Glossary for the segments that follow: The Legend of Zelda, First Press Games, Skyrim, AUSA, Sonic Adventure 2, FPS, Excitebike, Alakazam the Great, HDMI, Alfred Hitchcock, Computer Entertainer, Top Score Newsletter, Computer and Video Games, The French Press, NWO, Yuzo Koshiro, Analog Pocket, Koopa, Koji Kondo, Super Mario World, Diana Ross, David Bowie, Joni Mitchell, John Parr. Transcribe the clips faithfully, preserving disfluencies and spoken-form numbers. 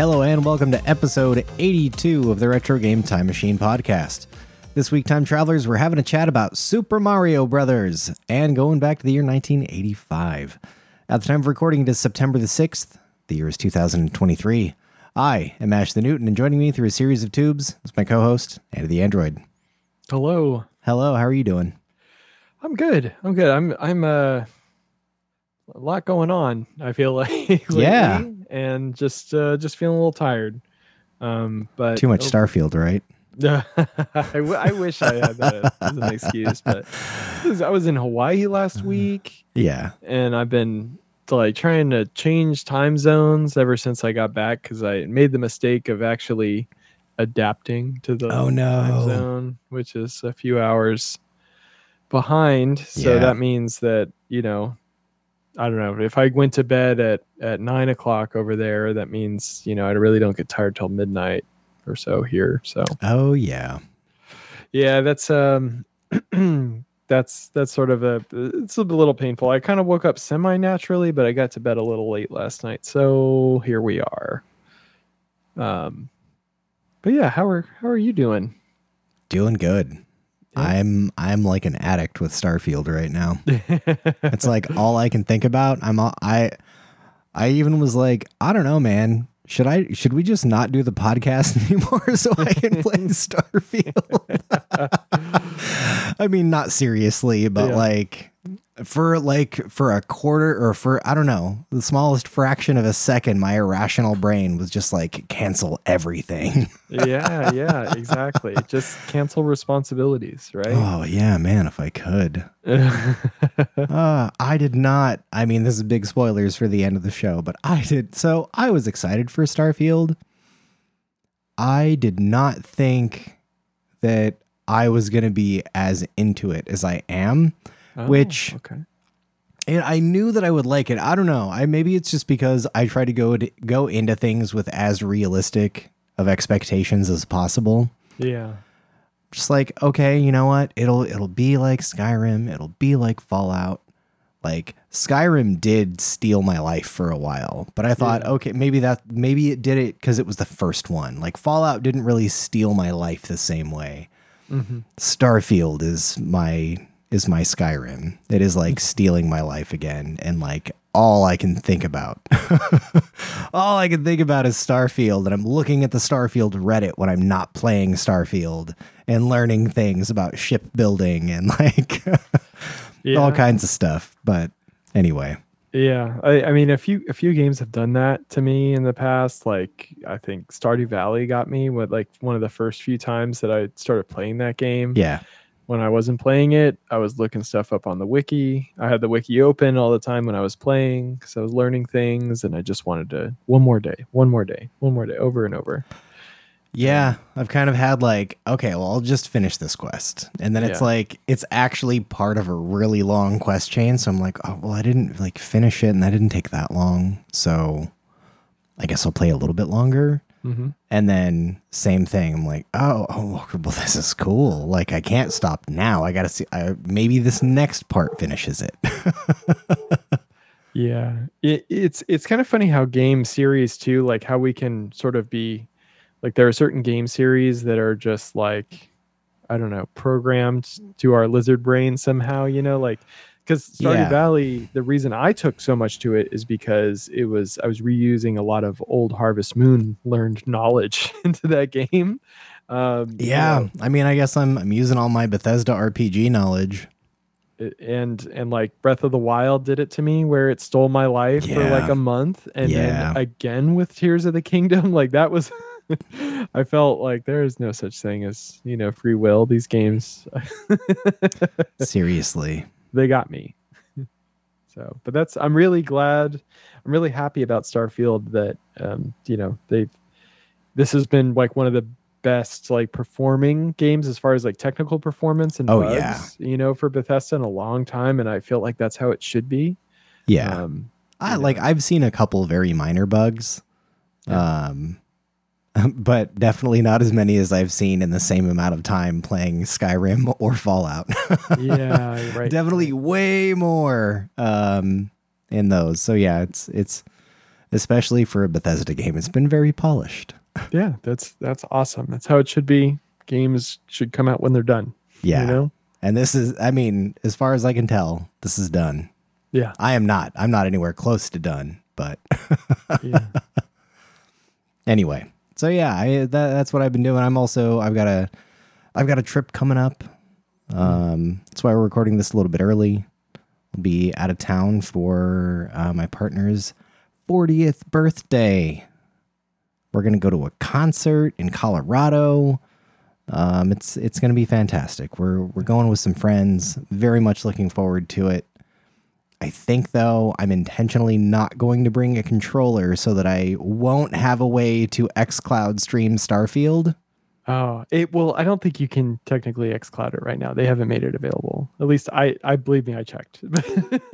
Hello and welcome to episode eighty-two of the Retro Game Time Machine podcast. This week, Time Travelers, we're having a chat about Super Mario Bros. And going back to the year nineteen eighty-five. At the time of recording, it is September the sixth. The year is two thousand twenty-three. I am Ash the Newton, and joining me through a series of tubes is my co-host, Andy the Android. Hello. Hello, how are you doing? I'm good. I'm good. I'm I'm uh, a lot going on, I feel like. Lately, yeah. And just uh, just feeling a little tired. Um, but too much oh, Starfield, right? I, w- I wish I had that as an excuse, but I was in Hawaii last week. Yeah. And I've been like trying to change time zones ever since I got back because I made the mistake of actually adapting to the oh, no. time zone, which is a few hours behind. So yeah. That means that, you know, I don't know, if I went to bed at, at nine o'clock over there, that means, you know, I really don't get tired till midnight or so here. So, oh yeah. Yeah. That's, um, that's, that's sort of a, it's a little painful. I kind of woke up semi-naturally, but I got to bed a little late last night. So here we are. Um, but yeah, how are, how are you doing? Doing good. Yeah. I'm I'm like an addict with Starfield right now. It's like all I can think about. I'm all, I I even was like, I don't know, man. Should I should we just not do the podcast anymore so I can play Starfield? I mean, not seriously, but yeah. like for like for a quarter or for I don't know, the smallest fraction of a second, my irrational brain was just like, cancel everything. yeah, yeah, exactly. Just cancel responsibilities, right? Oh yeah, man, if I could. uh, I did not. I mean, this is big spoilers for the end of the show, but I did. So I was excited for Starfield. I did not think that I was going to be as into it as I am. Oh, which okay. And I knew that I would like it. I don't know. I maybe it's just because I try to go to, go into things with as realistic of expectations as possible. Yeah. Just like, okay, you know what? It'll it'll be like Skyrim, it'll be like Fallout. Like Skyrim did steal my life for a while, but I thought, yeah. okay, maybe that maybe it did it cuz it was the first one. Like Fallout didn't really steal my life the same way. Mm-hmm. Starfield is my is my Skyrim. It is like stealing my life again. And like all I can think about, all I can think about is Starfield. And I'm looking at the Starfield Reddit when I'm not playing Starfield and learning things about shipbuilding and like yeah. all kinds of stuff. But anyway. Yeah. I, I mean, a few, a few games have done that to me in the past. Like I think Stardew Valley got me with like one of the first few times that I started playing that game. Yeah. When I wasn't playing it, I was looking stuff up on the wiki. I had the wiki open all the time when I was playing because I was learning things and I just wanted to one more day, one more day, one more day, over and over. Yeah, I've kind of had like, okay, well, I'll just finish this quest. And then it's yeah. like, it's actually part of a really long quest chain. So I'm like, oh, well, I didn't like finish it and that didn't take that long. So I guess I'll play a little bit longer. Mm-hmm. And then same thing. I'm like, oh, oh, well, this is cool. Like, I can't stop now. I got to see. I, maybe this next part finishes it. yeah, it, it's it's kind of funny how game series too, like how we can sort of be, like there are certain game series that are just like, I don't know, programmed to our lizard brain somehow. You know, like because Stardew yeah. Valley, the reason I took so much to it is because it was I was reusing a lot of old Harvest Moon learned knowledge into that game. Um, yeah, you know, I mean, I guess I'm I'm using all my Bethesda R P G knowledge. And and like Breath of the Wild did it to me, where it stole my life yeah. for like a month, and yeah. then again with Tears of the Kingdom, like that was. I felt like there is no such thing as, you know, free will. These games, seriously. They got me. So, but that's, I'm really glad. I'm really happy about Starfield that, um, you know, they've, this has been like one of the best like performing games as far as like technical performance and oh, bugs, yeah. you know, for Bethesda in a long time. And I feel like that's how it should be. Yeah. Um, I know. Like, I've seen a couple very minor bugs, yeah. um, but definitely not as many as I've seen in the same amount of time playing Skyrim or Fallout. yeah, right. Definitely way more um, in those. So yeah, it's it's especially for a Bethesda game. It's been very polished. Yeah, that's that's awesome. That's how it should be. Games should come out when they're done. Yeah. You know? And this is, I mean, as far as I can tell, this is done. Yeah. I am not. I'm not anywhere close to done, but yeah. Anyway. So yeah, I, that, that's what I've been doing. I'm also, I've got a, I've got a trip coming up. Um, that's why we're recording this a little bit early. I'll be out of town for uh, my partner's fortieth birthday. We're going to go to a concert in Colorado. Um, it's it's going to be fantastic. We're we're going with some friends. Very much looking forward to it. I think, though, I'm intentionally not going to bring a controller so that I won't have a way to xCloud stream Starfield. Oh, it well, I don't think you can technically xCloud it right now. They haven't made it available. At least I, I believe me, I checked.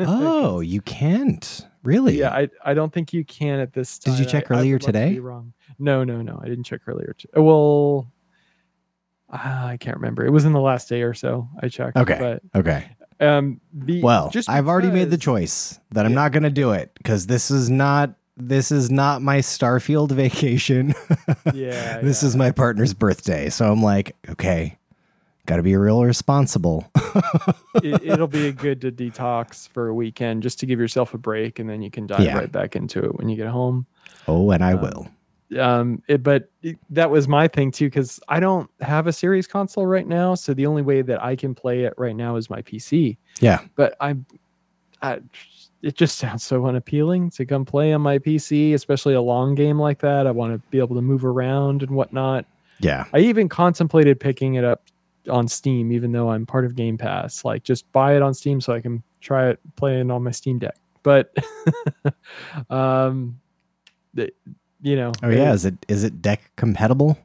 Oh, you can't? Really? Yeah, I, I don't think you can at this time. Did you check I, earlier I today? To be wrong. No, no, no. I didn't check earlier. T- well, uh, I can't remember. It was in the last day or so I checked. Okay. But, okay. Um, the, well, just I've because, already made the choice that I'm yeah. not going to do it because this is not. This is not my Starfield vacation. yeah. This yeah. is my partner's birthday. So I'm like, okay, got to be real responsible. it, it'll be good to detox for a weekend just to give yourself a break. And then you can dive yeah. right back into it when you get home. Oh, and I um, will. Um, it, but it, that was my thing too, because I don't have a series console right now. So the only way that I can play it right now is my P C. Yeah. But I, I it just sounds so unappealing to come play on my P C, especially a long game like that. I want to be able to move around and whatnot. Yeah. I even contemplated picking it up on Steam, even though I'm part of Game Pass, like just buy it on Steam so I can try it playing on my Steam Deck. But, um, the, you know, oh yeah. It, is it, is it deck compatible?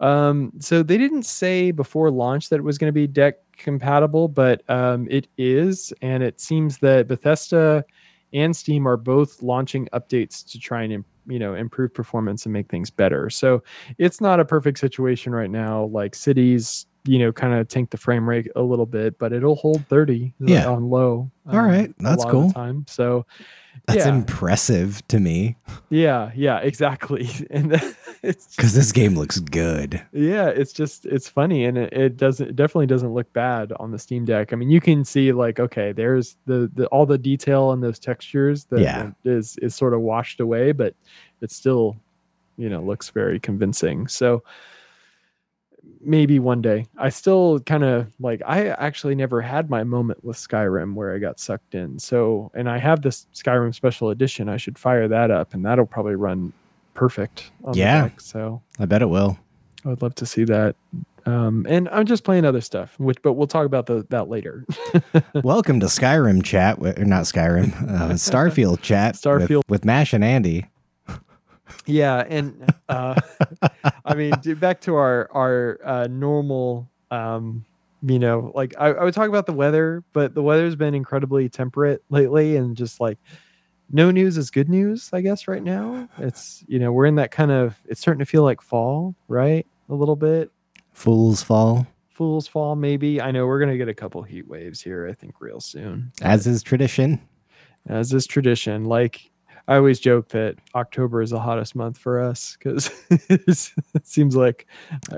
Um, so they didn't say before launch that it was going to be deck compatible, but, um, it is. And it seems that Bethesda and Steam are both launching updates to try and, you know, improve performance and make things better. So it's not a perfect situation right now. Like cities, you know, kind of tank the frame rate a little bit, but it'll hold thirty yeah. on low. Um, All right. That's cool. Time. So that's yeah. impressive to me. Yeah. Yeah, exactly. And it's because this game looks good. Yeah. It's just, it's funny. And it, it doesn't, it definitely doesn't look bad on the Steam Deck. I mean, you can see like, okay, there's the, the all the detail and those textures that yeah. is, is sort of washed away, but it still, you know, looks very convincing. So, maybe one day. I still kind of like, I actually never had my moment with Skyrim where I got sucked in. So, and I have this Skyrim special edition. I should fire that up and that'll probably run perfect. On yeah. The deck, so I bet it will. I would love to see that. Um, and I'm just playing other stuff, which, but we'll talk about the, that later. Welcome to Skyrim chat. Or not Skyrim, uh, Starfield chat Starfield with, with Mash and Andy. Yeah, and uh, I mean, back to our our uh, normal, um, you know, like I, I would talk about the weather, but the weather's been incredibly temperate lately, and just like no news is good news, I guess. Right now, it's you know we're in that kind of it's starting to feel like fall, right? A little bit. Fool's fall. Fool's fall, maybe. I know we're gonna get a couple heat waves here, I think, real soon. As is tradition. As is tradition, like. I always joke that October is the hottest month for us because it seems like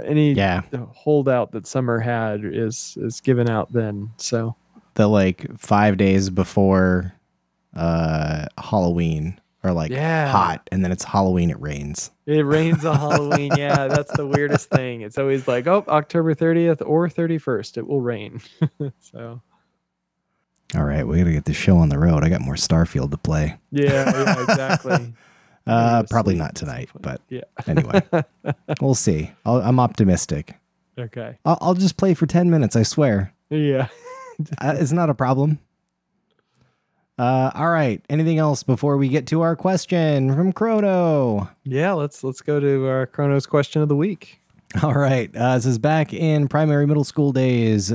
any yeah. holdout that summer had is is given out then. So the like five days before uh, Halloween are like yeah. hot, and then it's Halloween. It rains. It rains on Halloween. Yeah, that's the weirdest thing. It's always like oh, October thirtieth or thirty-first, it will rain. So. All right, we gotta get this show on the road. I got more Starfield to play. Yeah, yeah exactly. uh, probably not tonight, but yeah. Anyway, we'll see. I'll, I'm optimistic. Okay. I'll, I'll just play for ten minutes. I swear. Yeah. uh, it's not a problem. Uh, all right. Anything else before we get to our question from Chrono? Yeah, let's let's go to our Chrono's question of the week. All right. Uh, this is back in primary middle school days.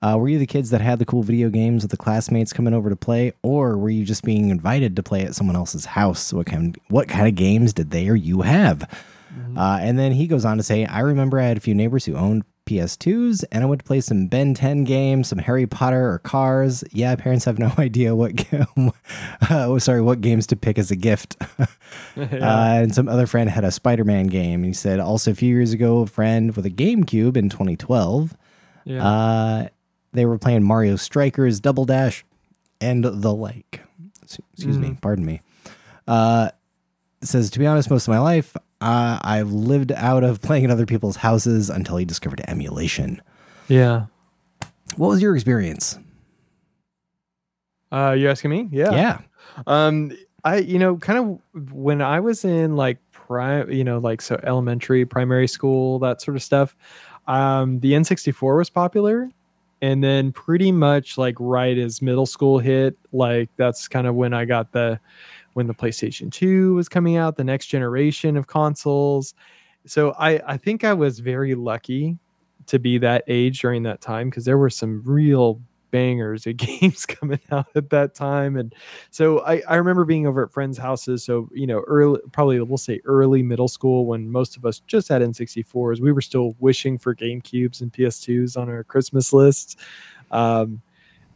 Uh, were you the kids that had the cool video games with the classmates coming over to play, or were you just being invited to play at someone else's house? What kind, what kind of games did they or you have? Mm-hmm. Uh, and then he goes on to say, I remember I had a few neighbors who owned P S twos, and I went to play some Ben ten games, some Harry Potter or Cars. Yeah, parents have no idea what game, uh, sorry, what games to pick as a gift. yeah. uh, and some other friend had a Spider-Man game. He said, also a few years ago, a friend with a GameCube in twenty twelve, yeah. uh, they were playing Mario Strikers, Double Dash, and the like. Excuse mm. me, pardon me. Uh, it says, to be honest, most of my life, Uh, I've lived out of playing in other people's houses until he discovered emulation. Yeah. What was your experience? Uh, you asking me? Yeah. Yeah. Um, I, you know, kind of when I was in like prime, you know, like so elementary, primary school, that sort of stuff. Um, the N sixty-four was popular, and then pretty much like right as middle school hit, like that's kind of when I got the. When the PlayStation two was coming out, the next generation of consoles. So I, I think I was very lucky to be that age during that time, because there were some real bangers of games coming out at that time. And so I, I remember being over at friends' houses. So, you know, early, probably we'll say early middle school, when most of us just had N sixty-fours. We were still wishing for GameCubes and P S twos on our Christmas lists. Um,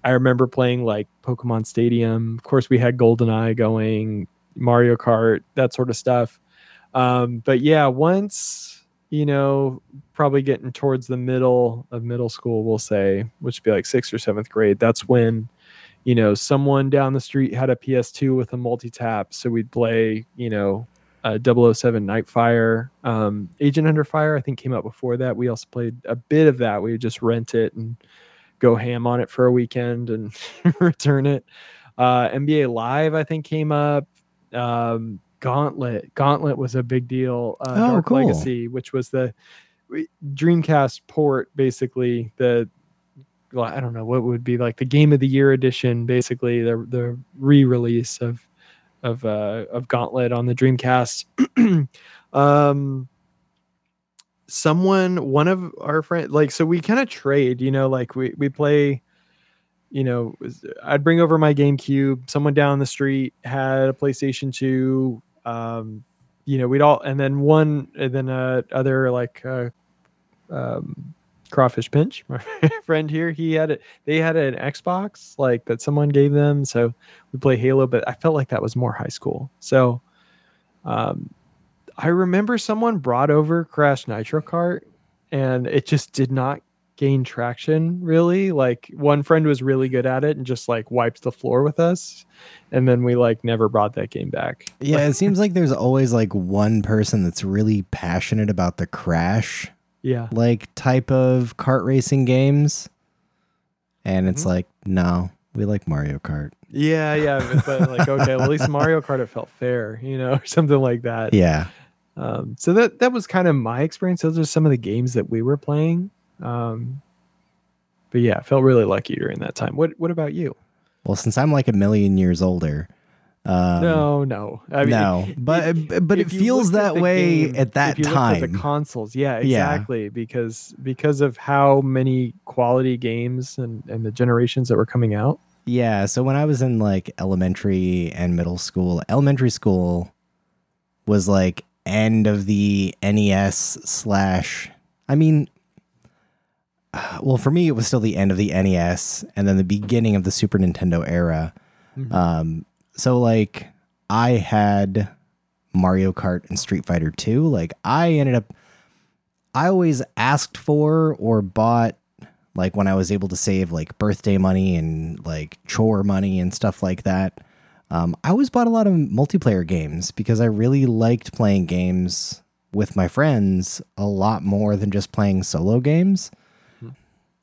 I remember playing like Pokemon Stadium. Of course, we had GoldenEye going, Mario Kart, that sort of stuff. Um, but yeah, once, you know, probably getting towards the middle of middle school, we'll say, which would be like sixth or seventh grade, that's when, you know, someone down the street had a P S two with a multi-tap. So we'd play, you know, uh, double oh seven Nightfire. Um, Agent Under Fire, I think, came out before that. We also played a bit of that. We would just rent it and go ham on it for a weekend and return it. Uh, N B A Live, I think, came up. Um, Gauntlet. Gauntlet was a big deal. Uh, oh, Dark cool. Legacy, which was the Dreamcast port, basically. The well, I don't know what would be like the Game of the Year edition, basically the the re-release of of uh, of Gauntlet on the Dreamcast. um, someone one of our friends, like, so we kind of trade, you know, like we we play, you know, I'd bring over my GameCube, someone down the street had a PlayStation two, um you know, we'd all, and then one and then uh other like uh um Crawfish Pinch, my friend here, he had it they had an Xbox like that someone gave them, so we play Halo, but I felt like that was more high school. So um I remember someone brought over Crash Nitro Kart, and it just did not gain traction, really. Like, one friend was really good at it and just like wiped the floor with us, and then we like never brought that game back. Yeah, it seems like there's always like one person that's really passionate about the Crash, yeah, like type of kart racing games, and it's mm-hmm. like, no, we like Mario Kart. Yeah, yeah, but like, okay, well, at least Mario Kart, it felt fair, you know, or something like that. Yeah. Um, so that that was kind of my experience. Those are some of the games that we were playing. Um, but yeah, I felt really lucky during that time. What What about you? Well, since I'm like a million years older, um, no, no, I mean, no, but if, but if it feels that way game, at that if you time. Look at the consoles, yeah, exactly, yeah. because because of how many quality games and, and the generations that were coming out. Yeah, so when I was in like elementary and middle school, elementary school was like. End of the N E S slash, I mean, well, for me, it was still the end of the N E S and then the beginning of the Super Nintendo era. Mm-hmm. Um, so like I had Mario Kart and Street Fighter two. Like I ended up, I always asked for or bought, like when I was able to save like birthday money and like chore money and stuff like that. Um, I always bought a lot of multiplayer games because I really liked playing games with my friends a lot more than just playing solo games. Mm-hmm.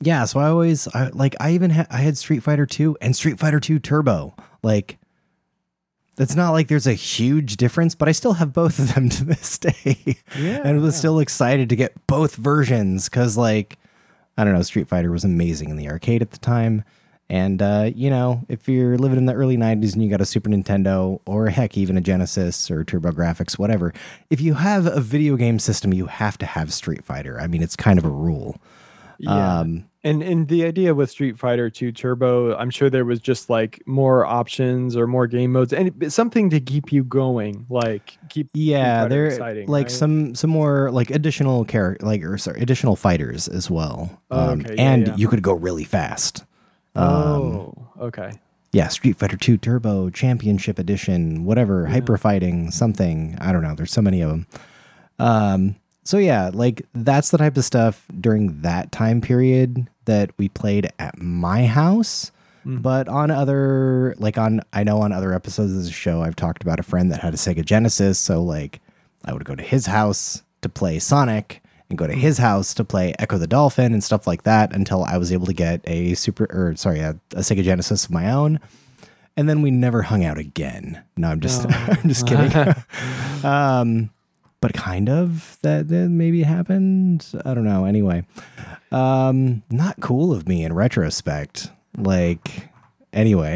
Yeah, so I always I, like I even ha- I had Street Fighter two and Street Fighter two Turbo. Like, that's not like there's a huge difference, but I still have both of them to this day. Yeah, and I was yeah. still excited to get both versions because, like, I don't know, Street Fighter was amazing in the arcade at the time. And, uh, you know, if you're living in the early nineties and you got a Super Nintendo or, heck, even a Genesis or TurboGrafx, whatever, if you have a video game system, you have to have Street Fighter. I mean, it's kind of a rule. Yeah. Um, And and the idea with Street Fighter two Turbo, I'm sure there was just like more options or more game modes and something to keep you going, like keep yeah, there exciting, like right? some some more like additional character, like or sorry, additional fighters as well. Oh, um, okay. yeah, and yeah. you could go really fast. Oh, um, okay. Yeah, Street Fighter two Turbo Championship Edition, whatever, yeah. Hyper Fighting, something. I don't know. There's so many of them. Um, So yeah, like that's the type of stuff during that time period that we played at my house, mm. but on other, like on, I know on other episodes of the show, I've talked about a friend that had a Sega Genesis. So like I would go to his house to play Sonic and go to his house to play Echo the Dolphin and stuff like that until I was able to get a super, or sorry, a, a Sega Genesis of my own. And then we never hung out again. No, I'm just, no. I'm just kidding. um, But kind of that, that maybe happened. I don't know. Anyway, um, not cool of me in retrospect. Like, anyway.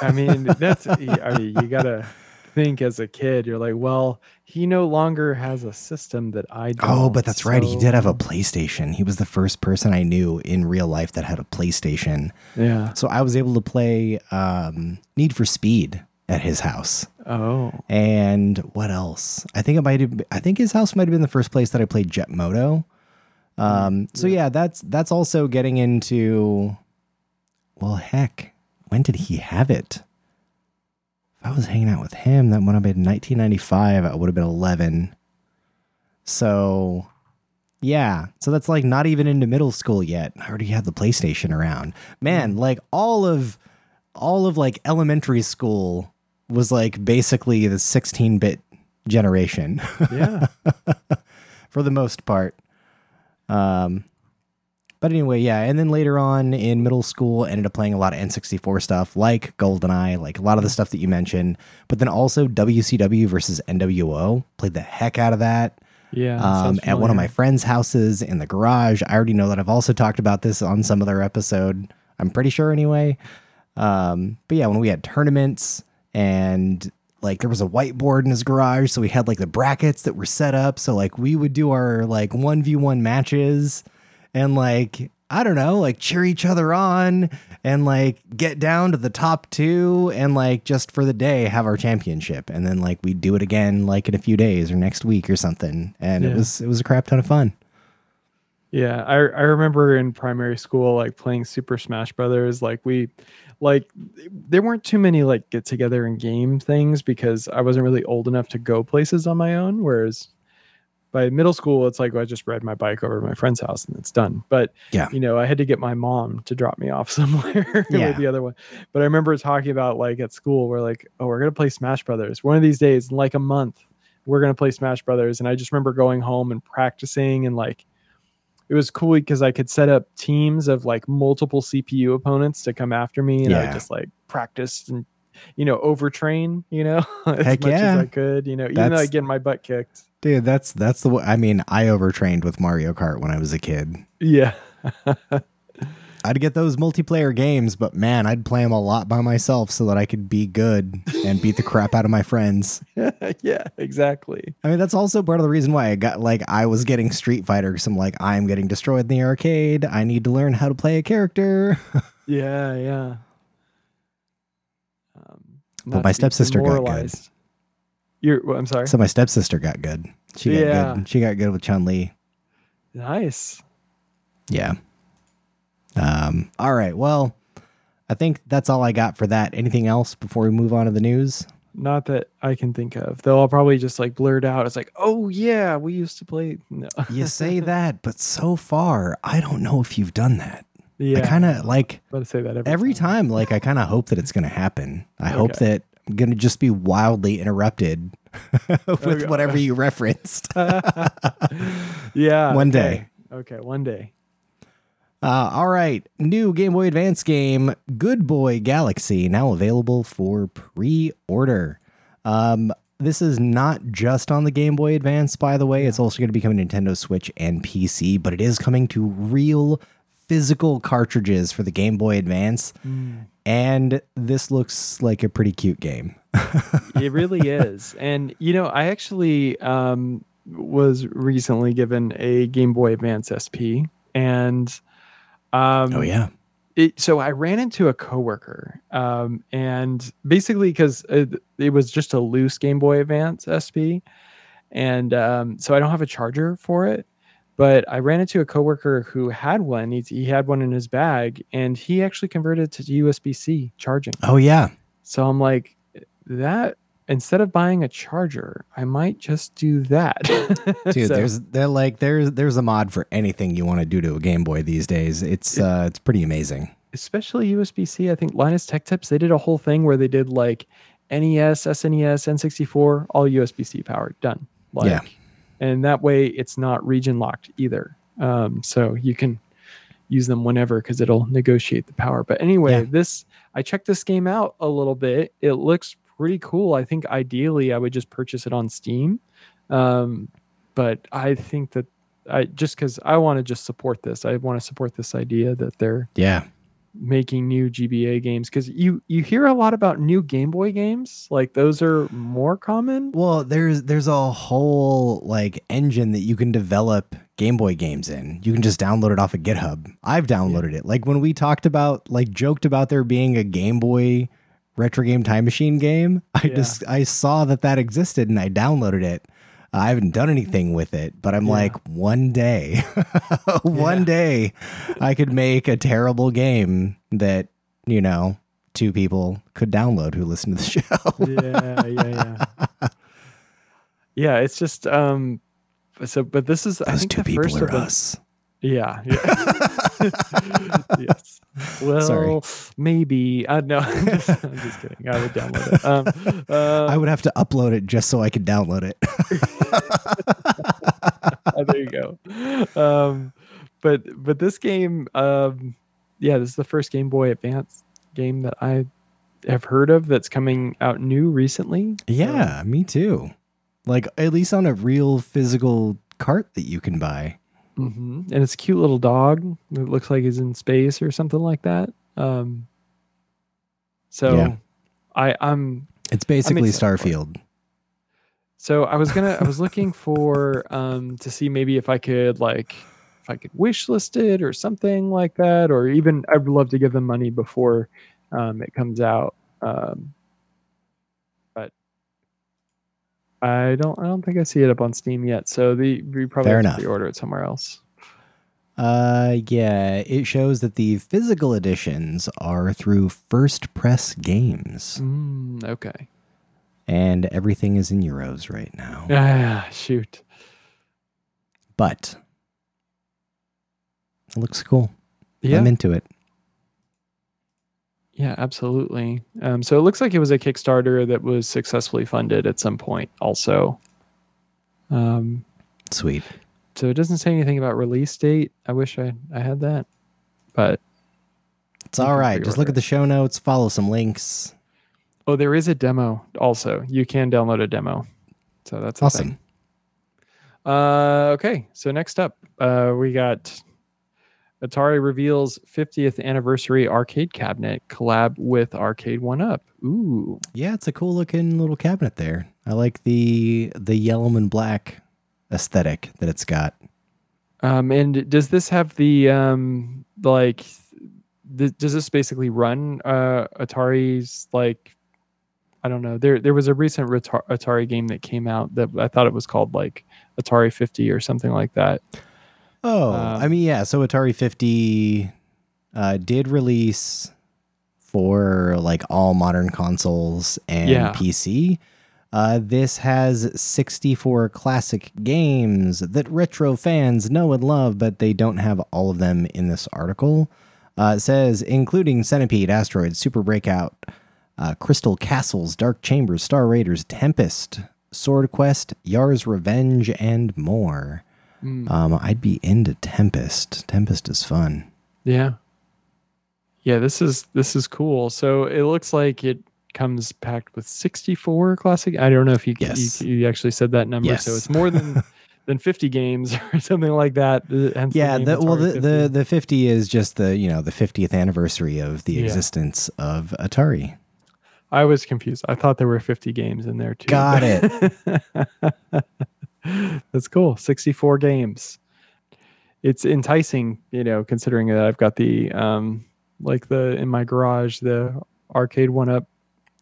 I mean, that's I mean, you gotta think as a kid. You're like, well, he no longer has a system that I don't. Oh, but that's so. right. He did have a PlayStation. He was the first person I knew in real life that had a PlayStation. Yeah. So I was able to play um, Need for Speed at his house. Oh. And what else? I think it might have, I think his house might have been the first place that I played Jet Moto. Um, so yeah. yeah, that's that's also getting into, well, heck, when did he have it? If I was hanging out with him, that would have been nineteen ninety-five. I would have been eleven. So yeah. So that's like not even into middle school yet. I already had the PlayStation around. Man, like all of all of like elementary school was like basically the sixteen-bit generation. Yeah. For the most part. Um, but anyway, yeah. And then later on in middle school, ended up playing a lot of N sixty-four stuff like GoldenEye, like a lot of the stuff that you mentioned, but then also W C W versus N W O. Played the heck out of that. Yeah. Um, at one of my friends' houses in the garage. I already know that I've also talked about this on some other episode. I'm pretty sure anyway. Um, but yeah, when we had tournaments, and like there was a whiteboard in his garage, so we had like the brackets that were set up. So like we would do our like one v one matches and like, I don't know, like cheer each other on and like get down to the top two and like just for the day have our championship. And then like we'd do it again, like in a few days or next week or something. And yeah. it was, it was a crap ton of fun. Yeah. I, I remember in primary school, like playing Super Smash Brothers, like we, like there weren't too many like get together and game things because I wasn't really old enough to go places on my own. Whereas by middle school, it's like, well, I just ride my bike over to my friend's house and it's done. But yeah, you know, I had to get my mom to drop me off somewhere yeah. with the other one. But I remember talking about like at school, we're like, oh, we're going to play Smash Brothers. One of these days, in like a month, we're going to play Smash Brothers. And I just remember going home and practicing and like, it was cool because I could set up teams of like multiple C P U opponents to come after me. And yeah. I would just like practice and, you know, overtrain, you know, as Heck much yeah. as I could, you know, that's, even though I get my butt kicked. Dude, that's, that's the way, I mean, I overtrained with Mario Kart when I was a kid. Yeah. I'd get those multiplayer games, but man, I'd play them a lot by myself so that I could be good and beat the crap out of my friends. Yeah, exactly. I mean, that's also part of the reason why I got like I was getting Street Fighter because I'm like, I'm getting destroyed in the arcade. I need to learn how to play a character. yeah, yeah. Um, but my stepsister got good. You're, well, I'm sorry. So my stepsister got good. She got yeah. good. She got good with Chun-Li. Nice. Yeah. Um, all right. Well, I think that's all I got for that. Anything else before we move on to the news? Not that I can think of, though. I'll probably just like blurt out. It's like, oh yeah, we used to play. No. You say that, but so far, I don't know if you've done that. Yeah. I kind of like I say that every, every time. time. Like I kind of hope that it's going to happen. I okay. hope that I'm going to just be wildly interrupted with okay. whatever you referenced. yeah. One okay. day. Okay. One day. Uh, all right. New Game Boy Advance game, Good Boy Galaxy, now available for pre-order. Um, this is not just on the Game Boy Advance, by the way. It's also going to be coming to Nintendo Switch and P C, but it is coming to real physical cartridges for the Game Boy Advance. Mm. And this looks like a pretty cute game. It really is. And, you know, I actually um, was recently given a Game Boy Advance S P and... Um, oh, yeah. It, so I ran into a coworker, um, and basically because it, it was just a loose Game Boy Advance S P, and um, so I don't have a charger for it. But I ran into a coworker who had one. He, he had one in his bag, and he actually converted to U S B C charging. Oh, yeah. So I'm like, that instead of buying a charger, I might just do that. Dude, so, there's they're like there's there's a mod for anything you want to do to a Game Boy these days. It's it, uh, it's pretty amazing. Especially U S B C. I think Linus Tech Tips, they did a whole thing where they did like N E S, S N E S, N sixty-four, all U S B C powered. Done. Like, yeah. And that way it's not region locked either. Um, so you can use them whenever because it'll negotiate the power. But anyway, yeah. this I checked this game out a little bit. It looks pretty cool. I think ideally I would just purchase it on Steam. Um, but I think that I just because I want to just support this. I want to support this idea that they're yeah making new G B A games, because you you hear a lot about new Game Boy games, like those are more common. Well, there's there's a whole like engine that you can develop Game Boy games in. You can just download it off of GitHub. I've downloaded yeah. it. Like when we talked about like joked about there being a Game Boy Retro Game Time Machine game, I yeah. just I saw that that existed and I downloaded it. I haven't done anything with it, but I'm yeah. like, one day, one yeah. day I could make a terrible game that, you know, two people could download who listen to the show. yeah, yeah, yeah. Yeah, it's just, um, so, but this is, Those I think two the people first are of the, us. Yeah. yeah. yes. Well, Sorry. maybe. I uh, no, I'm just, I'm just kidding. I would download it. Um, uh, I would have to upload it just so I could download it. oh, there you go. Um, but but this game, um, yeah, this is the first Game Boy Advance game that I have heard of that's coming out new recently. Yeah, um, me too. Like at least on a real physical cart that you can buy. Mm-hmm. And it's a cute little dog. It looks like he's in space or something like that. Um, so yeah. I, I'm. It's basically I'm Starfield. So I was gonna. I was looking for um, to see maybe if I could like if I could wish list it or something like that, or even I'd love to give them money before um, it comes out. Um, but I don't. I don't think I see it up on Steam yet. So the we probably Fair have enough. to pre-order it somewhere else. Uh, yeah. It shows that the physical editions are through First Press Games. Mm, okay. And everything is in euros right now. Ah, shoot. But it looks cool. Yeah. I'm into it. Yeah, absolutely. Um, so it looks like it was a Kickstarter that was successfully funded at some point also. Um, Sweet. So it doesn't say anything about release date. I wish I, I had that. But it's all right. Just look at the show notes, follow some links. Oh, there is a demo also. You can download a demo. So that's awesome. Uh, okay. So next up, uh, we got... Atari reveals fiftieth anniversary arcade cabinet collab with Arcade one up. Ooh. Yeah, it's a cool looking little cabinet there. I like the the yellow and black aesthetic that it's got. Um, and does this have the um like th- does this basically run uh, Atari's like I don't know. There there was a recent retar- Atari game that came out that I thought it was called like Atari fifty or something like that. Oh, um, I mean, yeah. So Atari fifty uh, did release for like all modern consoles and yeah. P C. Uh, this has sixty-four classic games that retro fans know and love, but they don't have all of them in this article. Uh, it says, including Centipede, Asteroids, Super Breakout, uh, Crystal Castles, Dark Chambers, Star Raiders, Tempest, Sword Quest, Yar's Revenge, and more. Um, I'd be into Tempest. Tempest is fun. Yeah. Yeah, this is this is cool. So it looks like it comes packed with sixty-four classic. I don't know if you yes. you, you actually said that number. Yes. So it's more than, than fifty games or something like that. Hence yeah, the that, well the, the the fifty is just the, you know, the fiftieth anniversary of the yeah. existence of Atari. I was confused. I thought there were fifty games in there too. Got it. That's cool. sixty-four games. it's enticing, you know, considering that I've got the um, like the in my garage the Arcade one up,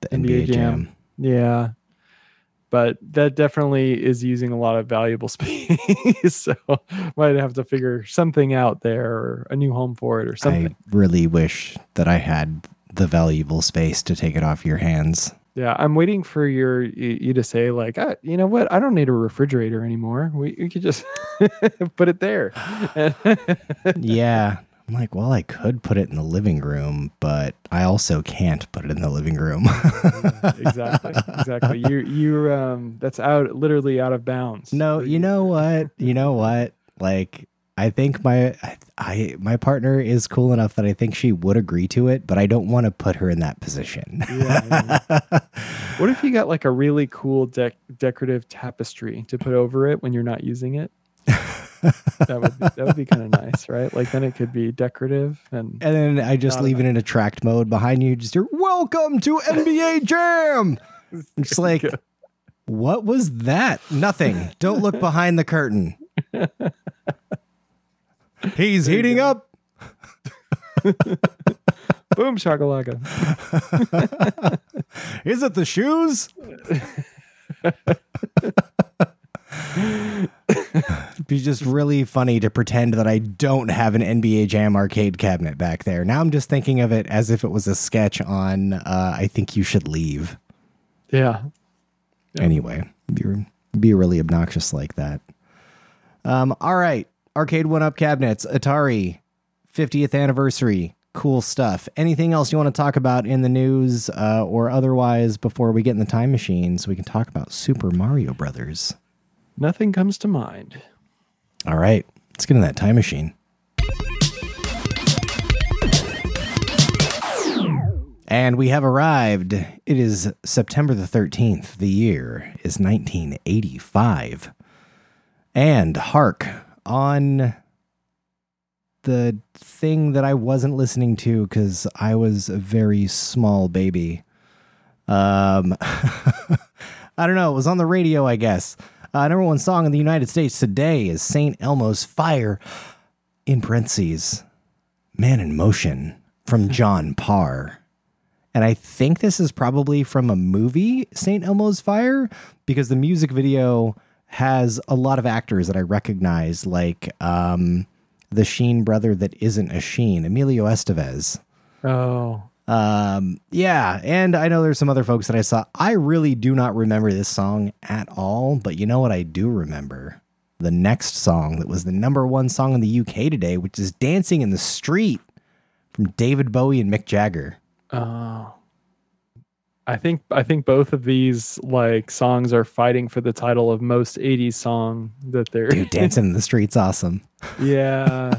the N B A Jam. Yeah, but that definitely is using a lot of valuable space. So might have to figure something out there, or a new home for it, or something. I really wish that I had the valuable space to take it off your hands. Yeah, I'm waiting for your you, you to say like, ah, you know what? I don't need a refrigerator anymore. We you could just put it there. Yeah, I'm like, well, I could put it in the living room, but I also can't put it in the living room. exactly, exactly. You you um, that's out literally out of bounds. No, you know what? You know what? Like, I think my I, I my partner is cool enough that I think she would agree to it, but I don't want to put her in that position. Yeah, yeah. What if you got like a really cool dec- decorative tapestry to put over it when you're not using it? That would be, that would be kind of nice, right? Like then it could be decorative, and and then I just leave it in attract mode behind you. Just hear, welcome to N B A Jam. It's like, what was that? Nothing. Don't look behind the curtain. He's there heating up. Boom shakalaka. Is it the shoes? It'd be just really funny to pretend that I don't have an N B A Jam arcade cabinet back there. Now I'm just thinking of it as if it was a sketch on uh, I Think You Should Leave. Yeah. yeah. Anyway, be, be really obnoxious like that. Um. All right. Arcade one up cabinets, Atari fiftieth anniversary, cool stuff. Anything else you want to talk about in the news uh, or otherwise before we get in the time machine so we can talk about Super Mario Brothers? Nothing comes to mind. All right, let's get in that time machine. And we have arrived. It is September the thirteenth. The year is nineteen eighty-five. And hark. On the thing that I wasn't listening to because I was a very small baby. Um, I don't know. It was on the radio, I guess. Uh, number one song in the United States today is Saint Elmo's Fire, in parentheses, Man in Motion, from John Parr. And I think this is probably from a movie, Saint Elmo's Fire, because the music video has a lot of actors that I recognize, like um, the Sheen brother that isn't a Sheen, Emilio Estevez. Oh. Um, yeah, and I know there's some other folks that I saw. I really do not remember this song at all, but you know what I do remember? The next song that was the number one song in the U K today, which is Dancing in the Street from David Bowie and Mick Jagger. Oh. I think I think both of these like songs are fighting for the title of most eighties song that they're Dude, Dancing in the Street's awesome. Yeah.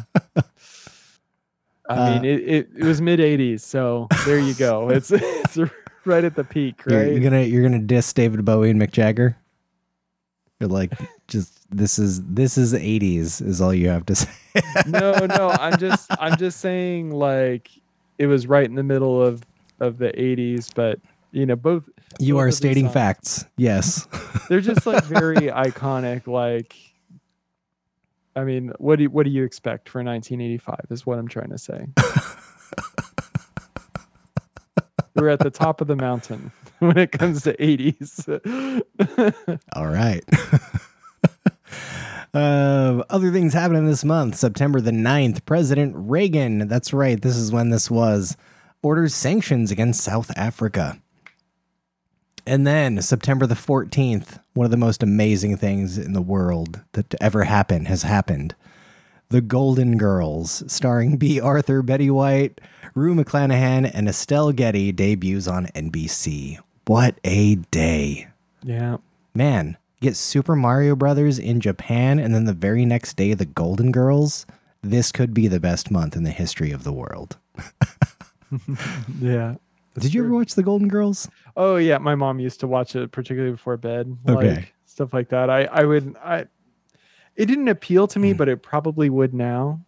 I uh, mean it, it, it was mid eighties, so there you go. It's it's right at the peak, right? You're gonna you're gonna diss David Bowie and Mick Jagger? You're like, just this is this is eighties is all you have to say. No, no, I'm just I'm just saying like it was right in the middle of, of the eighties, but you know, both you both are stating songs. Facts. Yes. They're just like very iconic. Like, I mean, what do you, what do you expect for nineteen eighty-five is what I'm trying to say. We're at the top of the mountain when it comes to eighties. All right. Uh, other things happening this month, September the ninth, President Reagan. That's right. This is when this was orders sanctions against South Africa. And then September the fourteenth, one of the most amazing things in the world that to ever happen has happened. The Golden Girls, starring B. Arthur, Betty White, Rue McClanahan, and Estelle Getty, debuts on N B C. What a day. Yeah. Man, get Super Mario Brothers in Japan, and then the very next day, The Golden Girls. This could be the best month in the history of the world. Yeah. Did you ever watch The Golden Girls? Oh yeah, my mom used to watch it, particularly before bed. Okay, like, stuff like that. I, I would I, it didn't appeal to me, mm. but it probably would now.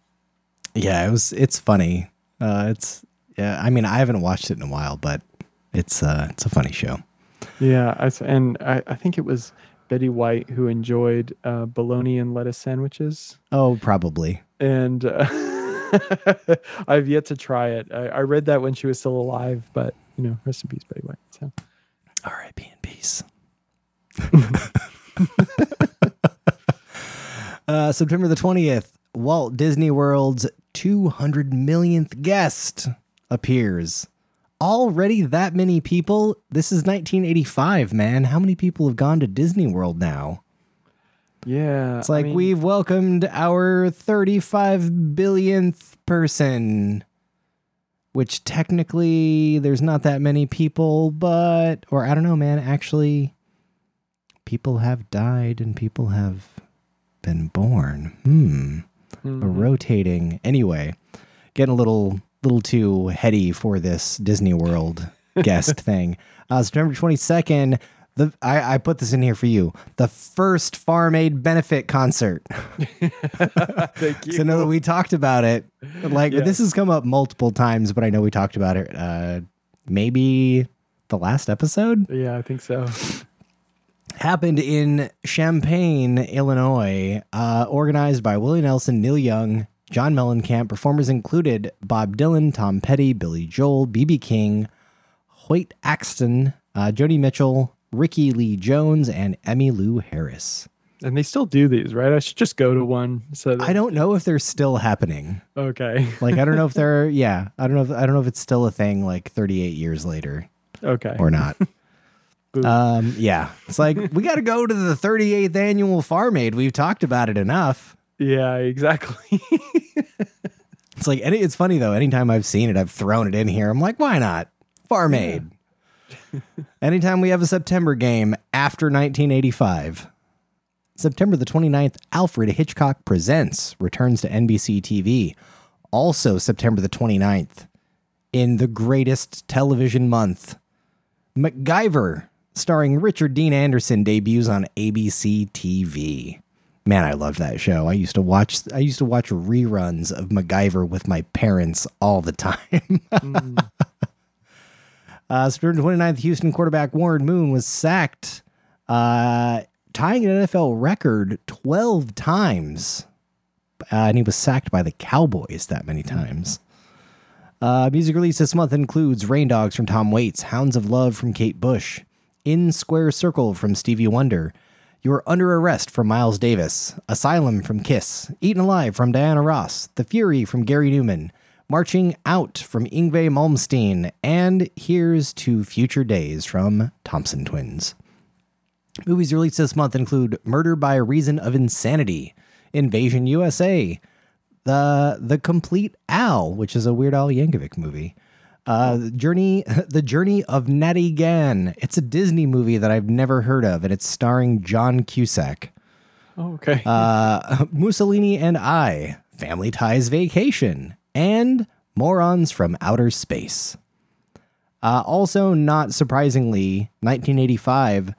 Yeah, it was. It's funny. Uh, it's yeah. I mean, I haven't watched it in a while, but it's uh, it's a funny show. Yeah, I, and I, I think it was Betty White, who enjoyed uh, bologna and lettuce sandwiches. Oh, probably. And uh, I've yet to try it. I, I read that when she was still alive, but, you know, rest in peace, Betty White. So. R I P in peace. uh, September the twentieth, Walt Disney World's two hundred millionth guest appears. Already that many people? This is nineteen eighty-five, man. How many people have gone to Disney World now? Yeah. It's like, I mean, we've welcomed our thirty-five billionth person, which technically there's not that many people, but, or I don't know, man, actually people have died and people have been born. Hmm. Mm-hmm. A rotating. Anyway, getting a little... little too heady for this Disney World guest thing. Uh, September twenty-second, the I, I put this in here for you. The first Farm Aid benefit concert. Thank you. So now that we talked about it, like yeah. this has come up multiple times, but I know we talked about it uh, maybe the last episode. Yeah, I think so. Happened in Champaign, Illinois, uh, organized by Willie Nelson, Neil Young, John Mellencamp. Performers included Bob Dylan, Tom Petty, Billy Joel, B B. King, Hoyt Axton, uh, Joni Mitchell, Ricky Lee Jones, and Emmylou Lou Harris. And they still do these, right? I should just go to one. So that... I don't know if they're still happening. Okay. Like I don't know if they're. Yeah, I don't know. If, I don't know if it's still a thing. Like thirty-eight years later. Okay. Or not. um. Yeah. It's like we got to go to the thirty-eighth annual Farm Aid. We've talked about it enough. Yeah, exactly. It's like, any, it's funny though. Anytime I've seen it, I've thrown it in here. I'm like, why not? Farm Aid. Yeah. Anytime we have a September game after nineteen eighty-five. September the twenty-ninth, Alfred Hitchcock Presents returns to N B C T V. Also September the twenty-ninth, in the greatest television month, MacGyver, starring Richard Dean Anderson, debuts on A B C T V. Man, I loved that show. I used to watch I used to watch reruns of MacGyver with my parents all the time. mm. uh, September twenty-ninth, Houston quarterback Warren Moon was sacked, uh, tying an N F L record twelve times. Uh, and he was sacked by the Cowboys that many times. Uh, music released this month includes Rain Dogs from Tom Waits, Hounds of Love from Kate Bush, In Square Circle from Stevie Wonder, You Are Under Arrest from Miles Davis, Asylum from Kiss, Eaten Alive from Diana Ross, The Fury from Gary Newman, Marching Out from Yngwie Malmsteen, and Here's to Future Days from Thompson Twins. Movies released this month include Murder by Reason of Insanity, Invasion U S A, The The Complete Al, which is a Weird Al Yankovic movie, Uh, Journey, The Journey of Natty Gann. It's a Disney movie that I've never heard of, and it's starring John Cusack. Oh, okay. Uh, Mussolini and I, Family Ties Vacation, and Morons from Outer Space. Uh, also, not surprisingly, nineteen eighty-five,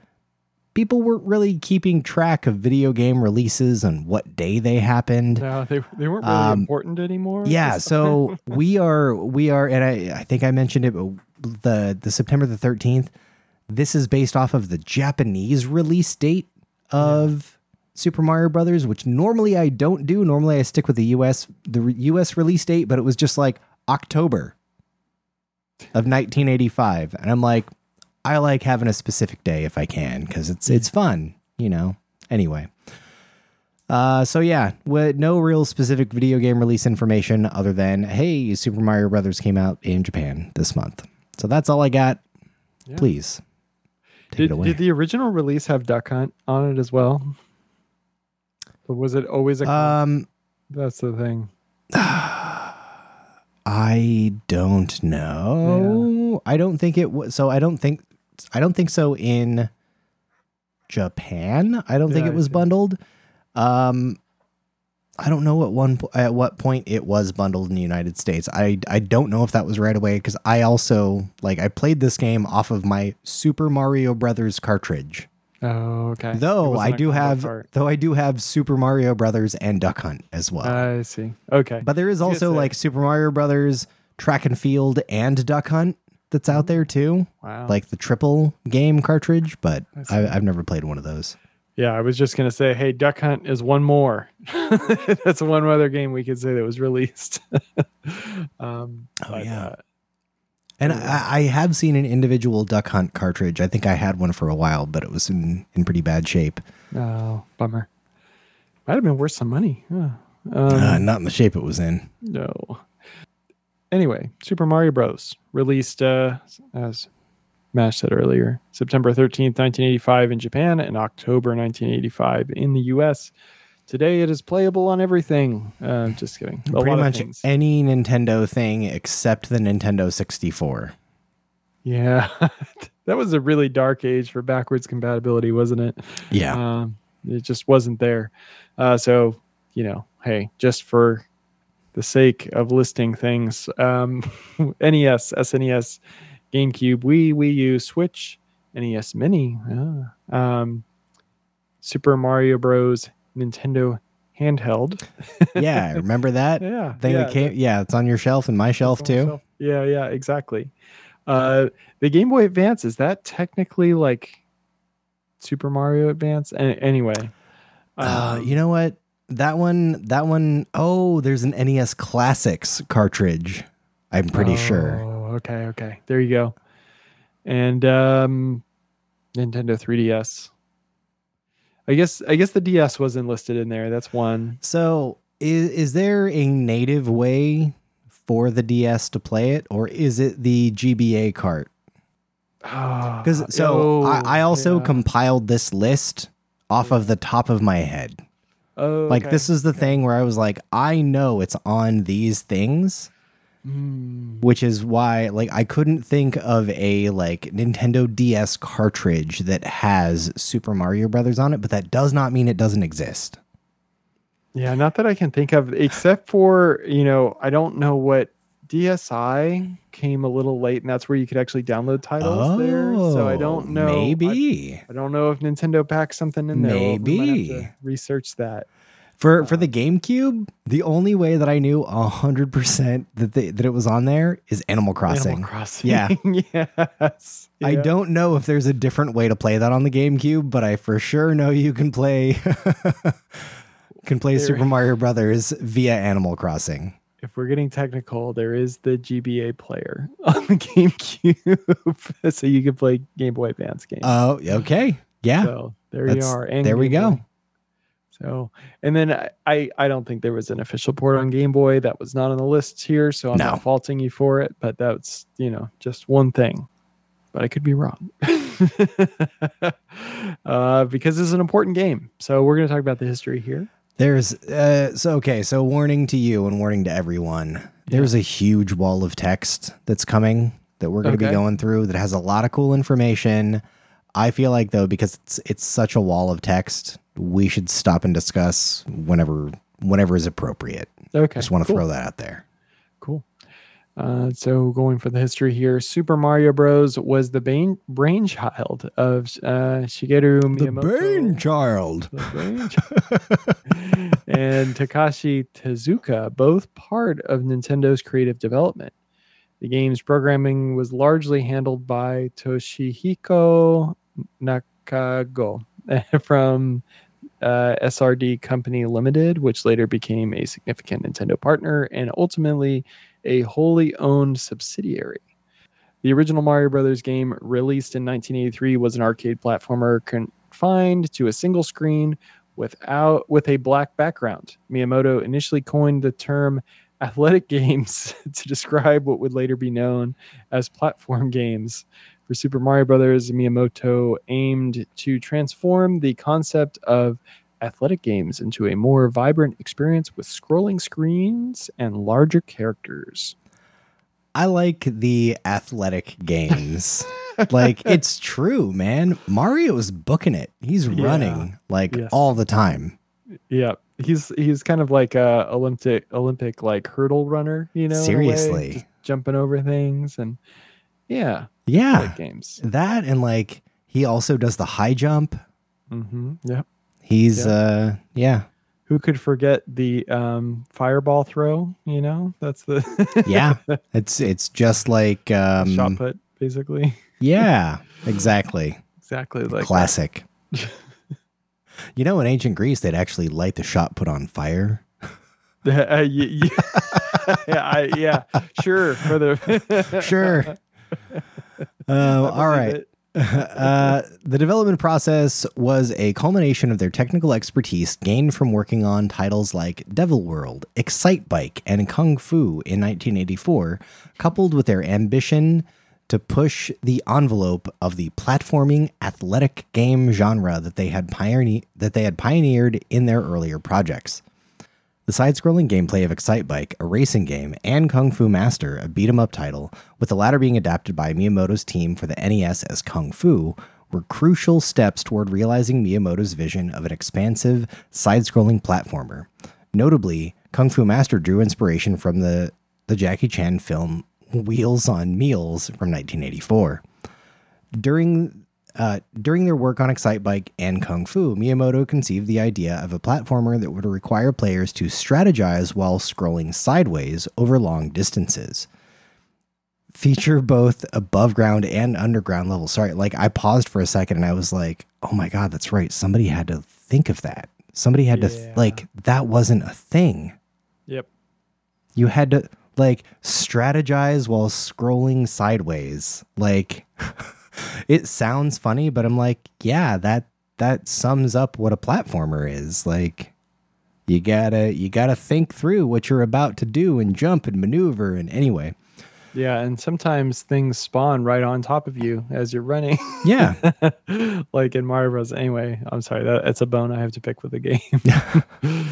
people weren't really keeping track of video game releases and what day they happened. No, they they weren't really um, important anymore. Yeah, so we are we are, and I, I think I mentioned it, but the the September the thirteenth. This is based off of the Japanese release date of yeah. Super Mario Brothers, which normally I don't do. Normally I stick with the U S the U S release date, but it was just like October of nineteen eighty-five, and I'm like, I like having a specific day if I can, because it's it's fun, you know. Anyway, uh, so yeah, with no real specific video game release information other than, hey, Super Mario Brothers came out in Japan this month. So that's all I got. Yeah. Please take did, it away. Did the original release have Duck Hunt on it as well? Or was it always a? Um, that's the thing. I don't know. Yeah. I don't think it was. So I don't think. I don't think so in Japan. I don't yeah, think it was bundled. Um, I don't know at one at what point it was bundled in the United States. I, I don't know if that was right away, because I also like I played this game off of my Super Mario Brothers cartridge. Oh, okay. Though I do have part. though I do have Super Mario Brothers and Duck Hunt as well. I see. Okay. But there is also like Super Mario Brothers, Track and Field, and Duck Hunt that's out there too. Wow. Like the triple game cartridge, but I, I've never played one of those. Yeah, I was just going to say, hey, Duck Hunt is one more. That's one other game we could say that was released. um, oh, yeah. Uh, and yeah. I, I have seen an individual Duck Hunt cartridge. I think I had one for a while, but it was in, in pretty bad shape. Oh, bummer. Might have been worth some money. Huh. Um, uh, not in the shape it was in. No. Anyway, Super Mario Bros. Released, uh, as Mash said earlier, September thirteenth, nineteen eighty-five in Japan and October nineteen eighty-five in the U S. Today it is playable on everything. Uh, just kidding. A Pretty lot much of things. Any Nintendo thing except the Nintendo sixty-four. Yeah. That was a really dark age for backwards compatibility, wasn't it? Yeah. Um, it just wasn't there. Uh, so, you know, hey, just for the sake of listing things, um, N E S, S N E S, GameCube, Wii, Wii U, Switch, N E S Mini, ah. um, Super Mario Bros. Nintendo handheld. Yeah, I remember that yeah, thing yeah, that came. That, yeah, it's on your shelf and my shelf too. Shelf. Yeah, yeah, exactly. Uh, the Game Boy Advance, is that technically like Super Mario Advance? A- anyway, um, uh, you know what? That one, that one. Oh, there's an N E S Classics cartridge. I'm pretty oh. sure. Okay, okay. There you go. And um, Nintendo three D S. I guess I guess the D S wasn't listed in there. That's one. So is, is there a native way for the D S to play it, or is it the G B A cart? Because oh, so oh, I, I also yeah. compiled this list off of the top of my head. Oh, like okay. this is the okay. thing where I was like, I know it's on these things. Mm. Which is why, like, I couldn't think of a like Nintendo D S cartridge that has Super Mario Brothers on it, but that does not mean it doesn't exist. Yeah, not that I can think of, except for, you know, I don't know what D S I came a little late, and that's where you could actually download titles oh, there. So I don't know. Maybe I, I don't know if Nintendo packed something in there. Maybe we might have to research that. For for the GameCube, the only way that I knew one hundred percent that they, that it was on there is Animal Crossing. Animal Crossing. Yeah. Yes. Yeah. I don't know if there's a different way to play that on the GameCube, but I for sure know you can play can play there, Super Mario Brothers via Animal Crossing. If we're getting technical, there is the G B A player on the GameCube, so you can play Game Boy Advance games. Oh, okay. Yeah. So there That's, you are. And there Game we go. Boy. So, and then I, I, I don't think there was an official port on Game Boy. That was not on the list here, so I'm no. not faulting you for it. But that's, you know, just one thing. But I could be wrong. uh, because it's an important game. So we're going to talk about the history here. There's, uh, so okay, so warning to you and warning to everyone. There's yeah. a huge wall of text that's coming that we're going to okay. be going through that has a lot of cool information. I feel like, though, because it's it's such a wall of text, we should stop and discuss whenever whenever is appropriate. Okay. Just want to cool. throw that out there. Cool. Uh, so going for the history here, Super Mario Bros. Was the bain- brainchild of uh, Shigeru Miyamoto. The brainchild. The brainchild. And Takashi Tezuka, both part of Nintendo's creative development. The game's programming was largely handled by Toshihiko Nakago from uh, S R D Company Limited, which later became a significant Nintendo partner and ultimately a wholly owned subsidiary. The original Mario Brothers game, released in nineteen eighty-three, was an arcade platformer confined to a single screen without with a black background. Miyamoto initially coined the term athletic games to describe what would later be known as platform games. For Super Mario Brothers, Miyamoto aimed to transform the concept of athletic games into a more vibrant experience with scrolling screens and larger characters. I like the athletic games. Like, it's true, man. Mario is booking it. He's yeah. running like yes. all the time. Yeah. He's he's kind of like a Olympic Olympic like hurdle runner, you know. Seriously, way, jumping over things and yeah, yeah. games that and like he also does the high jump. Mm-hmm. Yeah, he's yeah. uh yeah. Who could forget the um, fireball throw? You know, that's the yeah. It's it's just like um, shot put basically. Yeah, exactly. Exactly like classic. You know, in ancient Greece, they'd actually light the shot put on fire. Uh, yeah, yeah, I, yeah, sure. For the sure. Uh, all right. Uh, the development process was a culmination of their technical expertise gained from working on titles like Devil World, Excitebike, and Kung Fu in nineteen eighty-four, coupled with their ambition to push the envelope of the platforming athletic game genre that they had pioneered that they had pioneered in their earlier projects. The side-scrolling gameplay of Excitebike, a racing game, and Kung Fu Master, a beat-em-up title, with the latter being adapted by Miyamoto's team for the N E S as Kung Fu, were crucial steps toward realizing Miyamoto's vision of an expansive, side-scrolling platformer. Notably, Kung Fu Master drew inspiration from the, the Jackie Chan film Wheels on Meals from nineteen eighty-four. During... Uh, during their work on Excitebike and Kung Fu, Miyamoto conceived the idea of a platformer that would require players to strategize while scrolling sideways over long distances. Feature both above ground and underground levels. Sorry, like I paused for a second and I was like, oh my God, that's right. Somebody had to think of that. Somebody had yeah. to, th- like, that wasn't a thing. Yep. You had to, like, strategize while scrolling sideways. Like... It sounds funny, but I'm like, yeah, that that sums up what a platformer is. Like, you gotta you gotta think through what you're about to do and jump and maneuver and anyway. Yeah, and sometimes things spawn right on top of you as you're running. Yeah, like in Mario Bros. Anyway, I'm sorry, that, that's a bone I have to pick with the game.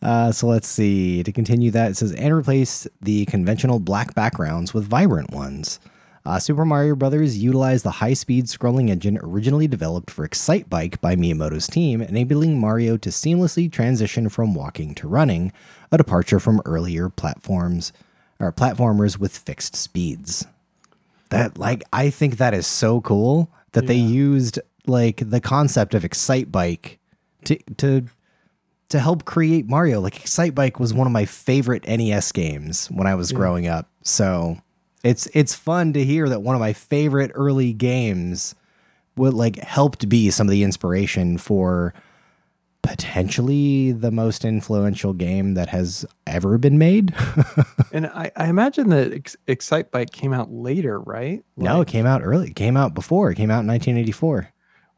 Uh, so let's see. To continue that, it says and replace the conventional black backgrounds with vibrant ones. Uh, Super Mario Bros. Utilized the high-speed scrolling engine originally developed for Excitebike by Miyamoto's team, enabling Mario to seamlessly transition from walking to running, a departure from earlier platforms or platformers with fixed speeds. That, like, I think that is so cool that yeah. they used like the concept of Excitebike to to to help create Mario. Like, Excitebike was one of my favorite N E S games when I was yeah. growing up, so. It's it's fun to hear that one of my favorite early games would like helped be some of the inspiration for potentially the most influential game that has ever been made. And I, I imagine that Ex- Excitebike came out later, right? Like, no, it came out early. It came out before. It came out in nineteen eighty-four.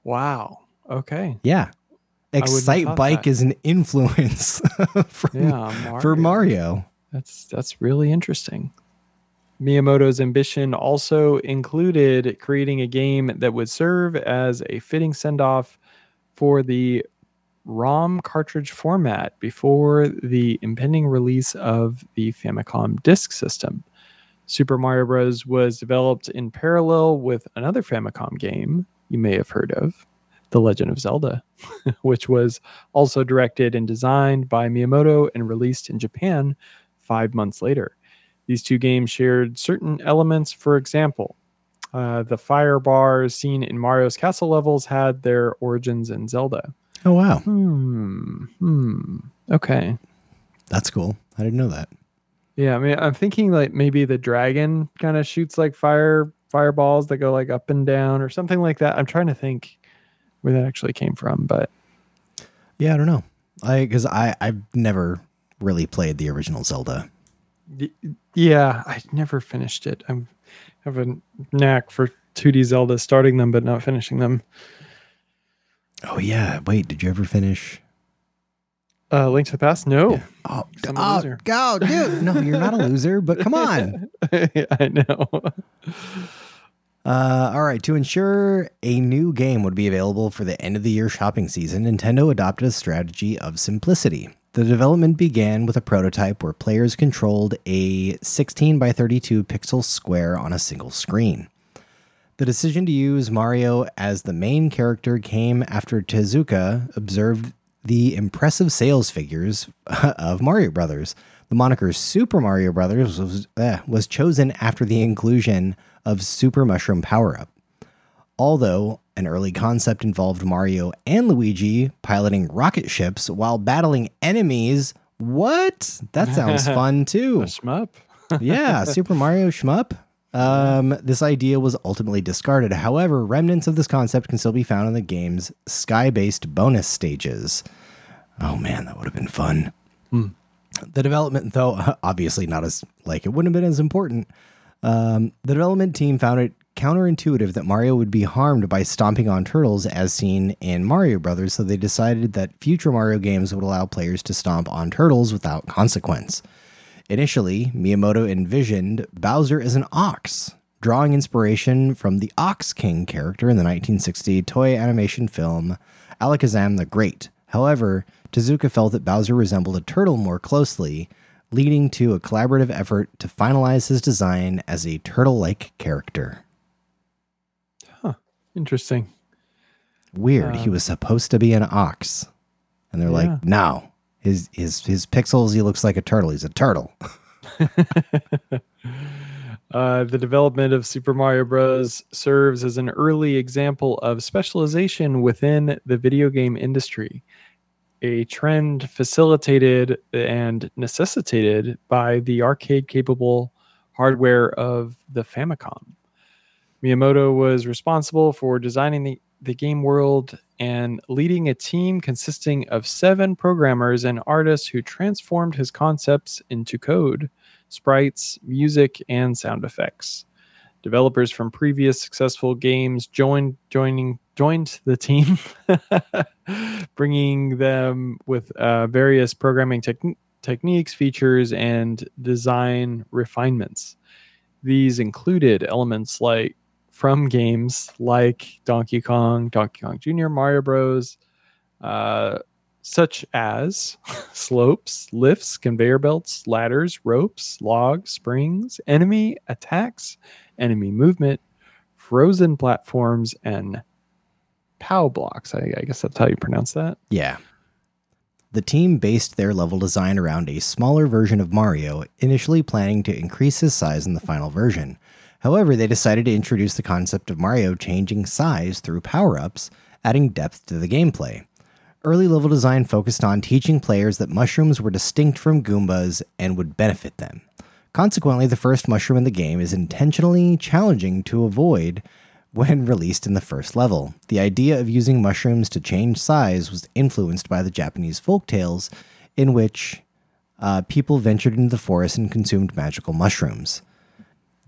Wow. Okay. Yeah. Excitebike is an influence from, yeah, Mario. for Mario. That's that's really interesting. Miyamoto's ambition also included creating a game that would serve as a fitting send-off for the ROM cartridge format before the impending release of the Famicom Disk System. Super Mario Bros. Was developed in parallel with another Famicom game you may have heard of, The Legend of Zelda, which was also directed and designed by Miyamoto and released in Japan five months later. These two games shared certain elements. For example, uh, the fire bars seen in Mario's castle levels had their origins in Zelda. Oh, wow. Hmm. Hmm. Okay. That's cool. I didn't know that. Yeah. I mean, I'm thinking like maybe the dragon kind of shoots like fire fireballs that go like up and down or something like that. I'm trying to think where that actually came from, but yeah, I don't know. I, cause I, I've never really played the original Zelda. Yeah, I never finished it. I have a knack for two D Zelda, starting them but not finishing them. Oh yeah, wait, did you ever finish uh, Link to the Past? No. Yeah. Oh, oh God, dude, no, you're not a loser, but come on. I know. Uh, all right, to ensure a new game would be available for the end of the year shopping season, Nintendo adopted a strategy of simplicity. The development began with a prototype where players controlled a sixteen by thirty-two pixel square on a single screen. The decision to use Mario as the main character came after Tezuka observed the impressive sales figures of Mario Brothers. The moniker Super Mario Brothers was, uh, was chosen after the inclusion of Super Mushroom Power-Up. Although an early concept involved Mario and Luigi piloting rocket ships while battling enemies. What? That sounds fun, too. A shmup. Yeah, Super Mario shmup. Um, this idea was ultimately discarded. However, remnants of this concept can still be found in the game's sky-based bonus stages. Oh man, that would have been fun. Mm. The development, though, obviously not as, like, it wouldn't have been as important. Um, the development team found it counterintuitive that Mario would be harmed by stomping on turtles as seen in Mario Bros., so they decided that future Mario games would allow players to stomp on turtles without consequence. Initially, Miyamoto envisioned Bowser as an ox, drawing inspiration from the Ox King character in the nineteen sixty toy animation film Alakazam the Great. However, Tezuka felt that Bowser resembled a turtle more closely, leading to a collaborative effort to finalize his design as a turtle-like character. Huh. Interesting. Weird. Uh, he was supposed to be an ox. And they're yeah. like, no. His his his pixels, he looks like a turtle. He's a turtle. uh, the development of Super Mario Bros. Serves as an early example of specialization within the video game industry, a trend facilitated and necessitated by the arcade-capable hardware of the Famicom. Miyamoto was responsible for designing the the game world and leading a team consisting of seven programmers and artists who transformed his concepts into code, sprites, music, and sound effects. Developers from previous successful games joined joining joined the team, bringing them with uh, various programming tech- techniques, features, and design refinements. These included elements like from games like Donkey Kong, Donkey Kong Junior, Mario Bros., uh, such as slopes, lifts, conveyor belts, ladders, ropes, logs, springs, enemy attacks, enemy movement, frozen platforms, and POW blocks. I, I guess that's how you pronounce that. Yeah. The team based their level design around a smaller version of Mario, initially planning to increase his size in the final version. However, they decided to introduce the concept of Mario changing size through power-ups, adding depth to the gameplay. Early level design focused on teaching players that mushrooms were distinct from Goombas and would benefit them. Consequently, the first mushroom in the game is intentionally challenging to avoid when released in the first level. The idea of using mushrooms to change size was influenced by the Japanese folktales in which uh, people ventured into the forest and consumed magical mushrooms.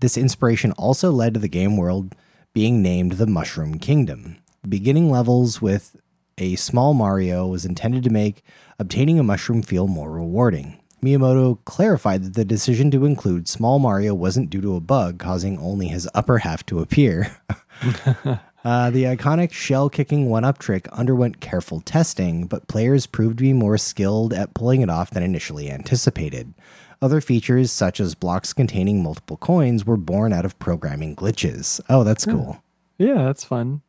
This inspiration also led to the game world being named the Mushroom Kingdom. The beginning levels with a small Mario was intended to make obtaining a mushroom feel more rewarding. Miyamoto clarified that the decision to include small Mario wasn't due to a bug causing only his upper half to appear. uh, the iconic shell-kicking one-up trick underwent careful testing, but players proved to be more skilled at pulling it off than initially anticipated. Other features, such as blocks containing multiple coins, were born out of programming glitches. Oh, that's cool. Yeah, that's fun.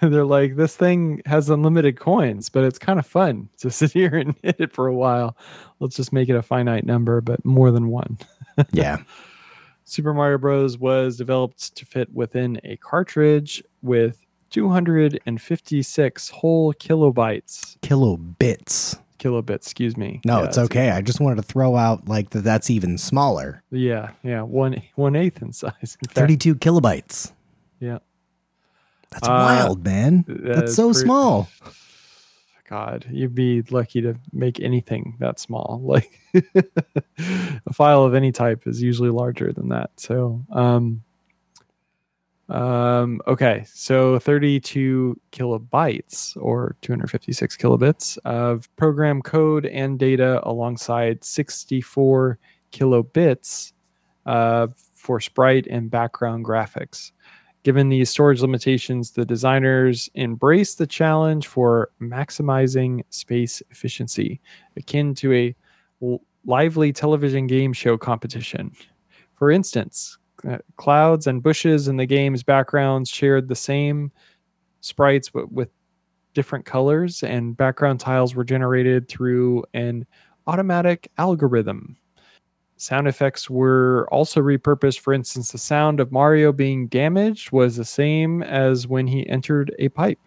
They're like, this thing has unlimited coins, but it's kind of fun to sit here and hit it for a while. Let's just make it a finite number, but more than one. Yeah. Super Mario Bros. Was developed to fit within a cartridge with two hundred fifty-six whole kilobytes. Kilobits. Kilobits, excuse me. No, yeah, it's okay. It. I just wanted to throw out like that. That's even smaller. Yeah, yeah, one one eighth in size. In Thirty-two fact. kilobytes. Yeah, that's uh, wild, man. That that's so pretty, small. God, you'd be lucky to make anything that small. Like a file of any type is usually larger than that. So, um, um, okay, so thirty-two kilobytes or two hundred fifty-six kilobits of program code and data alongside sixty-four kilobits uh, for sprite and background graphics. Given these storage limitations, the designers embraced the challenge for maximizing space efficiency, akin to a l- lively television game show competition. For instance, Uh, clouds and bushes in the game's backgrounds shared the same sprites but with different colors, and background tiles were generated through an automatic algorithm. Sound effects were also repurposed. For instance, the sound of Mario being damaged was the same as when he entered a pipe,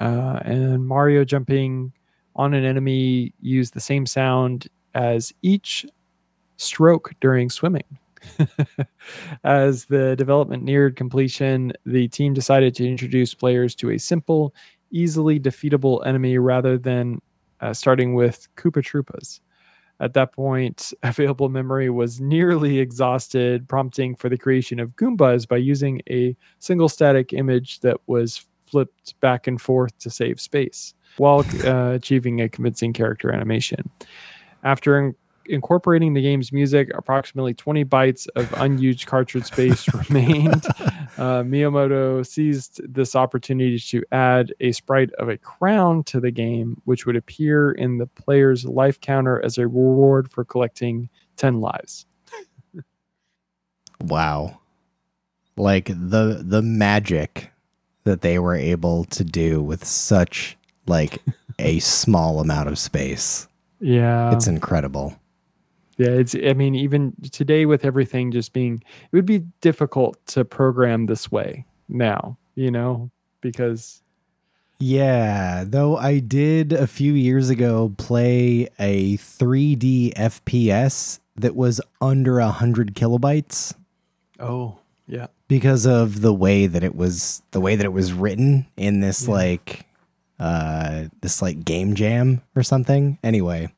uh, and Mario jumping on an enemy used the same sound as each stroke during swimming. As the development neared completion, the team decided to introduce players to a simple, easily defeatable enemy rather than uh, starting with Koopa Troopas. At that point, available memory was nearly exhausted, prompting for the creation of Goombas by using a single static image that was flipped back and forth to save space, while uh, achieving a convincing character animation. After in- incorporating the game's music, approximately twenty bytes of unused cartridge space remained. Uh, Miyamoto seized this opportunity to add a sprite of a crown to the game, which would appear in the player's life counter as a reward for collecting ten lives. Wow. Like the the magic that they were able to do with such like a small amount of space. Yeah. It's incredible. Yeah, it's, I mean, even today with everything just being, it would be difficult to program this way now, you know, because. Yeah, though I did a few years ago play a three D F P S that was under one hundred kilobytes. Oh, yeah. Because of the way that it was, the way that it was written in this, yeah. like, uh, this like Game Jam or something. Anyway,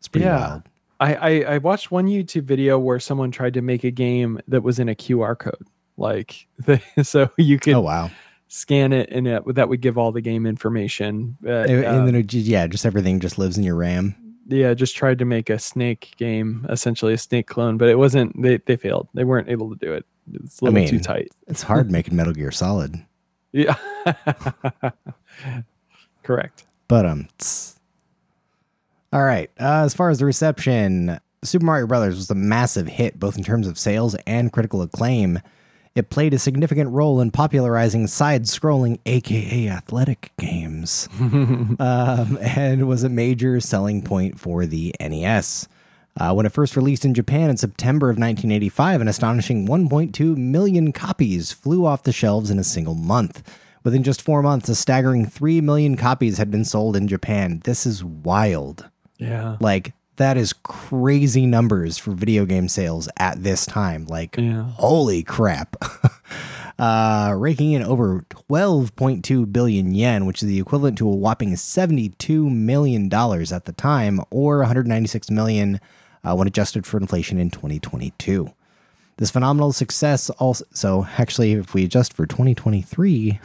it's pretty yeah. wild. I, I watched one YouTube video where someone tried to make a game that was in a Q R code, like the, so you could oh, wow. scan it and it, that would give all the game information. Uh, and, and then it, yeah, just everything just lives in your RAM. Yeah, just tried to make a Snake game, essentially a Snake clone, but it wasn't. They they failed. They weren't able to do it. It's a little I mean, too tight. It's hard making Metal Gear Solid. Yeah, correct. But um. Tss. All right. Uh, as far as the reception, Super Mario Bros. Was a massive hit, both in terms of sales and critical acclaim. It played a significant role in popularizing side-scrolling, aka athletic games, um, and was a major selling point for the N E S. Uh, when it first released in Japan in September of nineteen eighty-five, an astonishing one point two million copies flew off the shelves in a single month. Within just four months, a staggering three million copies had been sold in Japan. This is wild. Yeah. Like, that is crazy numbers for video game sales at this time. Like, yeah. Holy crap. uh, raking in over twelve point two billion yen, which is the equivalent to a whopping seventy-two million dollars at the time, or one hundred ninety-six million dollars uh, when adjusted for inflation in twenty twenty-two. This phenomenal success also... So, actually, if we adjust for twenty twenty-three...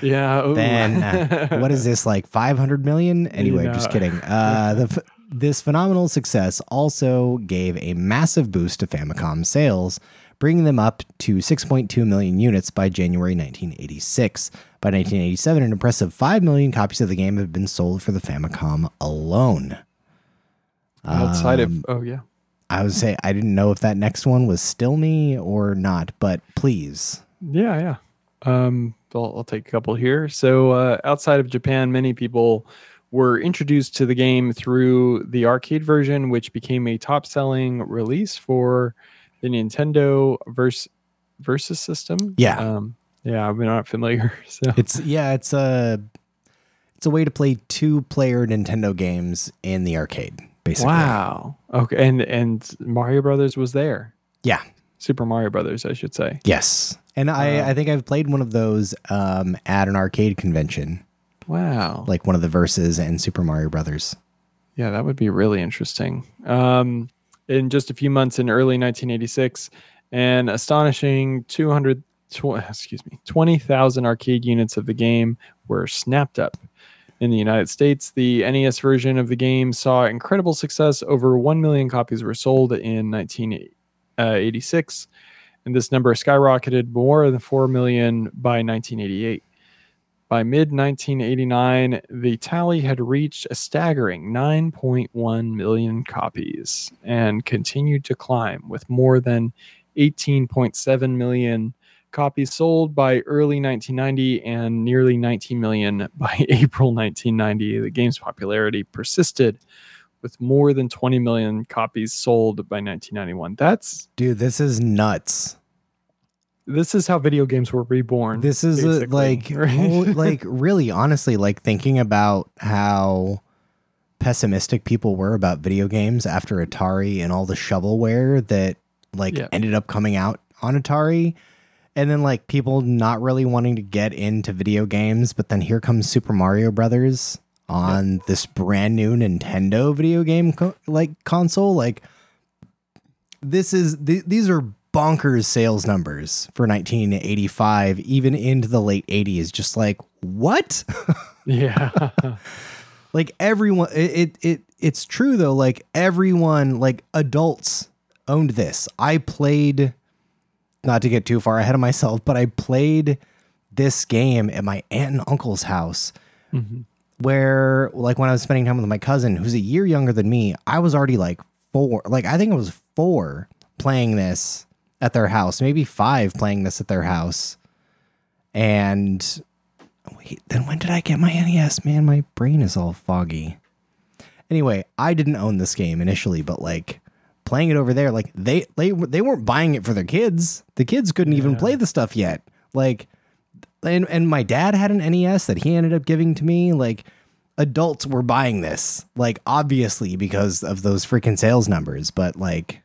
Yeah. Ooh. Then uh, what is this, like five hundred million? Anyway, yeah. Just kidding. Uh, the, this phenomenal success also gave a massive boost to Famicom sales, bringing them up to six point two million units by January nineteen eighty-six. By nineteen eighty-seven, an impressive five million copies of the game have been sold for the Famicom alone. Outside um, of, oh yeah. I would say, I didn't know if that next one was Still Me or not, but please. Yeah, yeah. Um, I'll, I'll take a couple here. So uh, outside of Japan, many people were introduced to the game through the arcade version, which became a top-selling release for the Nintendo verse, Versus system. Yeah, um, yeah, I'm not familiar. So it's yeah, it's a it's a way to play two-player Nintendo games in the arcade, basically. Wow. Okay, and and Mario Brothers was there. Yeah, Super Mario Brothers, I should say. Yes. And I, wow. I think I've played one of those um, at an arcade convention. Wow. Like one of the Verses and Super Mario Brothers. Yeah, that would be really interesting. Um, in just a few months in early nineteen eighty-six, an astonishing two hundred, tw- excuse me, twenty thousand arcade units of the game were snapped up. In the United States, the N E S version of the game saw incredible success. Over one million copies were sold in nineteen eighty-six. And this number skyrocketed more than four million by nineteen eighty-eight. By mid-nineteen eighty-nine, the tally had reached a staggering nine point one million copies and continued to climb, with more than eighteen point seven million copies sold by early nineteen ninety and nearly nineteen million by April nineteen ninety. The game's popularity persisted, with more than twenty million copies sold by nineteen ninety-one. That's... Dude, this is nuts. This is how video games were reborn. This is a, like, right? Like, really, honestly, like thinking about how pessimistic people were about video games after Atari and all the shovelware that like yep. ended up coming out on Atari. And then like people not really wanting to get into video games, but then here comes Super Mario Brothers on yep. this brand new Nintendo video game co- like console. Like this is th- these are bonkers sales numbers for nineteen eighty-five, even into the late eighties. Just like what? Yeah. Like everyone, it, it it it's true though. Like everyone, like adults owned this. I played. Not to get too far ahead of myself, but I played this game at my aunt and uncle's house mm-hmm. where like when I was spending time with my cousin, who's a year younger than me, I was already like four, like I think it was four playing this at their house, maybe five playing this at their house. And wait, then when did I get my N E S? Man, my brain is all foggy. Anyway, I didn't own this game initially, but like playing it over there, like they they they weren't buying it for their kids. The kids couldn't yeah. even play the stuff yet. Like, and and my dad had an N E S that he ended up giving to me. Like, adults were buying this, like obviously because of those freaking sales numbers. But like,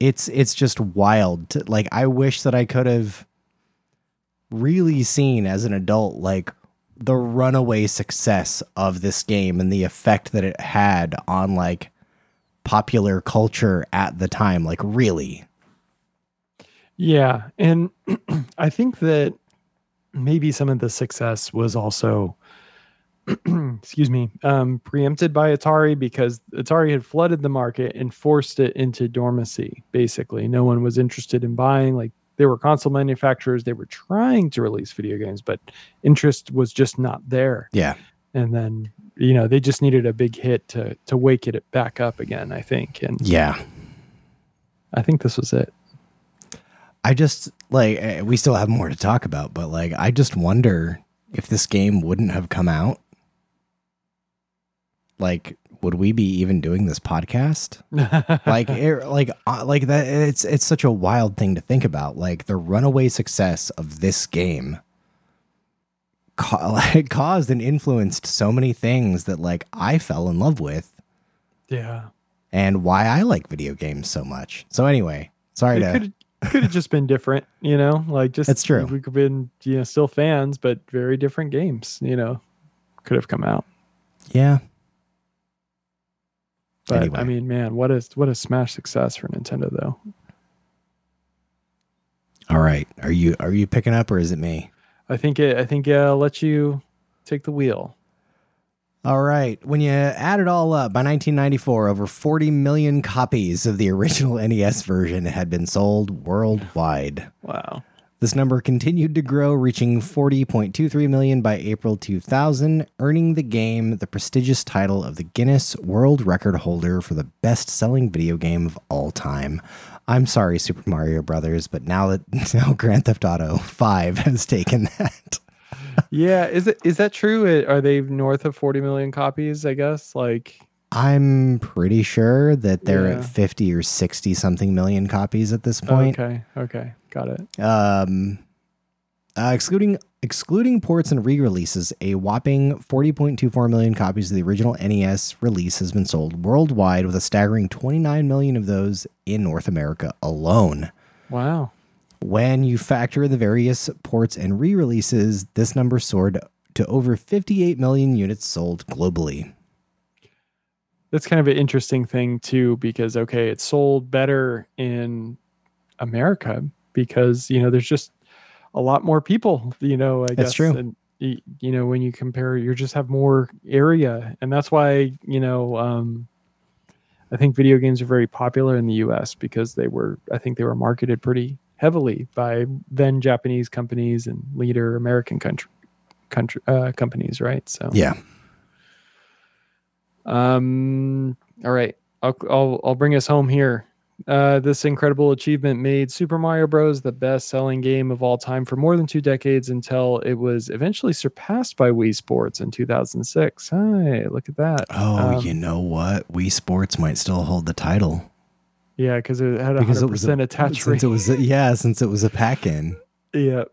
it's it's just wild. To, like, I wish that I could have really seen as an adult, like the runaway success of this game and the effect that it had on like. Popular culture at the time, like really. Yeah. And I think that maybe some of the success was also, excuse me, um, preempted by Atari because Atari had flooded the market and forced it into dormancy. Basically, no one was interested in buying. Like there were console manufacturers, they were trying to release video games, but interest was just not there. Yeah. And then, you know, they just needed a big hit to to wake it back up again, I think. And yeah, I think this was it. I just like we still have more to talk about, but like I just wonder if this game wouldn't have come out. Like, would we be even doing this podcast? like, it, like, uh, like that? It's it's such a wild thing to think about. Like the runaway success of this game. It caused and influenced so many things that like I fell in love with. Yeah. And why I like video games so much. So anyway, sorry it to could have just been different, you know, like just it's true. We've been, you know, still fans, but very different games, you know, could have come out. Yeah. But anyway. I mean, man, what is what a smash success for Nintendo though. All right. Are you are you picking up or is it me? I think it, I think I'll let you take the wheel. All right. When you add it all up, by nineteen ninety-four, over forty million copies of the original N E S version had been sold worldwide. Wow. This number continued to grow, reaching forty point two three million by April two thousand, earning the game the prestigious title of the Guinness World Record holder for the best-selling video game of all time. I'm sorry, Super Mario Brothers, but now that now Grand Theft Auto five has taken that. Yeah, is it is that true? Are they north of forty million copies, I guess? Like I'm pretty sure that they're yeah. at fifty or sixty something million copies at this point. Okay, okay. Got it. Um uh, excluding excluding ports and re-releases, a whopping forty point two four million copies of the original N E S release has been sold worldwide, with a staggering twenty-nine million of those in North America alone. Wow. When you factor the various ports and re-releases, this number soared to over fifty-eight million units sold globally. That's kind of an interesting thing too, because okay, it sold better in America because, you know, there's just a lot more people, you know, I that's guess. That's true. And, you know, when you compare, you just have more area. And that's why, you know, um, I think video games are very popular in the U S because they were, I think they were marketed pretty heavily by then Japanese companies and later American country, country uh, companies, right? So, yeah. Um. All right. I'll, I'll, I'll bring us home here. Uh, this incredible achievement made Super Mario Bros. The best-selling game of all time for more than two decades until it was eventually surpassed by Wii Sports in two thousand six. Hey, look at that. Oh, um, you know what? Wii Sports might still hold the title. Yeah, because it had a hundred percent attach rate. Since it was a, yeah, since it was a pack-in. Yeah.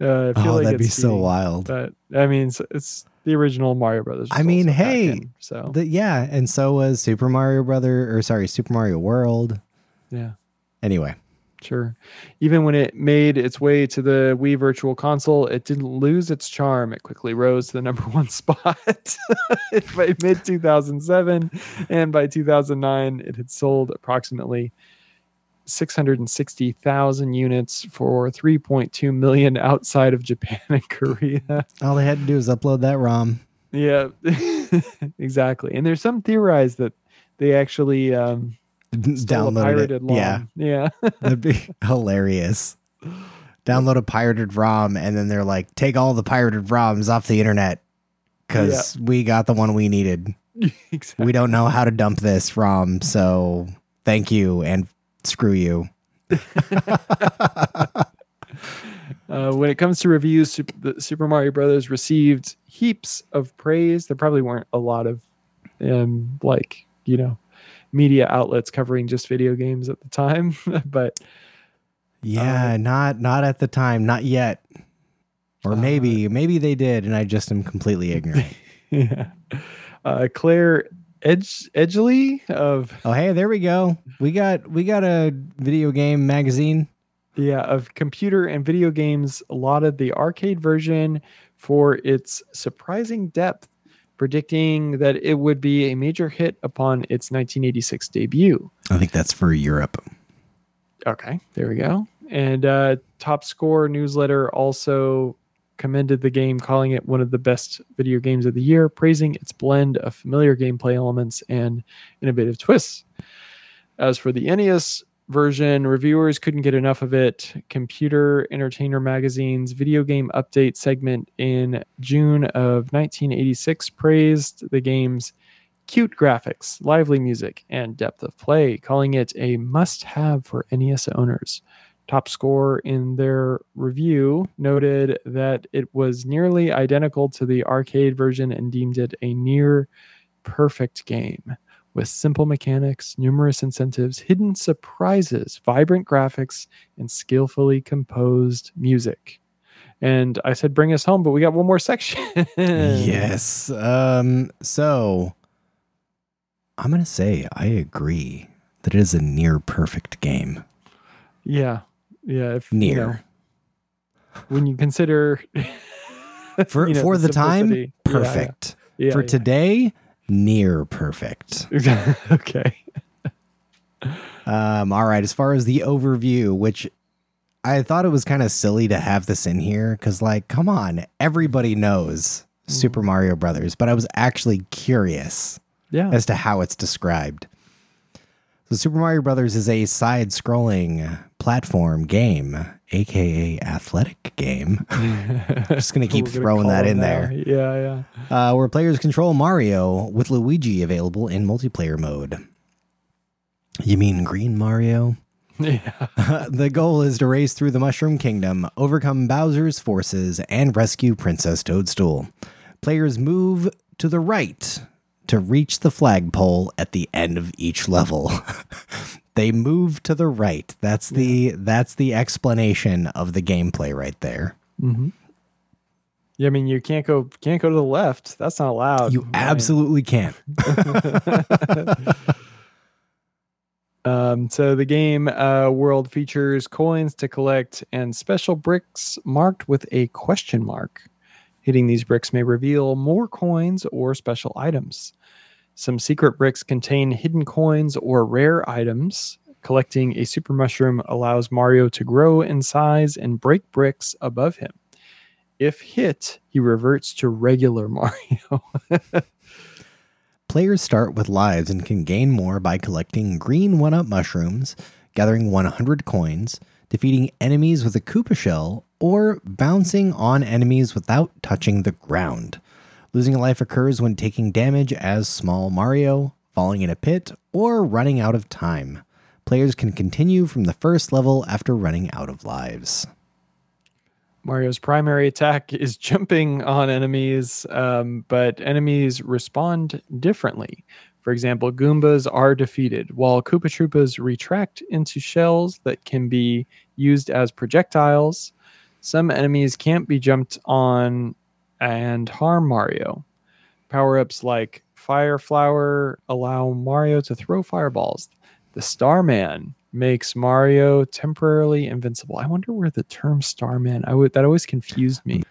Uh, I feel oh, like that'd it's be cheating, so wild. But I mean, it's, it's the original Mario Brothers. I mean, hey, in, so the, yeah, and so was Super Mario Brother, or sorry, Super Mario World. Yeah. Anyway. Sure. Even when it made its way to the Wii Virtual Console, it didn't lose its charm. It quickly rose to the number one spot by mid two thousand seven, and by two thousand nine, it had sold approximately six hundred sixty thousand units for three point two million outside of Japan and Korea. All they had to do was upload that ROM. Yeah, exactly. And there's some theorize that they actually... Um, downloaded it. Long. Yeah. Yeah. That'd be hilarious. Download a pirated ROM and then they're like, take all the pirated ROMs off the internet because yeah. we got the one we needed. Exactly. We don't know how to dump this ROM, so thank you and screw you. Uh, when it comes to reviews, Super, the Super Mario Brothers received heaps of praise. There probably weren't a lot of um, like, you know, media outlets covering just video games at the time, but yeah, um, not not at the time, not yet, or uh, maybe maybe they did, and I just am completely ignorant. Yeah, uh, Claire Edge Edgley of oh hey, there we go, we got we got a video game magazine. Yeah, of Computer and Video Games lauded the arcade version for its surprising depth, predicting that it would be a major hit upon its nineteen eighty-six debut. I think that's for Europe. Okay, there we go. And uh, Top Score newsletter also commended the game, calling it one of the best video games of the year, praising its blend of familiar gameplay elements and innovative twists. As for the N E S version, reviewers couldn't get enough of it. Computer Entertainer Magazine's video game update segment in June of nineteen eighty-six praised the game's cute graphics, lively music, and depth of play, calling it a must-have for N E S owners. Top Score in their review noted that it was nearly identical to the arcade version and deemed it a near-perfect game, with simple mechanics, numerous incentives, hidden surprises, vibrant graphics, and skillfully composed music. And I said, bring us home, but we got one more section. Yes. Um, so I'm going to say I agree that it is a near perfect game. Yeah. Yeah. If, near. You know, when you consider. for you know, for the, the time, perfect. Yeah, yeah. Yeah, for yeah. today, near perfect. Okay. um all right, as far as the overview, which I thought it was kind of silly to have this in here because, like, come on, everybody knows mm. Super Mario Brothers, but I was actually curious yeah. as to how it's described. So Super Mario Brothers is a side-scrolling platform game, aka athletic game. I'm just gonna keep gonna throwing that in there. That. Yeah, yeah. Uh, where players control Mario with Luigi available in multiplayer mode. You mean Green Mario? Yeah. The goal is to race through the Mushroom Kingdom, overcome Bowser's forces, and rescue Princess Toadstool. Players move to the right to reach the flagpole at the end of each level. They move to the right. That's the yeah. that's the explanation of the gameplay right there. Mm-hmm. Yeah, I mean, you can't go can't go to the left. That's not allowed. You right? absolutely can't. um, so the game uh, world features coins to collect and special bricks marked with a question mark. Hitting these bricks may reveal more coins or special items. Some secret bricks contain hidden coins or rare items. Collecting a super mushroom allows Mario to grow in size and break bricks above him. If hit, he reverts to regular Mario. Players start with lives and can gain more by collecting green one-up mushrooms, gathering one hundred coins, defeating enemies with a Koopa shell, or bouncing on enemies without touching the ground. Losing a life occurs when taking damage as Small Mario, falling in a pit, or running out of time. Players can continue from the first level after running out of lives. Mario's primary attack is jumping on enemies, um, but enemies respond differently. For example, Goombas are defeated, while Koopa Troopas retract into shells that can be used as projectiles. Some enemies can't be jumped on and harm Mario. Power-ups like Fire Flower allow Mario to throw fireballs. The Starman makes Mario temporarily invincible. I wonder where the term Starman, I would, that always confused me.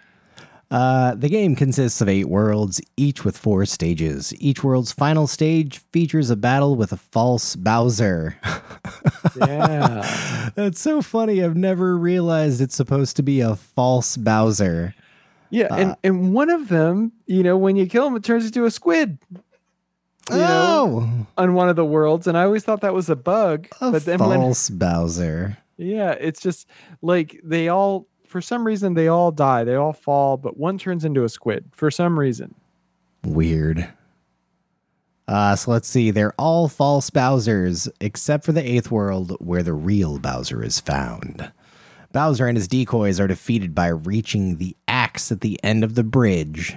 Uh, the game consists of eight worlds, each with four stages. Each world's final stage features a battle with a false Bowser. Yeah. That's so funny. I've never realized it's supposed to be a false Bowser. Yeah, uh, and, and one of them, you know, when you kill him, it turns into a squid. You oh! know, on one of the worlds, and I always thought that was a bug. A but then false when, Bowser. Yeah, it's just, like, they all... For some reason, they all die. They all fall, but one turns into a squid for some reason. Weird. Uh, so let's see. They're all false Bowsers, except for the eighth world, where the real Bowser is found. Bowser and his decoys are defeated by reaching the axe at the end of the bridge.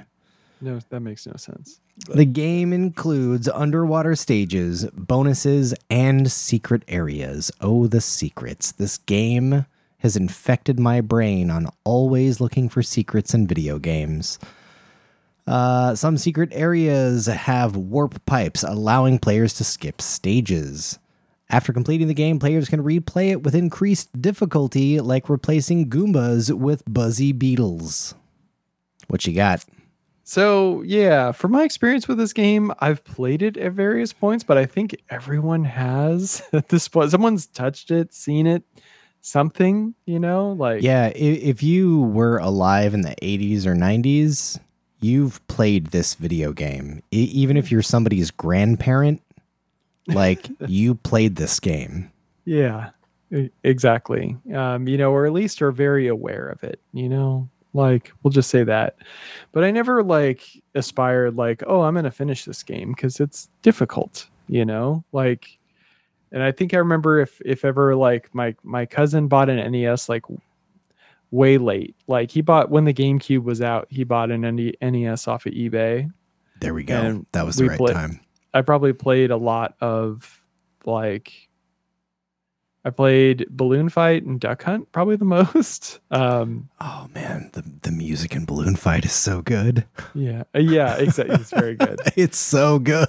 No, that makes no sense. But. The game includes underwater stages, bonuses, and secret areas. Oh, the secrets. This game... has infected my brain on always looking for secrets in video games. Uh, some secret areas have warp pipes, allowing players to skip stages. After completing the game, players can replay it with increased difficulty, like replacing Goombas with buzzy beetles. What you got? So, yeah, from my experience with this game, I've played it at various points, but I think everyone has at this point. Someone's touched it, seen it. Something, you know, like yeah, if, if you were alive in the eighties or nineties, you've played this video game. I, even if you're somebody's grandparent, like you played this game. Yeah, exactly. Um, you know, or at least are very aware of it, you know, like we'll just say that. But I never like aspired like, oh, I'm going to finish this game because it's difficult, you know, like. And I think I remember if, if ever like my, my cousin bought an N E S like way late, like he bought when the GameCube was out, he bought an N E S off of eBay. There we go. That was the right play- time. I probably played a lot of like, I played Balloon Fight and Duck Hunt probably the most. Um, oh man, the, the music in Balloon Fight is so good. Yeah. Yeah, exactly. It's very good. It's so good.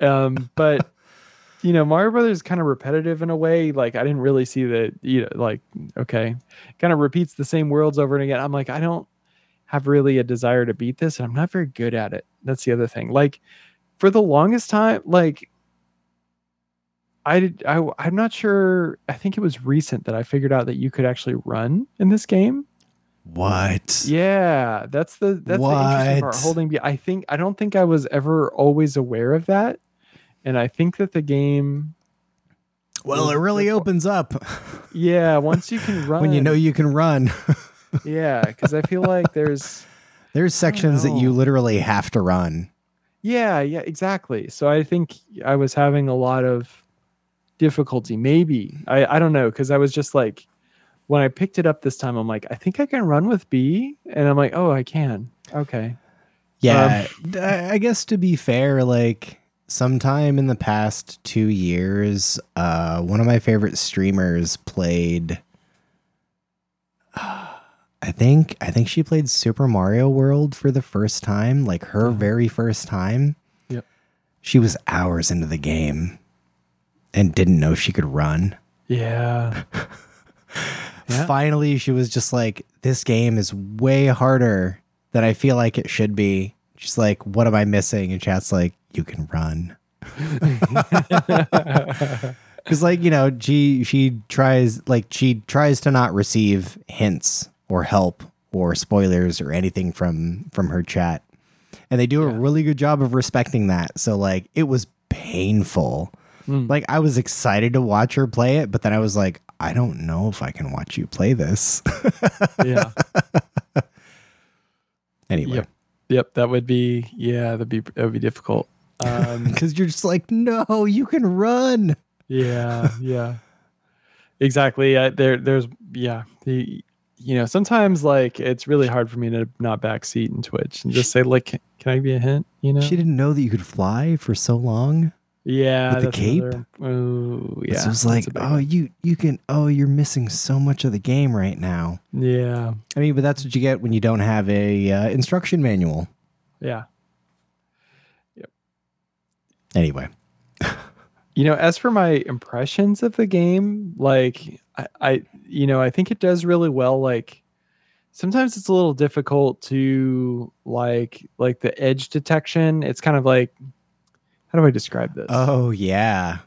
Um, but you know, Mario Brothers is kind of repetitive in a way. Like, I didn't really see that, you know, like, okay, kind of repeats the same worlds over and again. I'm like, I don't have really a desire to beat this, and I'm not very good at it. That's the other thing. Like, for the longest time, like, I did, I, I'm not sure. I think it was recent that I figured out that you could actually run in this game. What? Yeah, that's the that's what? the interesting part. Holding, I think I don't think I was ever always aware of that. And I think that the game... Well, it really opens up. Yeah, once you can run. When you know you can run. Yeah, because I feel like there's... There's sections that you literally have to run. Yeah, yeah, exactly. So I think I was having a lot of difficulty, maybe. I, I don't know, because I was just like... When I picked it up this time, I'm like, I think I can run with B. And I'm like, oh, I can. Okay. Yeah, um, I guess to be fair, like... Sometime in the past two years, uh, one of my favorite streamers played, uh, I think, I think she played Super Mario World for the first time, like her very first time. Yep. She was hours into the game and didn't know she could run. Yeah. Yeah. Finally, she was just like, this game is way harder than I feel like it should be. She's like, what am I missing? And chat's like, you can run. Because like, you know, she she tries like she tries to not receive hints or help or spoilers or anything from from her chat. And they do yeah. a really good job of respecting that. So like it was painful. Mm. Like I was excited to watch her play it, but then I was like, I don't know if I can watch you play this. Yeah. Anyway. Yep. Yep, that would be, yeah, that'd be, that would be difficult. Um, because you're just like, no, you can run. Yeah, yeah, exactly. I, there, there's, yeah, the, you know, sometimes like it's really hard for me to not backseat in Twitch and just say like, can I give you a hint? You know, she didn't know that you could fly for so long. Yeah. With the cape. Another, oh, yeah. This was like, oh, you, you can, oh, you're missing so much of the game right now. Yeah. I mean, but that's what you get when you don't have a uh, instruction manual. Yeah. Yep. Anyway. You know, as for my impressions of the game, like I, I, you know, I think it does really well. Like sometimes it's a little difficult to like, like the edge detection. It's kind of like, how do I describe this? Oh yeah.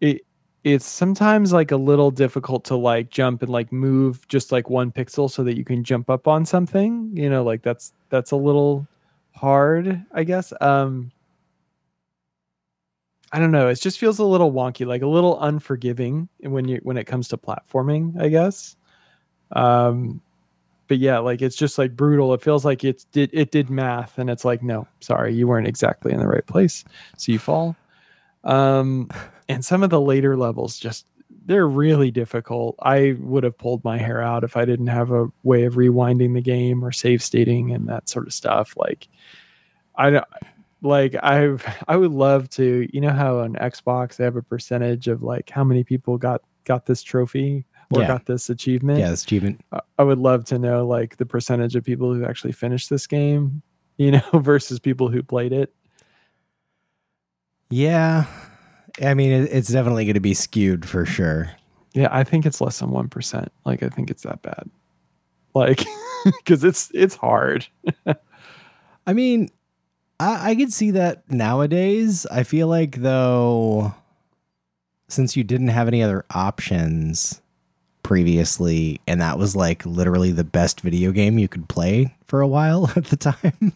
It, it's sometimes like a little difficult to like jump and like move just like one pixel so that you can jump up on something, you know, like that's, that's a little hard, I guess. Um, I don't know. It just feels a little wonky, like a little unforgiving when you when it comes to platforming, I guess. Um, but yeah, like it's just like brutal. It feels like it's did it did math, and it's like, no, sorry, you weren't exactly in the right place, so you fall. Um, and some of the later levels just they're really difficult. I would have pulled my hair out if I didn't have a way of rewinding the game or save stating and that sort of stuff. Like, I don't. Like I've, I would love to, you know how on Xbox they have a percentage of like how many people got, got this trophy or yeah. got this achievement. Yeah, this achievement. I would love to know like the percentage of people who actually finished this game, you know, versus people who played it. Yeah. I mean, it's definitely going to be skewed for sure. Yeah. I think it's less than one percent. Like, I think it's that bad. Like, cause it's, it's hard. I mean, I could see that nowadays. I feel like, though, since you didn't have any other options previously, and that was like literally the best video game you could play for a while at the time,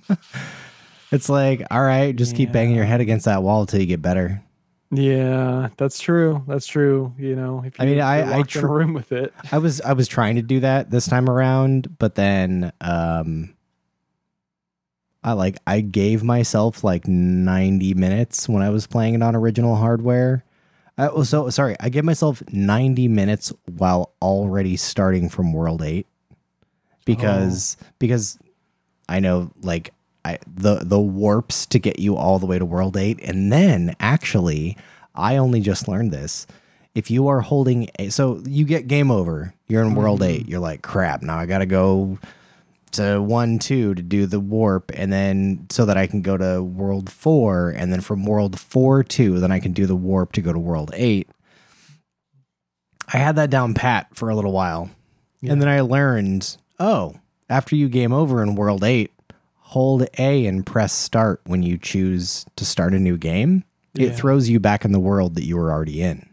it's like, all right, just yeah. keep banging your head against that wall till you get better. Yeah, that's true. That's true. You know, if you I mean, I, I tr- in a room with it. I was I was trying to do that this time around, but then. Um, I like I gave myself like ninety minutes when I was playing it on original hardware. I was so sorry. I gave myself ninety minutes while already starting from World eight because oh. because I know like I the the warps to get you all the way to World eight, and then actually I only just learned this. If you are holding a, so you get game over. You're in World eight. You're like, crap, now I got to go to one, two to do the warp, and then so that I can go to world four, and then from world four to then I can do the warp to go to world eight. I had that down pat for a little while. Yeah. And then I learned, oh, after you game over in world eight, hold A and press start when you choose to start a new game. Yeah. It throws you back in the world that you were already in.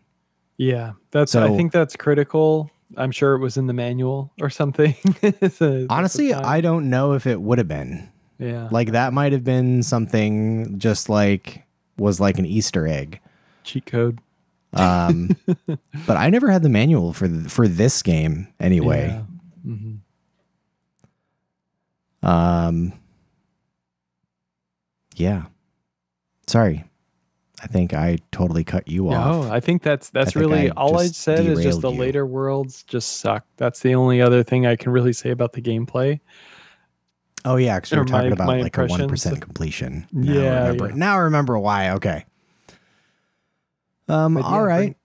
Yeah, that's so, I think that's critical. I'm sure it was in the manual or something. a, Honestly, I don't know if it would have been. Yeah. Like that might have been something just like was like an Easter egg. Cheat code. Um, but I never had the manual for th- for this game anyway. Yeah. Mm-hmm. Um Yeah. Sorry. I think I totally cut you no, off. No, I think that's that's I really I all I said is just the you. Later worlds just suck. That's the only other thing I can really say about the gameplay. Oh yeah, because we were talking my, about my like a one percent completion. Now yeah, I remember, yeah. Now I remember why. Okay. Um. But all yeah, right.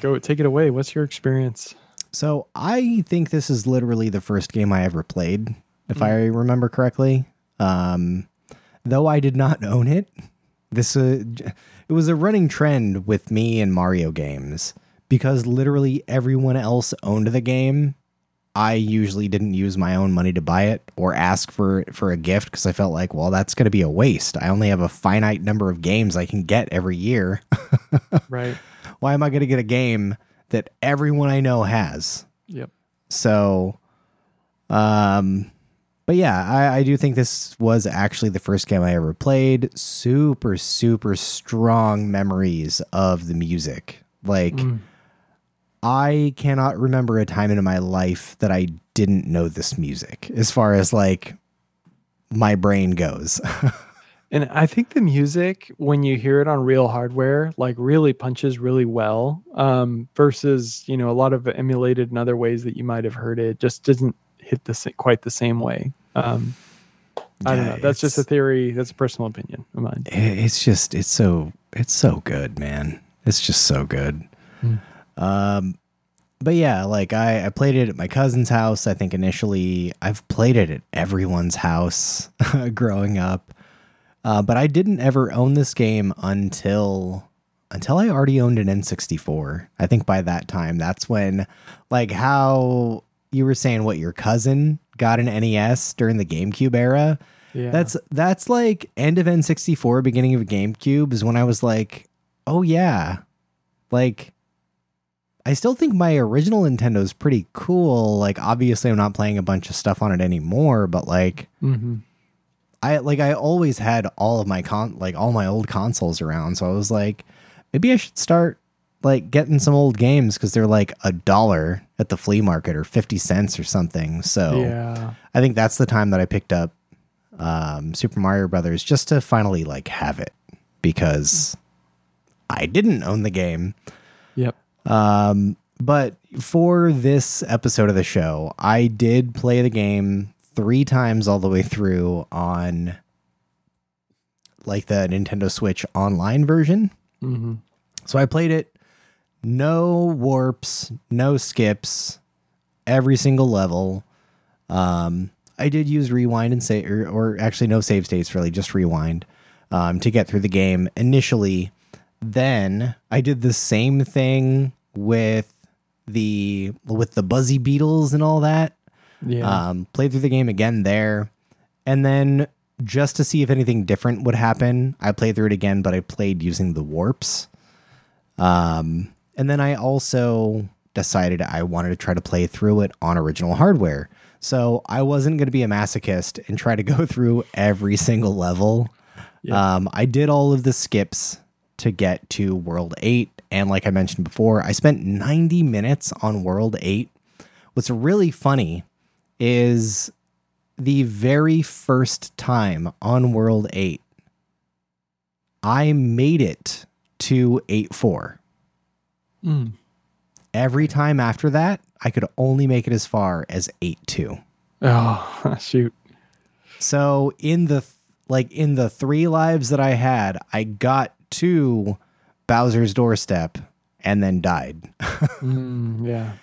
Go take it away. What's your experience? So I think this is literally the first game I ever played, if mm. I remember correctly. Um, though I did not own it. This uh, it was a running trend with me and Mario games because literally everyone else owned the game. I usually didn't use my own money to buy it or ask for, for a gift because I felt like, well, that's going to be a waste. I only have a finite number of games I can get every year. Right. Why am I going to get a game that everyone I know has? Yep. So, um... But yeah, I, I do think this was actually the first game I ever played. Super, super strong memories of the music. Like, mm. I cannot remember a time in my life that I didn't know this music as far as like my brain goes. And I think the music, when you hear it on real hardware, like really punches really well um, versus, you know, a lot of emulated in other ways that you might have heard it just doesn't hit this quite the same way. Um, I don't know. That's just a theory. That's a personal opinion of mine. It's just, it's so it's so good, man. It's just so good. Mm. Um, but yeah, like I, I played it at my cousin's house. I think initially I've played it at everyone's house growing up. Uh, but I didn't ever own this game until until I already owned an N sixty-four. I think by that time, that's when, like how you were saying, what, your cousin got an N E S during the GameCube era. Yeah. That's that's like end of N sixty-four, beginning of GameCube is when I was like, oh yeah, like I still think my original Nintendo is pretty cool. Like obviously I'm not playing a bunch of stuff on it anymore, but like mm-hmm. I like I always had all of my con like all my old consoles around, so I was like, maybe I should start like getting some old games because they're like a dollar at the flea market or fifty cents or something. So yeah. I think that's the time that I picked up um, Super Mario Brothers, just to finally like have it because I didn't own the game. Yep. Um, but for this episode of the show, I did play the game three times all the way through on like the Nintendo Switch online version. Mm-hmm. So I played it. No warps, no skips, every single level. Um, I did use rewind and save, or, or actually no save states, really just rewind um, to get through the game initially. Then I did the same thing with the with the Buzzy Beetles and all that. Yeah. Um, played through the game again there. And then just to see if anything different would happen, I played through it again, but I played using the warps. Um, and then I also decided I wanted to try to play through it on original hardware. So I wasn't going to be a masochist and try to go through every single level. Yeah. Um, I did all of the skips to get to World eight. And like I mentioned before, I spent ninety minutes on World eight. What's really funny is the very first time on World eight, I made it to eight four. Mm. Every time after that, I could only make it as far as eight two. Oh, shoot. So in the, th- like in the three lives that I had, I got to Bowser's doorstep and then died. mm, yeah.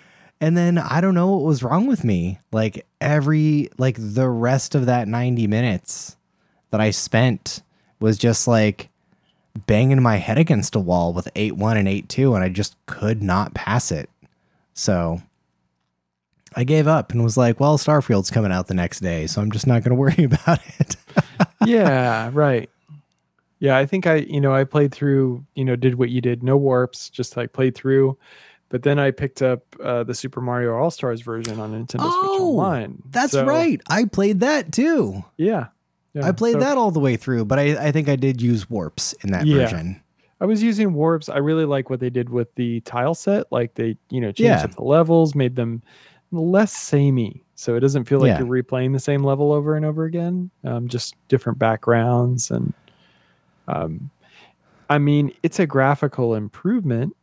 And then I don't know what was wrong with me. Like every, like the rest of that ninety minutes that I spent was just like banging my head against a wall with eight one and eight two, and I just could not pass it. So I gave up and was like, well, Starfield's coming out the next day, so I'm just not going to worry about it. Yeah, right. Yeah, I think I, you know, I played through, you know, did what you did. No warps, just like played through. But then I picked up uh, the Super Mario All-Stars version on Nintendo oh, Switch Online. That's so, right. I played that too. Yeah. yeah. I played so, that all the way through, but I, I think I did use warps in that yeah. version. I was using warps. I really like what they did with the tile set. Like they, you know, changed yeah. up the levels, made them less samey. So it doesn't feel like yeah. you're replaying the same level over and over again. Um, just different backgrounds. And um, I mean, it's a graphical improvement.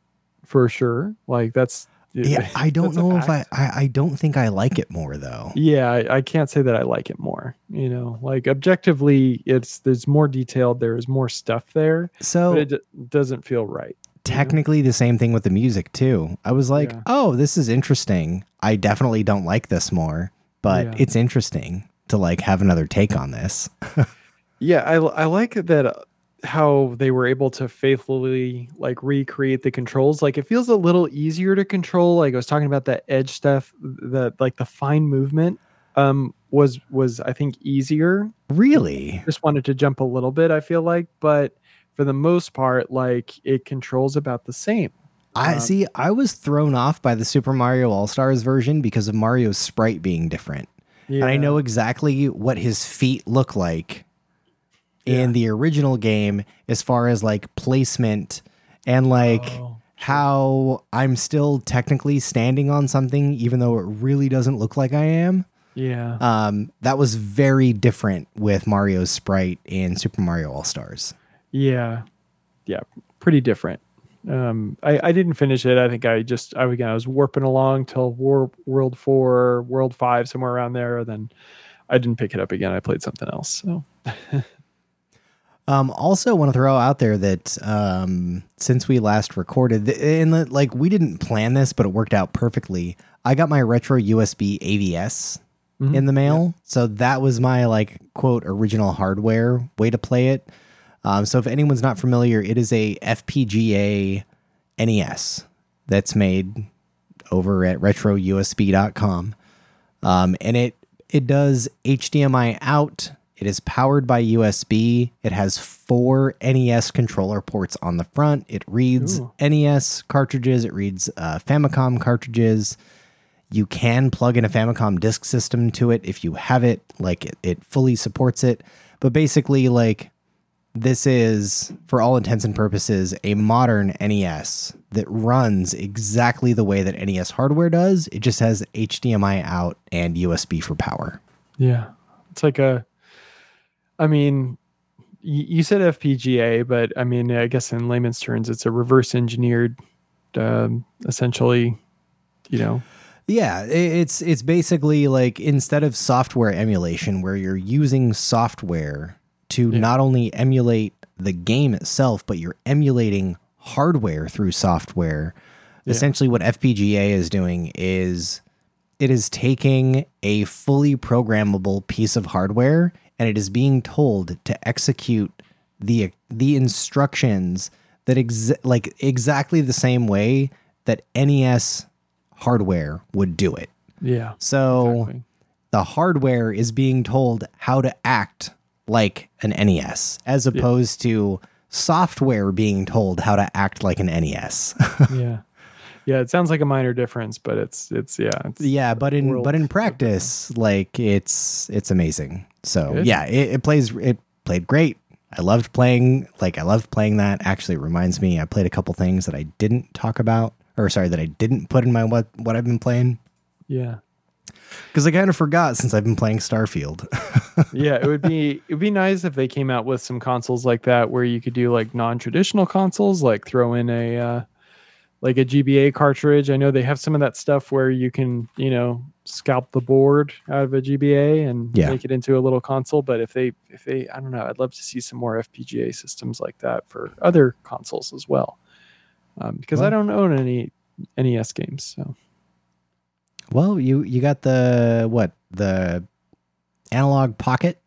For sure. Like that's, yeah, I don't know if I, I, I don't think I like it more though. Yeah. I, I can't say that I like it more, you know, like objectively it's, there's more detailed. There is more stuff there. So but it d- doesn't feel right. Technically you know? The same thing with the music too. I was like, yeah. oh, this is interesting. I definitely don't like this more, but yeah. it's interesting to like have another take on this. yeah. I, I like that. Uh, how they were able to faithfully like recreate the controls. Like it feels a little easier to control. Like I was talking about that edge stuff, the like the fine movement um, was, was I think easier. Really? I just wanted to jump a little bit, I feel like, but for the most part, like it controls about the same. I um, see. I was thrown off by the Super Mario All-Stars version because of Mario's sprite being different. Yeah. And I know exactly what his feet look like in the original game, as far as like placement and like oh, how I'm still technically standing on something, even though it really doesn't look like I am. Yeah. Um, that was very different with Mario's sprite in Super Mario All-Stars. Yeah. Yeah. Pretty different. Um, I, I didn't finish it. I think I just, I, I was warping along till War, World four, World five, somewhere around there. Then I didn't pick it up again. I played something else. So Um, also want to throw out there that um, since we last recorded, and the, like we didn't plan this, but it worked out perfectly. I got my retro U S B A V S mm-hmm. in the mail. Yeah. So that was my like quote original hardware way to play it. Um, so if anyone's not familiar, it is a F P G A N E S that's made over at retro U S B dot com. Um, and it, it does H D M I out. It is powered by U S B. It has four N E S controller ports on the front. It reads Ooh. N E S cartridges. It reads uh, Famicom cartridges. You can plug in a Famicom disk system to it if you have it. Like it, it fully supports it. But basically, like this is, for all intents and purposes, a modern N E S that runs exactly the way that N E S hardware does. It just has H D M I out and U S B for power. Yeah, it's like a. I mean, you said F P G A, but I mean, I guess in layman's terms, it's a reverse engineered, um, essentially, you know. Yeah, it's it's basically like instead of software emulation where you're using software to yeah. not only emulate the game itself, but you're emulating hardware through software. Yeah. Essentially what F P G A is doing is it is taking a fully programmable piece of hardware and it is being told to execute the the instructions that ex- like exactly the same way that N E S hardware would do it. Yeah. So exactly. The hardware is being told how to act like an N E S, as opposed yeah. to software being told how to act like an N E S. yeah. Yeah, it sounds like a minor difference, but it's it's yeah. It's yeah, but in but in practice, like it's it's amazing. So Good. yeah, it, it plays it played great. I loved playing like I loved playing that. Actually, it reminds me I played a couple things that I didn't talk about or sorry, that I didn't put in my what what I've been playing. Yeah. Because I kind of forgot since I've been playing Starfield. yeah, it would be it'd be nice if they came out with some consoles like that where you could do like non-traditional consoles, like throw in a uh like a G B A cartridge. I know they have some of that stuff where you can, you know, scalp the board out of a G B A and yeah. make it into a little console. But if they, if they, I don't know, I'd love to see some more F P G A systems like that for other consoles as well. Um, because well, I don't own any N E S games. So, well, you, you got the, what, the Analog Pocket?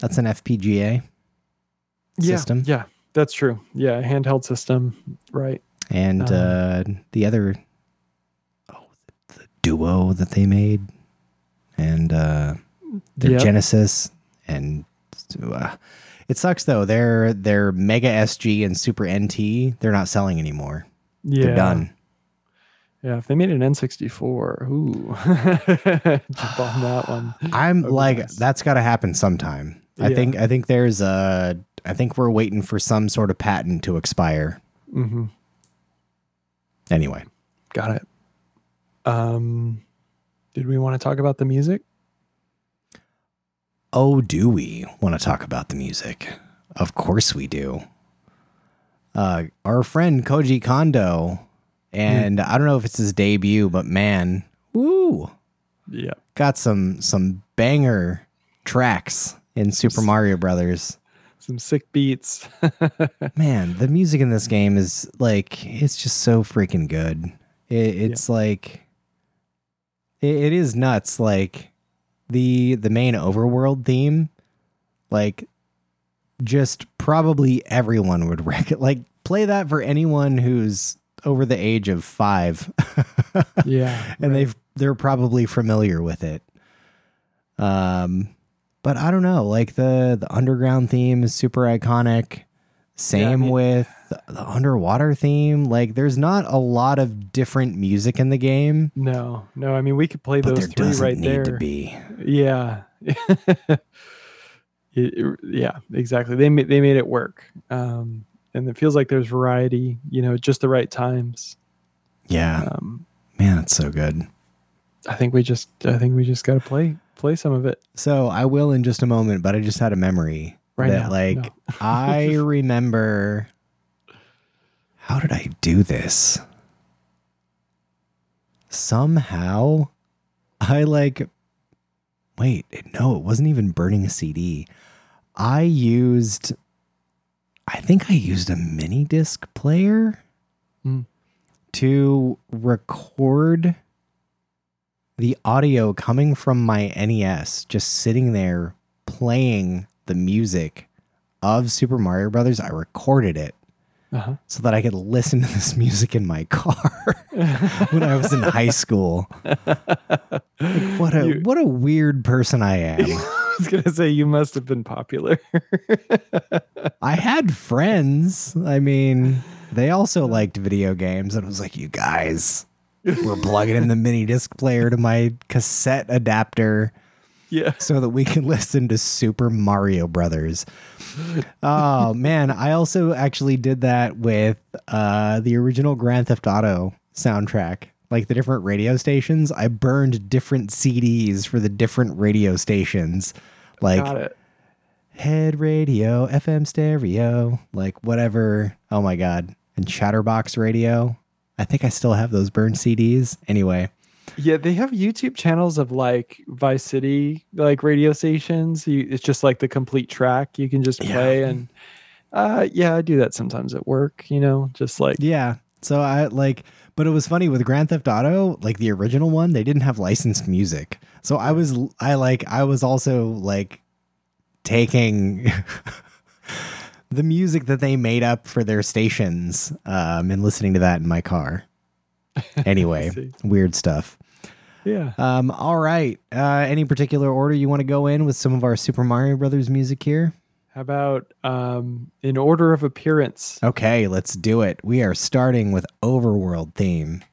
That's an F P G A yeah, system. Yeah. That's true. Yeah, handheld system, right? And um, uh, the other, oh, the Duo that they made, and uh, their yep. Genesis, and uh, it sucks though. Their their Mega S G and Super N T, they're not selling anymore. Yeah, they're done. Yeah, if they made an N sixty-four, ooh, bomb that one. I'm oh, like, goodness. That's got to happen sometime. I yeah. think I think there's a. I think we're waiting for some sort of patent to expire. Mm-hmm. Anyway. Got it. Um, did we want to talk about the music? Oh, do we want to talk about the music? Of course we do. Uh, our friend Koji Kondo, and mm. I don't know if it's his debut, but man, woo. Yeah. Got some some banger tracks in Super Mario Brothers. Some sick beats. Man, the music in this game is like, it's just so freaking good. It, it's yeah. like, it, it is nuts. Like the, the main overworld theme, like just probably everyone would rec- like play that for anyone who's over the age of five. yeah. And right. they've, they're probably familiar with it. Um, But I don't know, like the, the underground theme is super iconic. Same yeah, I mean, with the, the underwater theme. Like there's not a lot of different music in the game. No, no. I mean, we could play but those there three doesn't right need there. To be. Yeah. it, it, yeah, exactly. They, they made it work. Um, and it feels like there's variety, you know, just the right times. Yeah. Um, Man, it's so good. I think we just, I think we just got to play play some of it. So I will in just a moment, but I just had a memory right that now, like no. I remember how did I do this? Somehow I like wait, no, it wasn't even burning a C D. I used, I think I used a mini disc player mm. to record the audio coming from my N E S, just sitting there playing the music of Super Mario Brothers. I recorded it uh-huh. so that I could listen to this music in my car when I was in high school. Like, what a, what a weird person I am. I was going to say, you must have been popular. I had friends. I mean, they also liked video games. And I was like, you guys, we're plugging in the mini disc player to my cassette adapter yeah. so that we can listen to Super Mario Brothers. Oh, man. I also actually did that with uh, the original Grand Theft Auto soundtrack. Like the different radio stations, I burned different C Ds for the different radio stations. Like Got it. Head radio, F M stereo, like whatever. Oh my God. And Chatterbox radio. I think I still have those burned C Ds. Anyway. Yeah, they have YouTube channels of like Vice City, like radio stations. You, it's just like the complete track you can just play. Yeah. And uh, yeah, I do that sometimes at work, you know, just like. Yeah. So I like. But it was funny with Grand Theft Auto, like the original one, they didn't have licensed music. So I was, I like, I was also like taking the music that they made up for their stations um, and listening to that in my car. Anyway, weird stuff. Yeah. Um. All right. Uh, any particular order you want to go in with some of our Super Mario Brothers music here? How about um, in order of appearance? Okay, let's do it. We are starting with Overworld theme.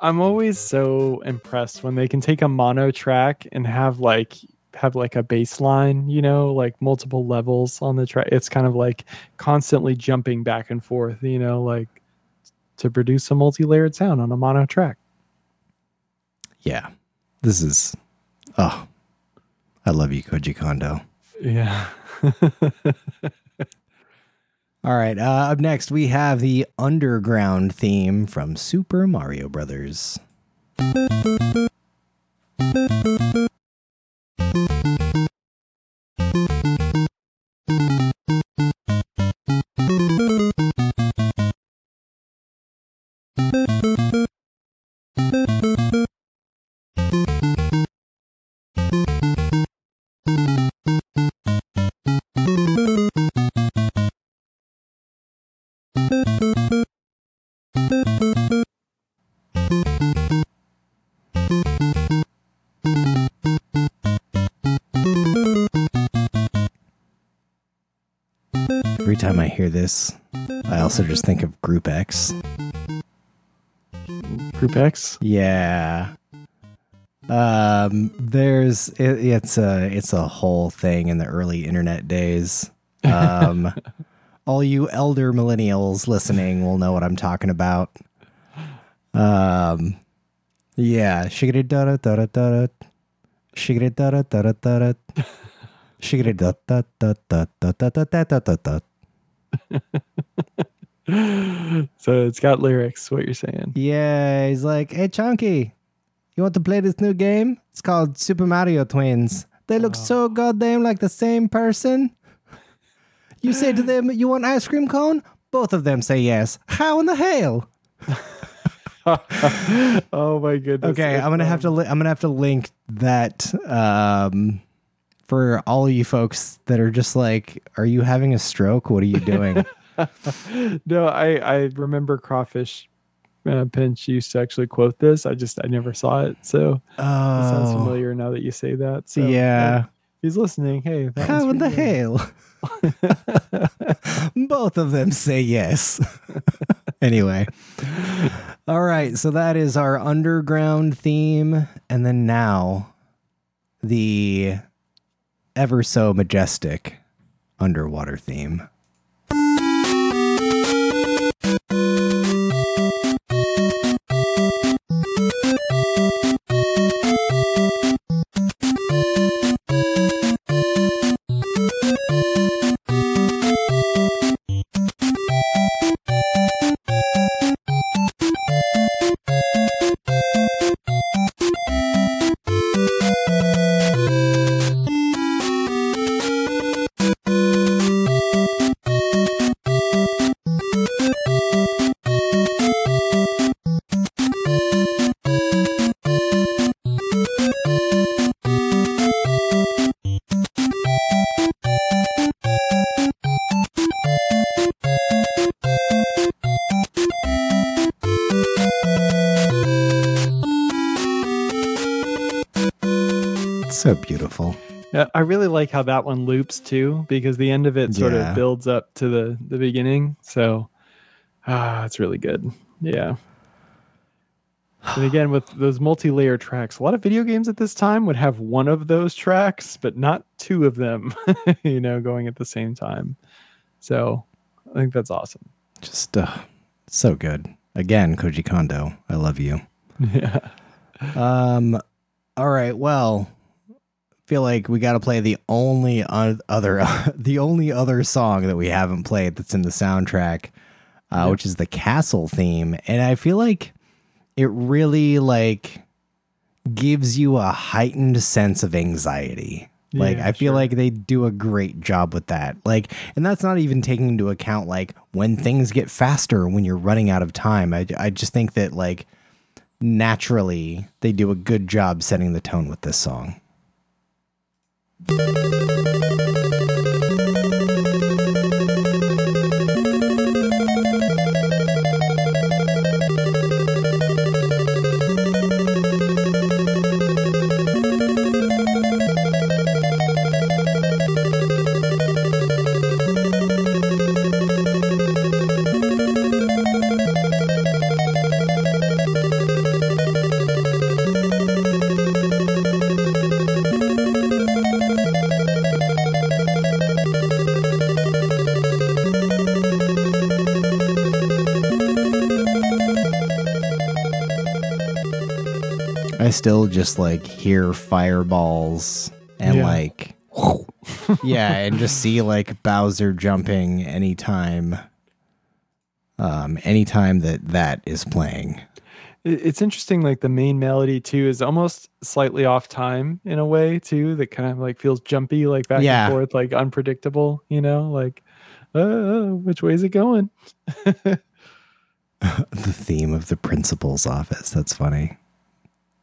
I'm always so impressed when they can take a mono track and have like have like a bass line, you know, like multiple levels on the track. It's kind of like constantly jumping back and forth, you know, like to produce a multi-layered sound on a mono track. Yeah, this is, oh, I love you, Koji Kondo. Yeah. All right, uh, up next, we have the underground theme from Super Mario Brothers. Every time I hear this, I also just think of Group X. Group X? Yeah. Um, there's it, it's a it's a whole thing in the early internet days. Um, all you elder millennials listening will know what I'm talking about. Um, yeah, shigiri da da da da, shigiri da da da da, shigiri da da da da da da da da da. So it's got lyrics, what you're saying. Yeah, he's like, hey Chunky, you want to play this new game? It's called Super Mario Twins. They look oh. so goddamn like the same person. You say to them, you want ice cream cone? Both of them say yes. How in the hell? Oh my goodness. Okay, I'm gonna have to li- I'm gonna have to link that um for all of you folks that are just like, are you having a stroke? What are you doing? No, I I remember Crawfish uh, Pinch used to actually quote this. I just I never saw it, so oh. It sounds familiar now that you say that. So yeah, hey, he's listening. Hey, that how in the hell? Both of them say yes. Anyway. All right. So that is our underground theme. And then now the ever so majestic underwater theme. So beautiful. Yeah, I really like how that one loops too, because the end of it sort yeah. of builds up to the, the beginning. So ah, it's really good. Yeah. And again, with those multi-layer tracks, a lot of video games at this time would have one of those tracks, but not two of them, you know, going at the same time. So I think that's awesome. Just uh, so good. Again, Koji Kondo, I love you. Yeah. Um. All right. Well, feel like we got to play the only other uh, the only other song that we haven't played that's in the soundtrack, uh, yep. which is the castle theme. And I feel like it really like gives you a heightened sense of anxiety. Yeah, like I feel sure. like they do a great job with that. Like, and that's not even taking into account like when things get faster, when you're running out of time. I, I just think that like naturally they do a good job setting the tone with this song. Still just like hear fireballs and yeah. like yeah and just see like Bowser jumping anytime um anytime that that is playing. It's interesting, like the main melody too is almost slightly off time in a way too, that kind of like feels jumpy, like back yeah. and forth, like unpredictable, you know, like uh, which way is it going? The theme of the principal's office. That's funny.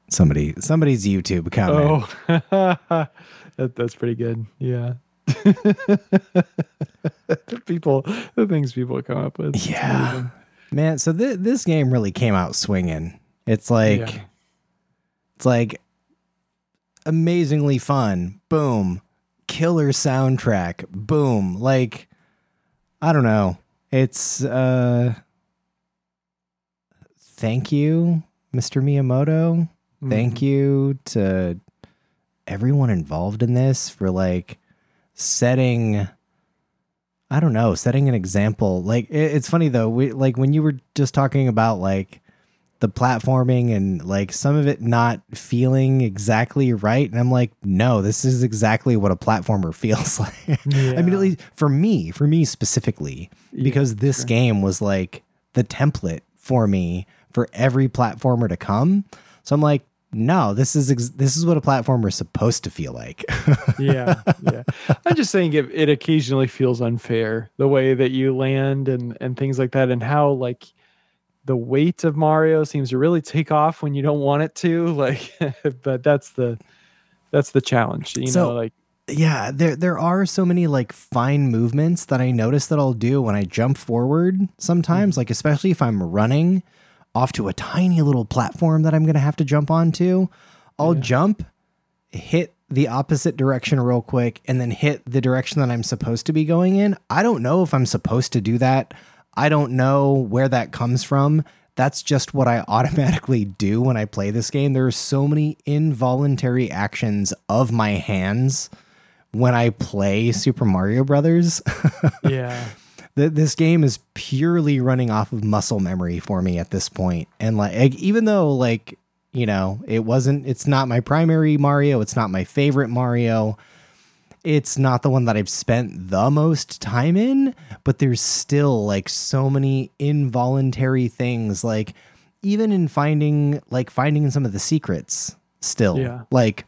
Somebody, somebody's YouTube comment. Oh, that, that's pretty good. Yeah. People, the things people come up with. Yeah, man. So th- this game really came out swinging. It's like, yeah. it's like amazingly fun. Boom. Killer soundtrack. Boom. Like, I don't know. It's, uh, thank you, Mister Miyamoto. Thank you to everyone involved in this for like setting, I don't know, setting an example. Like it, it's funny though. We like when you were just talking about like the platforming and like some of it not feeling exactly right. And I'm like, no, this is exactly what a platformer feels like. Yeah. I mean, at least for me, for me specifically, yeah, because this sure. game was like the template for me for every platformer to come. So I'm like, no, this is ex- this is what a platformer is supposed to feel like. yeah, yeah. I'm just saying it, it occasionally feels unfair, the way that you land and, and things like that, and how like the weight of Mario seems to really take off when you don't want it to. Like, but that's the that's the challenge, you so, know. Like, yeah, there there are so many like fine movements that I notice that I'll do when I jump forward sometimes, mm-hmm. like especially if I'm running off to a tiny little platform that I'm going to have to jump onto. I'll yeah. jump, hit the opposite direction real quick, and then hit the direction that I'm supposed to be going in. I don't know if I'm supposed to do that. I don't know where that comes from. That's just what I automatically do when I play this game. There are so many involuntary actions of my hands when I play Super Mario Brothers. yeah. This game is purely running off of muscle memory for me at this point. And like, even though like, you know, it wasn't, it's not my primary Mario. It's not my favorite Mario. It's not the one that I've spent the most time in, but there's still like so many involuntary things. Like even in finding, like finding some of the secrets still, yeah. like,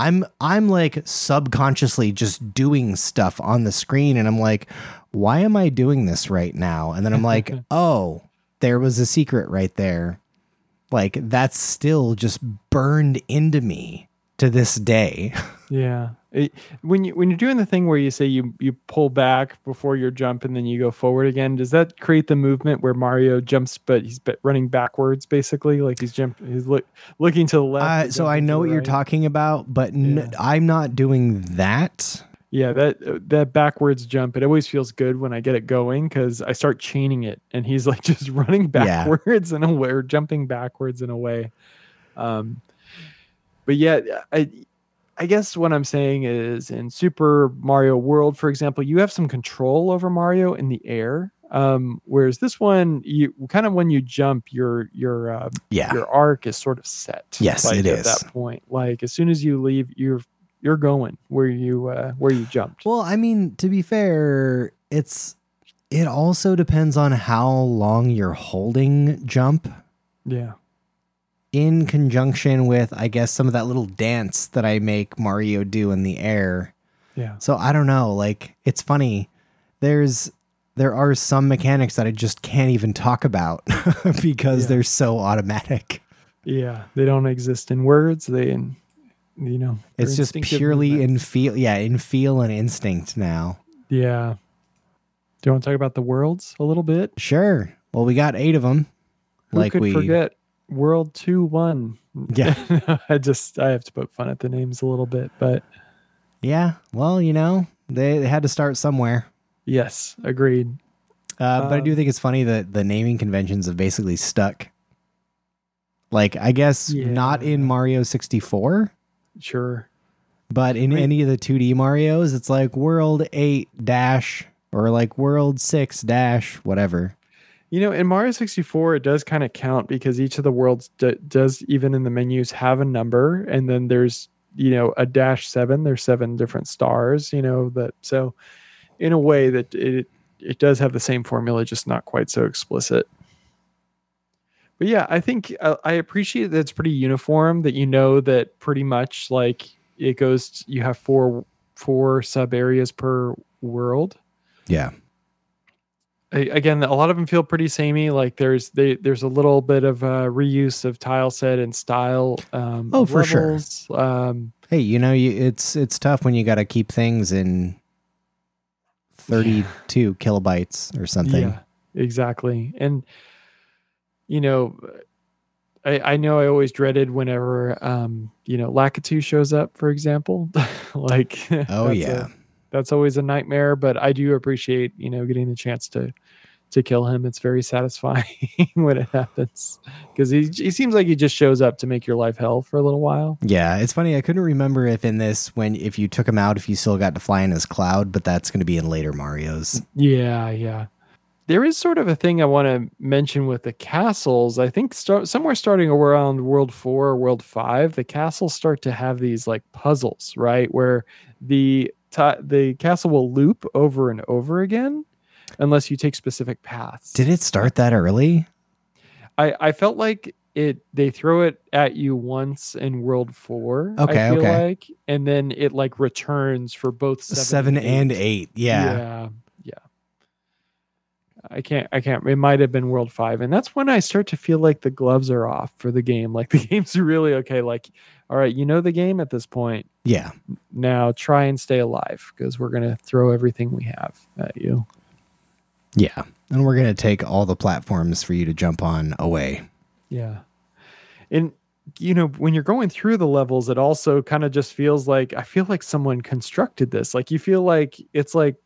I'm I'm like subconsciously just doing stuff on the screen, and I'm like, why am I doing this right now? And then I'm like, oh, there was a secret right there. Like that's still just burned into me to this day. Yeah. It, when you when you're doing the thing where you say you you pull back before your jump and then you go forward again, does that create the movement where Mario jumps but he's running backwards basically, like he's jump he's look, looking to the left? Uh, so I know what right. you're talking about, but yeah. n- I'm not doing that. Yeah, that that backwards jump, it always feels good when I get it going because I start chaining it and he's like just running backwards yeah. and away, or jumping backwards and away. Um, but yeah, I. I guess what I'm saying is in Super Mario World, for example, you have some control over Mario in the air. Um, whereas this one, you kind of, when you jump, your, your, uh, yeah. your arc is sort of set. Yes, like, it at is at that point. Like as soon as you leave, you're, you're going where you, uh, where you jumped. Well, I mean, to be fair, it's, it also depends on how long you're holding jump. Yeah. In conjunction with, I guess, some of that little dance that I make Mario do in the air. Yeah. So I don't know, like, it's funny. There's, there are some mechanics that I just can't even talk about because yeah. they're so automatic. Yeah. They don't exist in words. They, in, you know, it's just purely movement. in feel. Yeah. In feel and instinct now. Yeah. Do you want to talk about the worlds a little bit? Sure. Well, we got eight of them. Who like could we forget? World two one. Yeah. I just, I have to poke fun at the names a little bit, but. Yeah. Well, you know, they, they had to start somewhere. Yes. Agreed. Uh, but um, I do think it's funny that the naming conventions have basically stuck. Like, I guess yeah. not in Mario sixty-four. Sure. But in I mean, any of the two D Marios, it's like World eight dash or like World six dash whatever. You know, in Mario sixty-four, it does kind of count because each of the worlds d- does, even in the menus, have a number. And then there's, you know, a dash seven. There's seven different stars, you know, that. So in a way that it it does have the same formula, just not quite so explicit. But yeah, I think uh, I appreciate that it's pretty uniform, that you know that pretty much like it goes, you have four four sub areas per world. Yeah. Again, a lot of them feel pretty samey. Like there's they, there's a little bit of uh, reuse of tile set and style. Um, oh, for levels. Sure. Um, hey, you know, you, it's it's tough when you got to keep things in thirty-two yeah. kilobytes or something. Yeah, exactly. And you know, I, I know I always dreaded whenever um, you know Lakitu shows up, for example. like oh yeah. A, That's always a nightmare, but I do appreciate, you know, getting the chance to, to kill him. It's very satisfying when it happens because he he seems like he just shows up to make your life hell for a little while. Yeah, it's funny. I couldn't remember if in this, when if you took him out, if you still got to fly in his cloud, but that's going to be in later Marios. Yeah, yeah. There is sort of a thing I want to mention with the castles. I think start, somewhere starting around World four or World five, the castles start to have these like puzzles, right? Where the... Ta- the castle will loop over and over again unless you take specific paths. Did it start that early? I, I felt like it they throw it at you once in World Four. Okay, I feel okay. Like, and then it like returns for both seven, seven and eight. And eight. Yeah. yeah, yeah. I can't. I can't. It might have been World Five, and that's when I start to feel like the gloves are off for the game. Like the game's really okay. Like, all right, you know the game at this point. Yeah. Now try and stay alive because we're gonna throw everything we have at you. Yeah, and we're gonna take all the platforms for you to jump on away. Yeah. And, you know, when you're going through the levels, it also kind of just feels like, I feel like someone constructed this. Like you feel like it's like,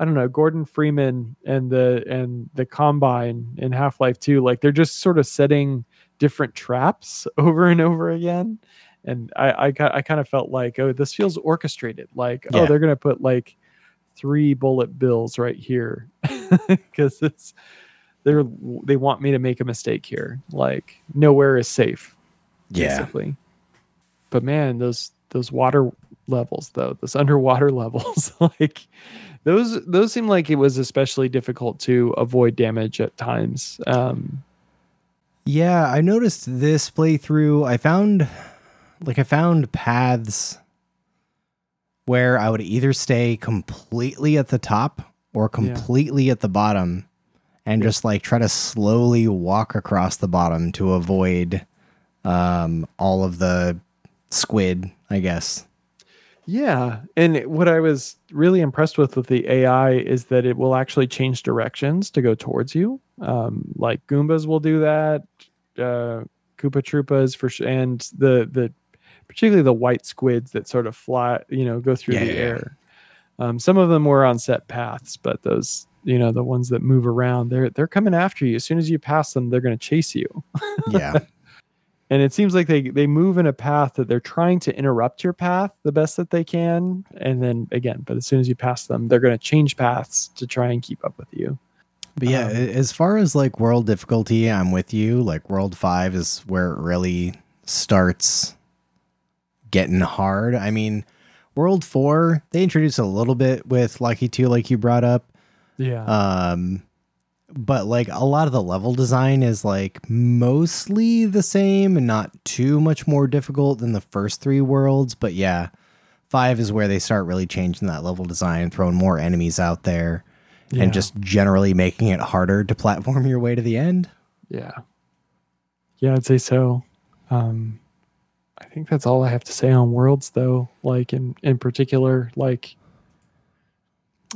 I don't know, Gordon Freeman and the, and the Combine in Half-Life two, like they're just sort of setting different traps over and over again. And I, I, I kind of felt like, oh, this feels orchestrated. Like, yeah. oh, they're going to put like three bullet bills right here. Cause it's, They're they want me to make a mistake here. Like nowhere is safe, basically. Yeah. But man, those those water levels though, those underwater levels, like those those seem like it was especially difficult to avoid damage at times. Um, yeah, I noticed this playthrough. I found like I found paths where I would either stay completely at the top or completely yeah. at the bottom. And just like try to slowly walk across the bottom to avoid um, all of the squid, I guess. Yeah. And what I was really impressed with with the A I is that it will actually change directions to go towards you. Um, like Goombas will do that. Uh, Koopa Troopas for sure. And the, the, particularly the white squids that sort of fly, you know, go through yeah, the yeah. air. Um, some of them were on set paths, but those, you know, the ones that move around, they're they're coming after you. As soon as you pass them, they're going to chase you. Yeah. And it seems like they, they move in a path that they're trying to interrupt your path the best that they can. And then again, but as soon as you pass them, they're going to change paths to try and keep up with you. But yeah, um, as far as like world difficulty, I'm with you. Like World five is where it really starts getting hard. I mean, World four, they introduced a little bit with Lucky two, like you brought up. Yeah. Um, but like a lot of the level design is like mostly the same and not too much more difficult than the first three worlds. But yeah, five is where they start really changing that level design, throwing more enemies out there yeah. and just generally making it harder to platform your way to the end. Yeah. Yeah, I'd say so. Um, I think that's all I have to say on worlds though. Like in, in particular, like,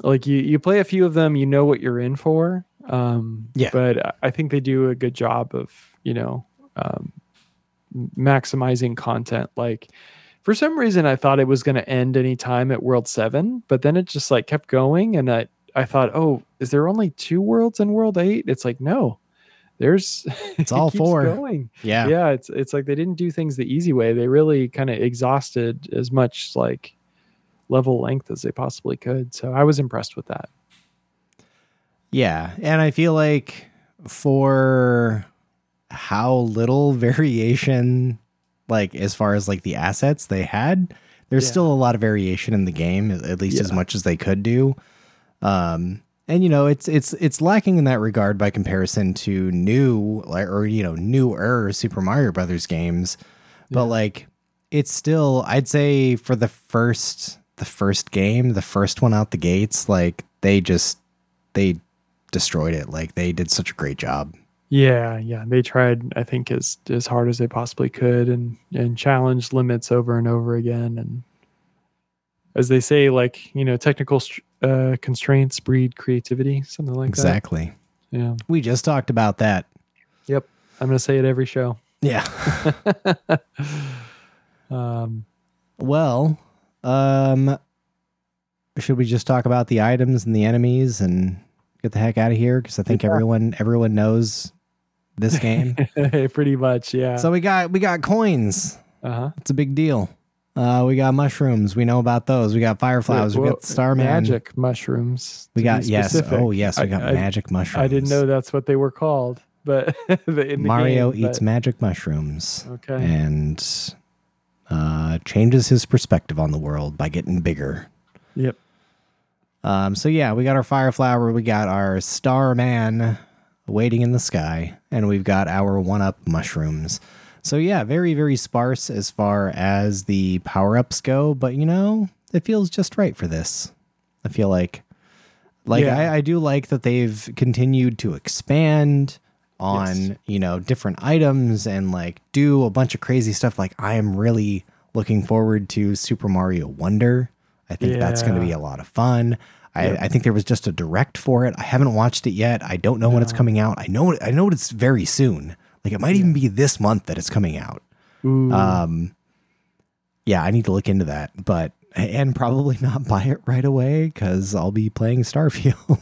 Like you, you play a few of them, you know what you're in for. Um, yeah. But I think they do a good job of, you know, um, maximizing content. Like for some reason, I thought it was going to end any time at World seven, but then it just like kept going. And I, I thought, oh, is there only two worlds in World eight? It's like, no, there's it's all it four. Going. Yeah. Yeah. It's, it's like they didn't do things the easy way. They really kind of exhausted as much like level length as they possibly could. So I was impressed with that. Yeah. And I feel like for how little variation, like as far as like the assets they had, there's yeah. still a lot of variation in the game, at least yeah. as much as they could do. Um, and you know, it's, it's, it's lacking in that regard by comparison to new or, you know, newer Super Mario Brothers games, but yeah. like it's still, I'd say for the first, the first game, the first one out the gates, like they just, they destroyed it. Like they did such a great job. Yeah. Yeah. They tried, I think as, as hard as they possibly could and, and challenged limits over and over again. And as they say, like, you know, technical uh, constraints breed creativity, something like exactly. that. Exactly. Yeah. We just talked about that. Yep. I'm going to say it every show. Yeah. Um, well, um, should we just talk about the items and the enemies and get the heck out of here? Cause I think yeah. everyone, everyone knows this game pretty much. Yeah. So we got, we got coins. Uh huh. It's a big deal. Uh, we got mushrooms. We know about those. We got fireflies. Wait, well, we got Starman. Magic mushrooms. We got, yes. Oh yes. We got I, magic I, mushrooms. I didn't know that's what they were called, but in the Mario game, eats but... magic mushrooms. Okay. And Uh, changes his perspective on the world by getting bigger. Yep. Um, so yeah, we got our Fireflower, we got our Starman, waiting in the sky, and we've got our one-up mushrooms. So yeah, very, very sparse as far as the power-ups go, but you know, it feels just right for this. I feel like, like yeah. I, I do like that they've continued to expand on, yes. you know, different items and like do a bunch of crazy stuff. Like I am really looking forward to Super Mario Wonder. I think yeah. that's going to be a lot of fun. I, yep. I think there was just a direct for it. I haven't watched it yet. I don't know no. when it's coming out. I know, I know it's very soon. Like it might yeah. even be this month that it's coming out. Ooh. Um, yeah, I need to look into that, but, and probably not buy it right away because I'll be playing Starfield.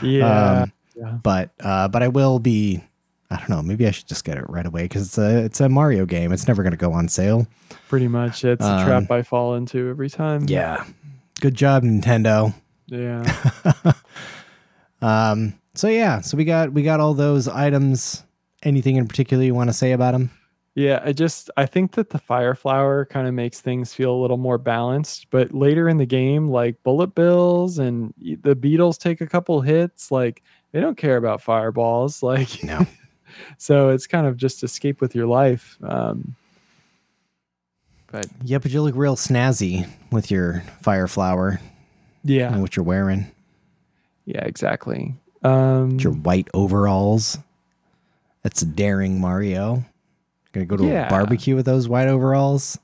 yeah. Um, yeah. But, uh, but I will be, I don't know, maybe I should just get it right away because it's a, it's a Mario game. It's never going to go on sale. Pretty much. It's um, a trap I fall into every time. Yeah. Good job, Nintendo. Yeah. um. So yeah. So we got we got all those items. Anything in particular you want to say about them? Yeah. I just I think that the fire flower kind of makes things feel a little more balanced. But later in the game, like bullet bills and the beetles take a couple hits. Like they don't care about fireballs. Like no. So it's kind of just escape with your life. Um, but yeah, but you look real snazzy with your fire flower. Yeah. And what you're wearing. Yeah, exactly. Um, your white overalls. That's a daring Mario. Gonna go to yeah. a barbecue with those white overalls.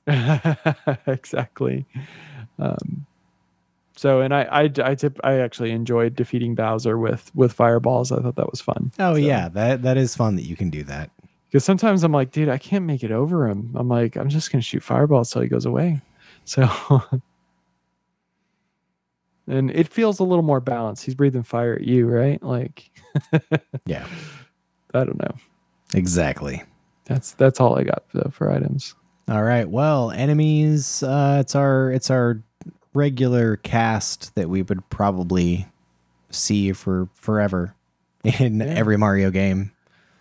Exactly. Um, so, and I, I, I, tip, I actually enjoyed defeating Bowser with, with fireballs. I thought that was fun. Oh so. yeah. That, that is fun that you can do that. Cause sometimes I'm like, dude, I can't make it over him. I'm like, I'm just gonna shoot fireballs till he goes away. So and it feels a little more balanced. He's breathing fire at you, right? Like, yeah, I don't know. Exactly. That's, that's all I got though, for items. All right. Well, enemies, uh, it's our, it's our regular cast that we would probably see for forever in yeah. every Mario game.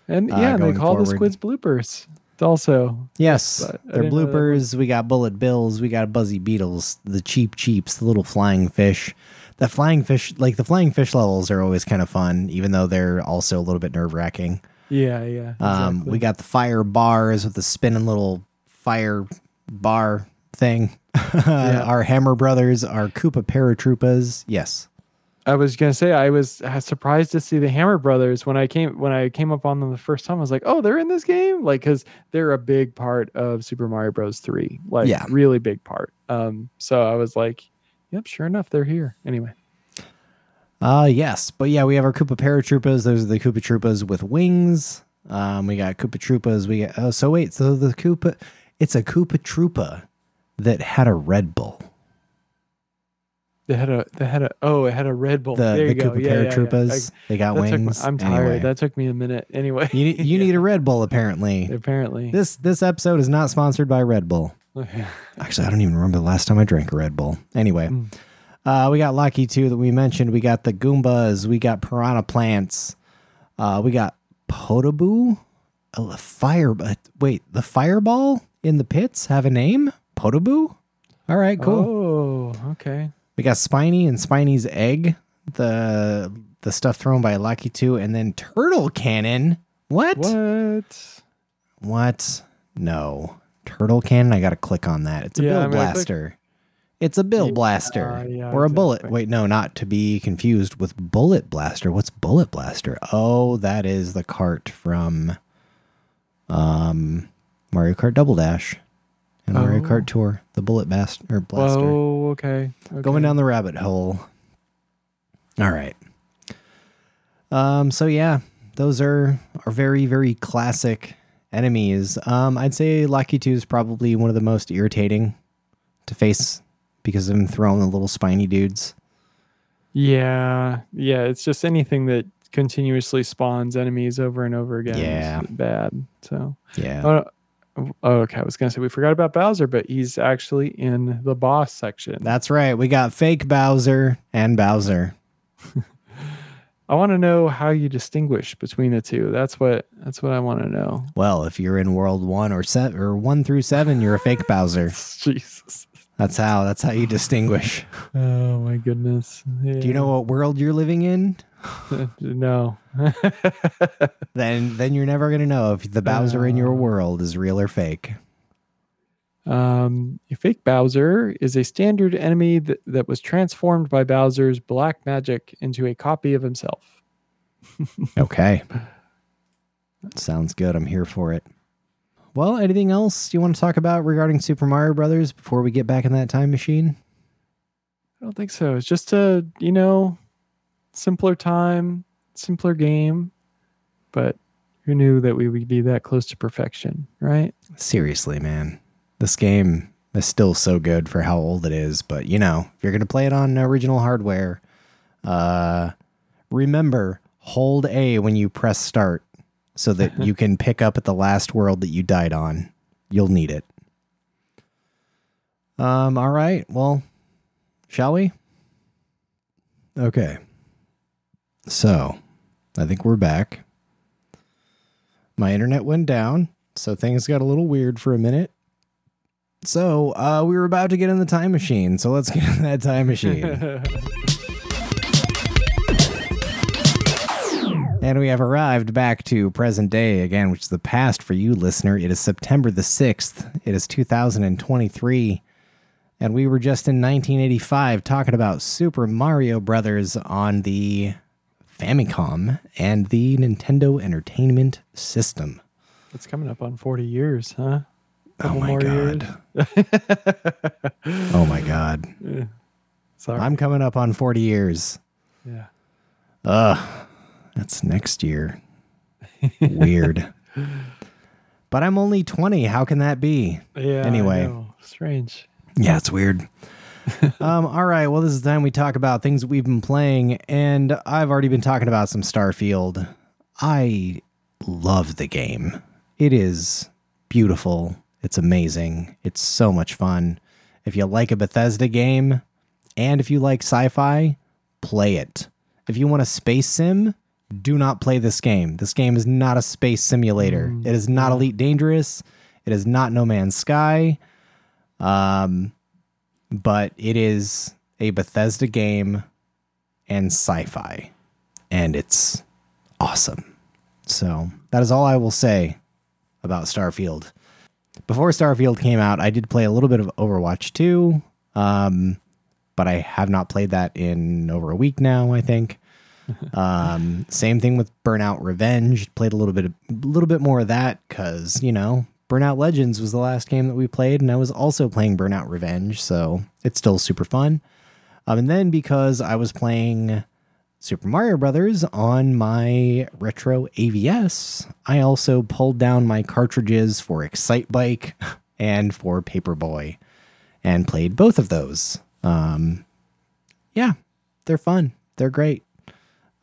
And uh, yeah, they call forward. the squids bloopers. Also, yes, they're bloopers. We got bullet bills, we got buzzy beetles, the cheap cheeps, the little flying fish. The flying fish, like the flying fish levels, are always kind of fun, even though they're also a little bit nerve wracking. Yeah, yeah. Exactly. Um, we got the fire bars with the spinning little fire bar thing. yeah. Our Hammer Brothers, our Koopa Paratroopas. Yes, I was gonna say I was surprised to see the Hammer Brothers when I came when I came up on them the first time. I was like, "Oh, they're in this game!" Like, because they're a big part of Super Mario Bros. three, like yeah. really big part. Um, so I was like, "Yep, sure enough, they're here." Anyway, uh yes, but yeah, we have our Koopa Paratroopas. Those are the Koopa Troopas with wings. Um, we got Koopa Troopas. We got, oh, so wait, so the Koopa, it's a Koopa Troopa that had a Red Bull. They had a, they had a, oh, it had a Red Bull. The, there you the go. Koopa yeah, Paratroopas, yeah, yeah. I, they got wings. Took, I'm tired. Anyway. That took me a minute. Anyway, you, you yeah. need a Red Bull apparently. Apparently, this this episode is not sponsored by Red Bull. Okay. Actually, I don't even remember the last time I drank a Red Bull. Anyway, mm. uh, we got Lucky too that we mentioned. We got the Goombas. We got Piranha Plants. Uh, we got Potaboo. A fire, but wait, the fireball in the pits have a name. Potaboo. All right, cool. Oh, okay. We got Spiny and Spiny's egg, the the stuff thrown by Lucky Two, and then turtle cannon. What? What? What? No, turtle cannon. I gotta click on that. It's a yeah, bill I mean, blaster. Click... It's a bill yeah, blaster uh, yeah, or a exactly. bullet. Wait, no, not to be confused with bullet blaster. What's bullet blaster? Oh, that is the cart from um Mario Kart Double Dash. And oh. Mario Kart Tour, the Bullet Blast or Blaster. Oh, okay. okay. Going down the rabbit hole. All right. Um. So yeah, those are are very very classic enemies. Um. I'd say Lucky Two is probably one of the most irritating to face because of him throwing the little spiny dudes. Yeah. Yeah. It's just anything that continuously spawns enemies over and over again. Yeah. Is bad. So. Yeah. Oh, Oh, okay, I was going to say we forgot about Bowser, but he's actually in the boss section. That's right. We got fake Bowser and Bowser. I want to know how you distinguish between the two. That's what that's what I want to know. Well, if you're in World one or set or one through seven, you're a fake Bowser. Jesus. That's how. That's how you distinguish. Oh my goodness! Yeah. Do you know what world you're living in? No. Then, then you're never gonna know if the Bowser uh, in your world is real or fake. Um, fake Bowser is a standard enemy that, that was transformed by Bowser's black magic into a copy of himself. Okay. Sounds good. I'm here for it. Well, anything else you want to talk about regarding Super Mario Brothers before we get back in that time machine? I don't think so. It's just a, you know, simpler time, simpler game, but who knew that we would be that close to perfection, right? Seriously, man. This game is still so good for how old it is, but, you know, if you're going to play it on original hardware, uh, remember, hold A when you press start so that you can pick up at the last world that you died on. You'll need it. Um. All right, well, shall we? Okay. So, I think we're back. My internet went down, so things got a little weird for a minute. So, uh, we were about to get in the time machine, so let's get in that time machine. And we have arrived back to present day again, which is the past for you, listener. It is September the sixth. It is two thousand twenty-three. And we were just in nineteen eighty-five talking about Super Mario Brothers on the Famicom and the Nintendo Entertainment System. It's coming up on forty years, huh? Oh my God. Oh my God. Yeah. Sorry. I'm coming up on forty years. Yeah. Ugh. That's next year. Weird. But I'm only twenty. How can that be? Yeah. Anyway. I know. Strange. Yeah, it's weird. um, all right. Well, this is the time we talk about things that we've been playing, and I've already been talking about some Starfield. I love the game. It is beautiful. It's amazing. It's so much fun. If you like a Bethesda game, and if you like sci-fi, play it. If you want a space sim, do not play this game. This game is not a space simulator. Mm, it is not yeah. Elite Dangerous. It is not No Man's Sky. Um, but it is a Bethesda game and sci-fi, and it's awesome. So that is all I will say about Starfield. Before Starfield came out, I did play a little bit of Overwatch two, um, but I have not played that in over a week now, I think. Um, same thing with Burnout Revenge. Played a little bit, a little bit more of that because, you know, Burnout Legends was the last game that we played, and I was also playing Burnout Revenge, so it's still super fun. Um, and then because I was playing Super Mario Brothers on my retro A V S, I also pulled down my cartridges for Excitebike and for Paperboy and played both of those. Um, yeah, they're fun. They're great.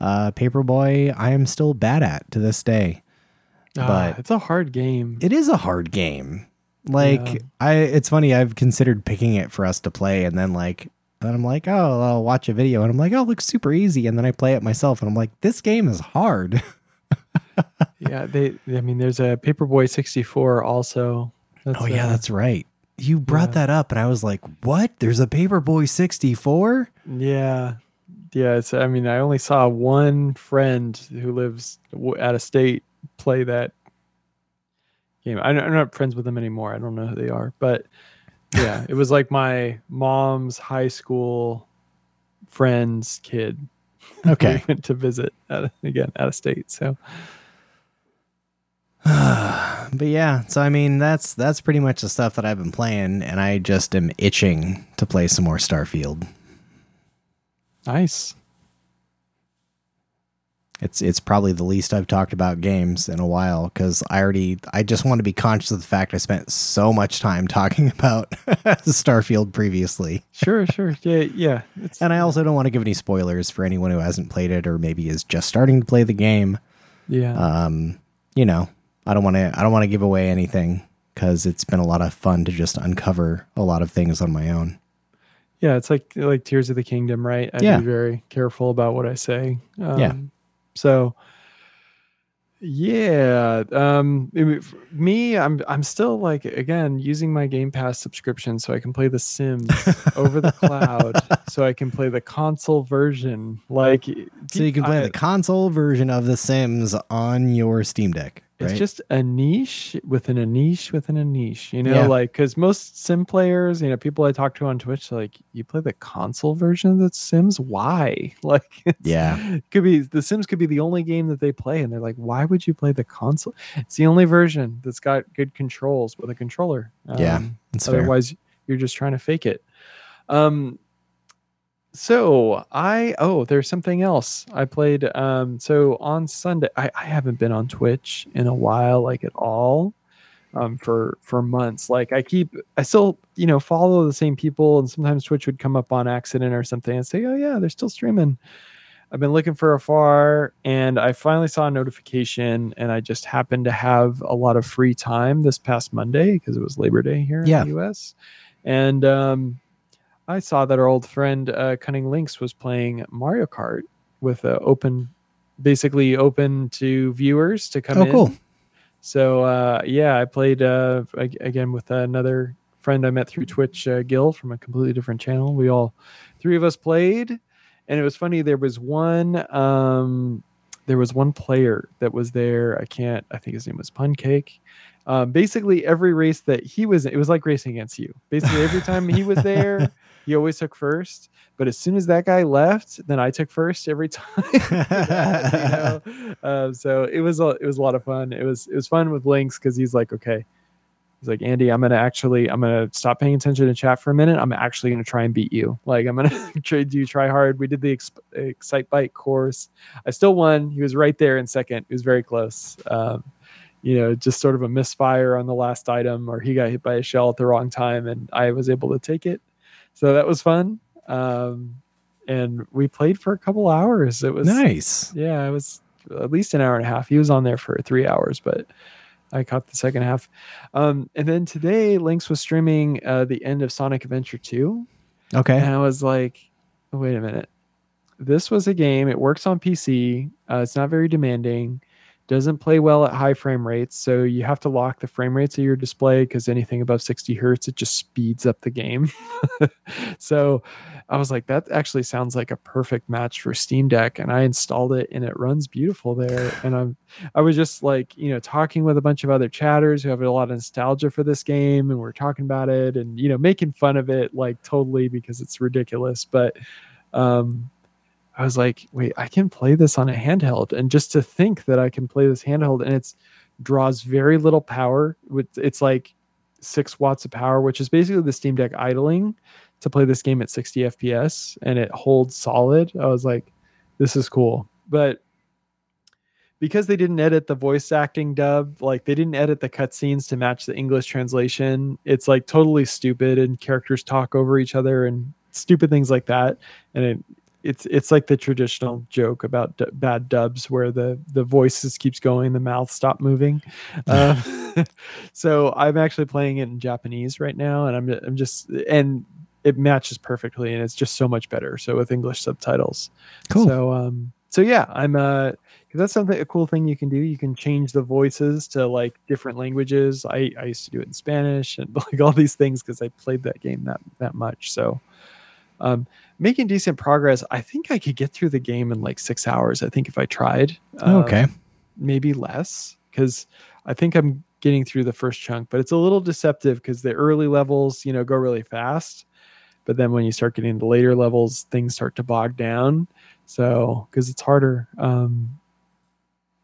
Uh, Paperboy, I am still bad at to this day. But uh, it's a hard game. It is a hard game. Like yeah. I, it's funny. I've considered picking it for us to play, and then like, and I'm like, oh, I'll watch a video. And I'm like, oh, it looks super easy. And then I play it myself. And I'm like, this game is hard. Yeah, they. I mean, there's a Paperboy sixty-four also. That's, oh, yeah, uh, that's right. You brought yeah. that up. And I was like, what? There's a Paperboy sixty-four? Yeah. Yeah. It's, I mean, I only saw one friend who lives out of state play that game. I'm not friends with them anymore. I don't know who they are. But... yeah, it was like my mom's high school friend's kid. Okay. We went to visit out of, again out of state. So, but yeah, so I mean that's that's pretty much the stuff that I've been playing, and I just am itching to play some more Starfield. Nice. It's it's probably the least I've talked about games in a while because I already I just want to be conscious of the fact I spent so much time talking about Starfield previously. Sure, sure. Yeah, yeah. It's, and I also don't want to give any spoilers for anyone who hasn't played it or maybe is just starting to play the game. Yeah. Um, you know, I don't want to I don't want to give away anything because it's been a lot of fun to just uncover a lot of things on my own. Yeah, it's like like Tears of the Kingdom, right? I'd yeah. be very careful about what I say. Um, yeah. So Yeah, um, it, me, I'm I'm still like again using my Game Pass subscription so I can play The Sims over the cloud, so I can play the console version. Like, so you can play I, the console version of The Sims on your Steam Deck. Right? It's just a niche within a niche within a niche, you know, yeah. like because most Sim players, you know, people I talk to on Twitch, like, you play the console version of The Sims? Why? Like, it's, yeah, it could be The Sims could be the only game that they play, and they're like, why would you play the console? It's the only version that's got good controls with a controller. Um, yeah, otherwise fair. You're just trying to fake it. Um, so I oh there's something else I played um so on Sunday I, I haven't been on Twitch in a while, like at all, um for for months. Like I keep I still you know follow the same people, and sometimes Twitch would come up on accident or something and say, oh yeah, they're still streaming. I've been looking for a far, and I finally saw a notification, and I just happened to have a lot of free time this past Monday because it was Labor Day here yeah. in the U S, and um I saw that our old friend uh, Cunning Lynx was playing Mario Kart with uh, open, basically open to viewers to come oh, in. Oh, cool. So, uh, yeah, I played uh, again with another friend I met through Twitch, uh, Gil, from a completely different channel. We all, three of us played, and it was funny. There was one, um, there was one player that was there. I can't, I think his name was Puncake. Uh, basically, every race that he was, it was like racing against you. Basically, every time he was there, he always took first. But as soon as that guy left, then I took first every time. that, you know? uh, so it was a, it was a lot of fun. It was it was fun with Lynx because he's like, okay, he's like, Andy, I'm gonna actually, I'm gonna stop paying attention to chat for a minute. I'm actually gonna try and beat you. Like, I'm gonna try do try hard. We did the Ex- Excitebike course. I still won. He was right there in second. It was very close. Um, you know, just sort of a misfire on the last item, or he got hit by a shell at the wrong time and I was able to take it. So that was fun. Um, and we played for a couple hours. It was nice. Yeah. It was at least an hour and a half. He was on there for three hours, but I caught the second half. Um, and then today Lynx was streaming, uh, the end of Sonic Adventure two. Okay. And I was like, oh, wait a minute. This was a game. It works on P C. Uh, it's not very demanding. Doesn't play well at high frame rates, so you have to lock the frame rates of your display because anything above sixty hertz, it just speeds up the game. So I was like, that actually sounds like a perfect match for Steam Deck, and I installed it, and it runs beautiful there. And I'm, I was just like, you know, talking with a bunch of other chatters who have a lot of nostalgia for this game, and we're talking about it, and you know, making fun of it, like totally, because it's ridiculous. But um, I was like, wait, I can play this on a handheld. And just to think that I can play this handheld, and it draws very little power. It's like six watts of power, which is basically the Steam Deck idling to play this game at sixty F P S, and it holds solid. I was like, this is cool. But because they didn't edit the voice acting dub, like they didn't edit the cutscenes to match the English translation, it's like totally stupid, and characters talk over each other and stupid things like that. And it, It's it's like the traditional joke about d- bad dubs where the, the voices keeps going, the mouth stop moving. Uh, so I'm actually playing it in Japanese right now, and I'm I'm just and it matches perfectly, and it's just so much better. So with English subtitles, cool. So um so yeah, I'm uh because that's something a cool thing you can do. You can change the voices to like different languages. I, I used to do it in Spanish and like all these things because I played that game that that much. So. Um, making decent progress. I think I could get through the game in like six hours. I think if I tried, um, okay, maybe less, because I think I'm getting through the first chunk, but it's a little deceptive because the early levels, you know, go really fast, but then when you start getting into later levels, things start to bog down. So, because it's harder. Um,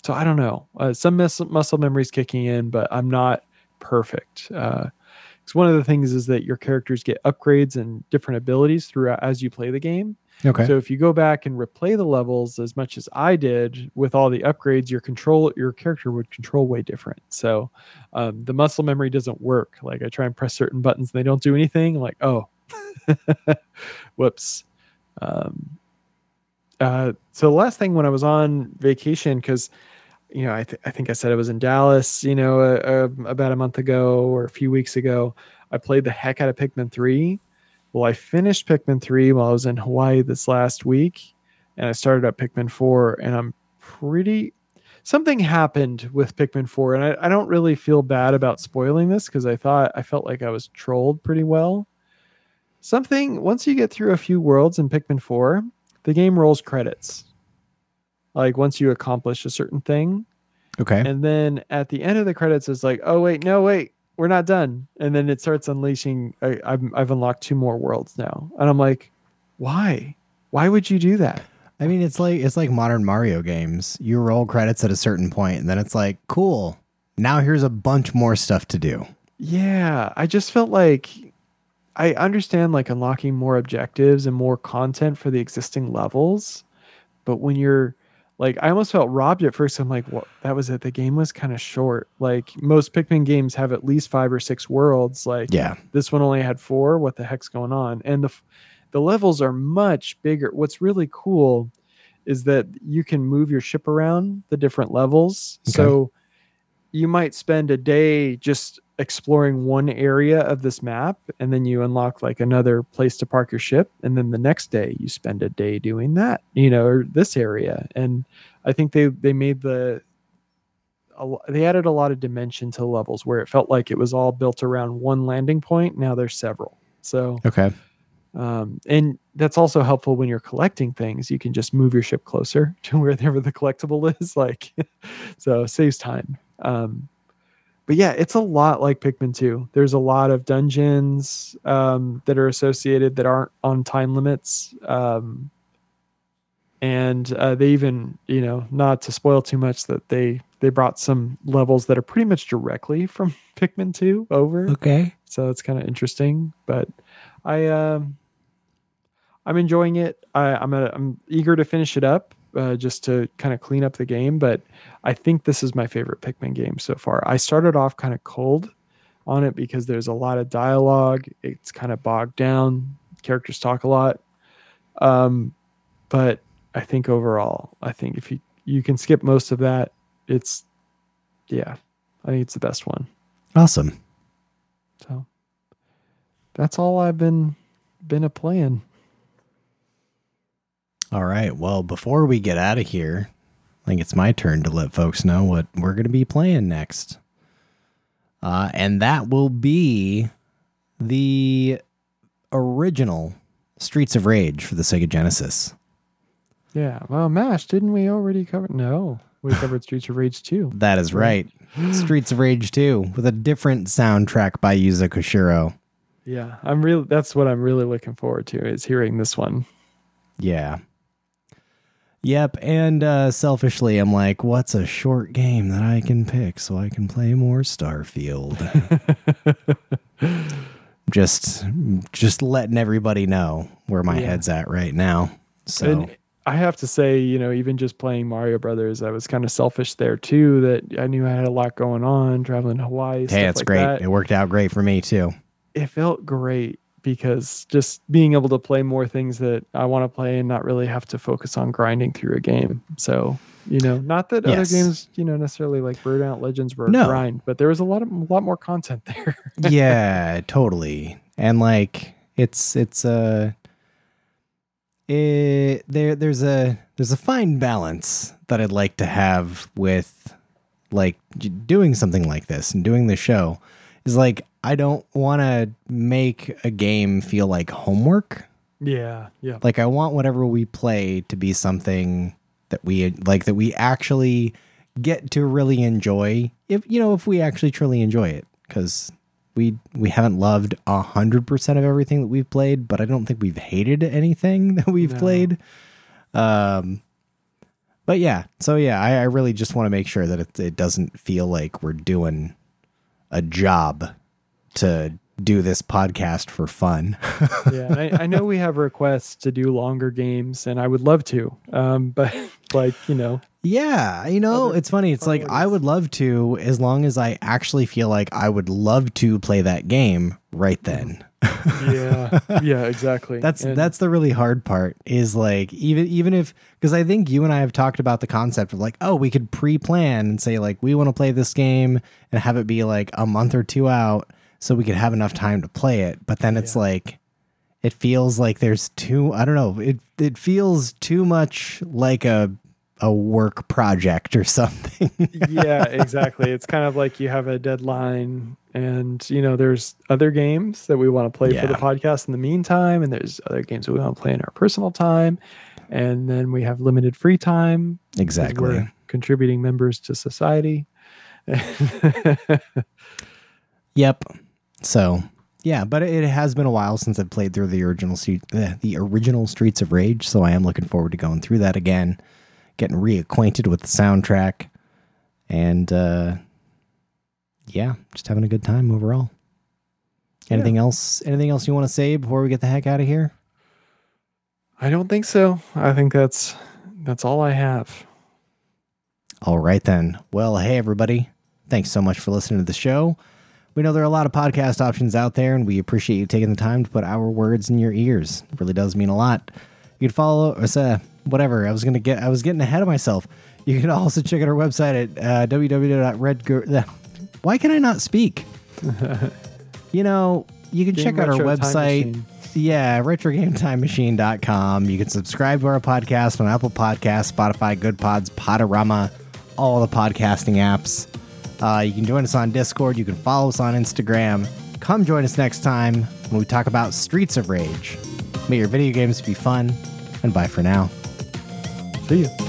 so I don't know. Uh, some mus- muscle memory's kicking in, but I'm not perfect. Uh, Because one of the things is that your characters get upgrades and different abilities throughout as you play the game. Okay. So if you go back and replay the levels as much as I did with all the upgrades, your control, your character would control way different. So um, the muscle memory doesn't work. Like I try and press certain buttons and they don't do anything. I'm like, oh, whoops. Um, uh, so the last thing when I was on vacation, because you know, I, th- I think I said I was in Dallas, you know, uh, uh, about a month ago or a few weeks ago. I played the heck out of Pikmin three. Well, I finished Pikmin three while I was in Hawaii this last week, and I started up Pikmin four, and I'm pretty... something happened with Pikmin four, and I, I don't really feel bad about spoiling this because I thought I felt like I was trolled pretty well. Something, once you get through a few worlds in Pikmin four, the game rolls credits. Like once you accomplish a certain thing. Okay. And then at the end of the credits, it's like, oh, wait, no, wait, we're not done. And then it starts unleashing. I, I've, I've unlocked two more worlds now. And I'm like, why? Why would you do that? I mean, it's like it's like modern Mario games. You roll credits at a certain point, and then it's like, cool, now here's a bunch more stuff to do. Yeah, I just felt like I understand like unlocking more objectives and more content for the existing levels. But when you're like, I almost felt robbed at first. I'm like, well, that was it. The game was kind of short. Like most Pikmin games have at least five or six worlds. Like yeah. This one only had four. What the heck's going on? And the... The levels are much bigger. What's really cool is that you can move your ship around the different levels. Okay. So you might spend a day just exploring one area of this map, and then you unlock like another place to park your ship. And then the next day you spend a day doing that, you know, or this area. And I think they, they made the, they added a lot of dimension to levels where it felt like it was all built around one landing point. Now there's several. So, okay. Um, and that's also helpful when you're collecting things. You can just move your ship closer to wherever the collectible is. Like, so it saves time. Um, but yeah, it's a lot like Pikmin two. There's a lot of dungeons um, that are associated that aren't on time limits. Um, and uh, they even, you know, not to spoil too much, that they they brought some levels that are pretty much directly from Pikmin two over. Okay. So it's kind of interesting, but I um. Uh, I'm enjoying it. I, I'm a, I'm eager to finish it up uh, just to kind of clean up the game. But I think this is my favorite Pikmin game so far. I started off kind of cold on it because there's a lot of dialogue. It's kind of bogged down. Characters talk a lot. Um, but I think overall, I think if you, you can skip most of that, it's, yeah, I think it's the best one. Awesome. So that's all I've been, been a playing. All right. Well, before we get out of here, I think it's my turn to let folks know what we're going to be playing next. Uh, and that will be the original Streets of Rage for the Sega Genesis. Yeah. Well, MASH, didn't we already cover? No, we covered Streets of Rage two. That is right. Streets of Rage two with a different soundtrack by Yuzo Koshiro. Yeah, I'm really, that's what I'm really looking forward to, is hearing this one. Yeah. Yep, and uh, selfishly, I'm like, what's a short game that I can pick so I can play more Starfield? just, just letting everybody know where my yeah. head's at right now. So and I have to say, you know, even just playing Mario Brothers, I was kind of selfish there too. That I knew I had a lot going on, traveling to Hawaii. Hey, it's like great. That. It worked out great for me too. It felt great. Because just being able to play more things that I want to play and not really have to focus on grinding through a game. So, you know, not that yes. other games, you know, necessarily like Burnout Legends were no. a grind, but there was a lot of a lot more content there. Yeah, totally. And like it's it's uh it, there there's a there's a fine balance that I'd like to have with like doing something like this and doing the show. Is like I don't want to make a game feel like homework. Yeah, yeah. Like I want whatever we play to be something that we like that we actually get to really enjoy. If you know, if we actually truly enjoy it, because we we haven't loved a hundred percent of everything that we've played, but I don't think we've hated anything that we've no. played. Um, but yeah, so yeah, I, I really just want to make sure that it, it doesn't feel like we're doing a job to do this podcast for fun. yeah. I, I know we have requests to do longer games and I would love to, um, but like, you know, yeah, you know, other, it's funny. It's like, ways. I would love to, as long as I actually feel like I would love to play that game right then. yeah. Yeah, exactly. That's, and that's the really hard part is like, even, even if, cause I think you and I have talked about the concept of like, oh, we could pre-plan and say like, we want to play this game and have it be like a month or two out so we could have enough time to play it. But then it's yeah. like, it feels like there's too, I don't know. It, it feels too much like a, a work project or something. thing. Yeah, exactly. It's kind of like you have a deadline, and you know, there's other games that we want to play yeah. for the podcast in the meantime, and there's other games that we want to play in our personal time, and then we have limited free time. Exactly. We're contributing members to society. Yep. So, yeah, but it has been a while since I've played through the original the original Streets of Rage, so I am looking forward to going through that again, getting reacquainted with the soundtrack, and uh, yeah, just having a good time overall. Anything yeah. else? Anything else you want to say before we get the heck out of here? I don't think so. I think that's that's all I have. All right then. Well, hey everybody, thanks so much for listening to the show. We know there are a lot of podcast options out there, and we appreciate you taking the time to put our words in your ears. It really does mean a lot. You can follow us, uh, whatever. I was gonna get, I was getting ahead of myself. You can also check out our website at uh, w w w dot red girl Why can I not speak? You know, you can Game check out our website. Yeah, retro game time machine dot com. You can subscribe to our podcast on Apple Podcasts, Spotify, Good Pods, Podorama, all the podcasting apps. Uh, you can join us on Discord. You can follow us on Instagram. Come join us next time when we talk about Streets of Rage. May your video games be fun, and bye for now. See ya.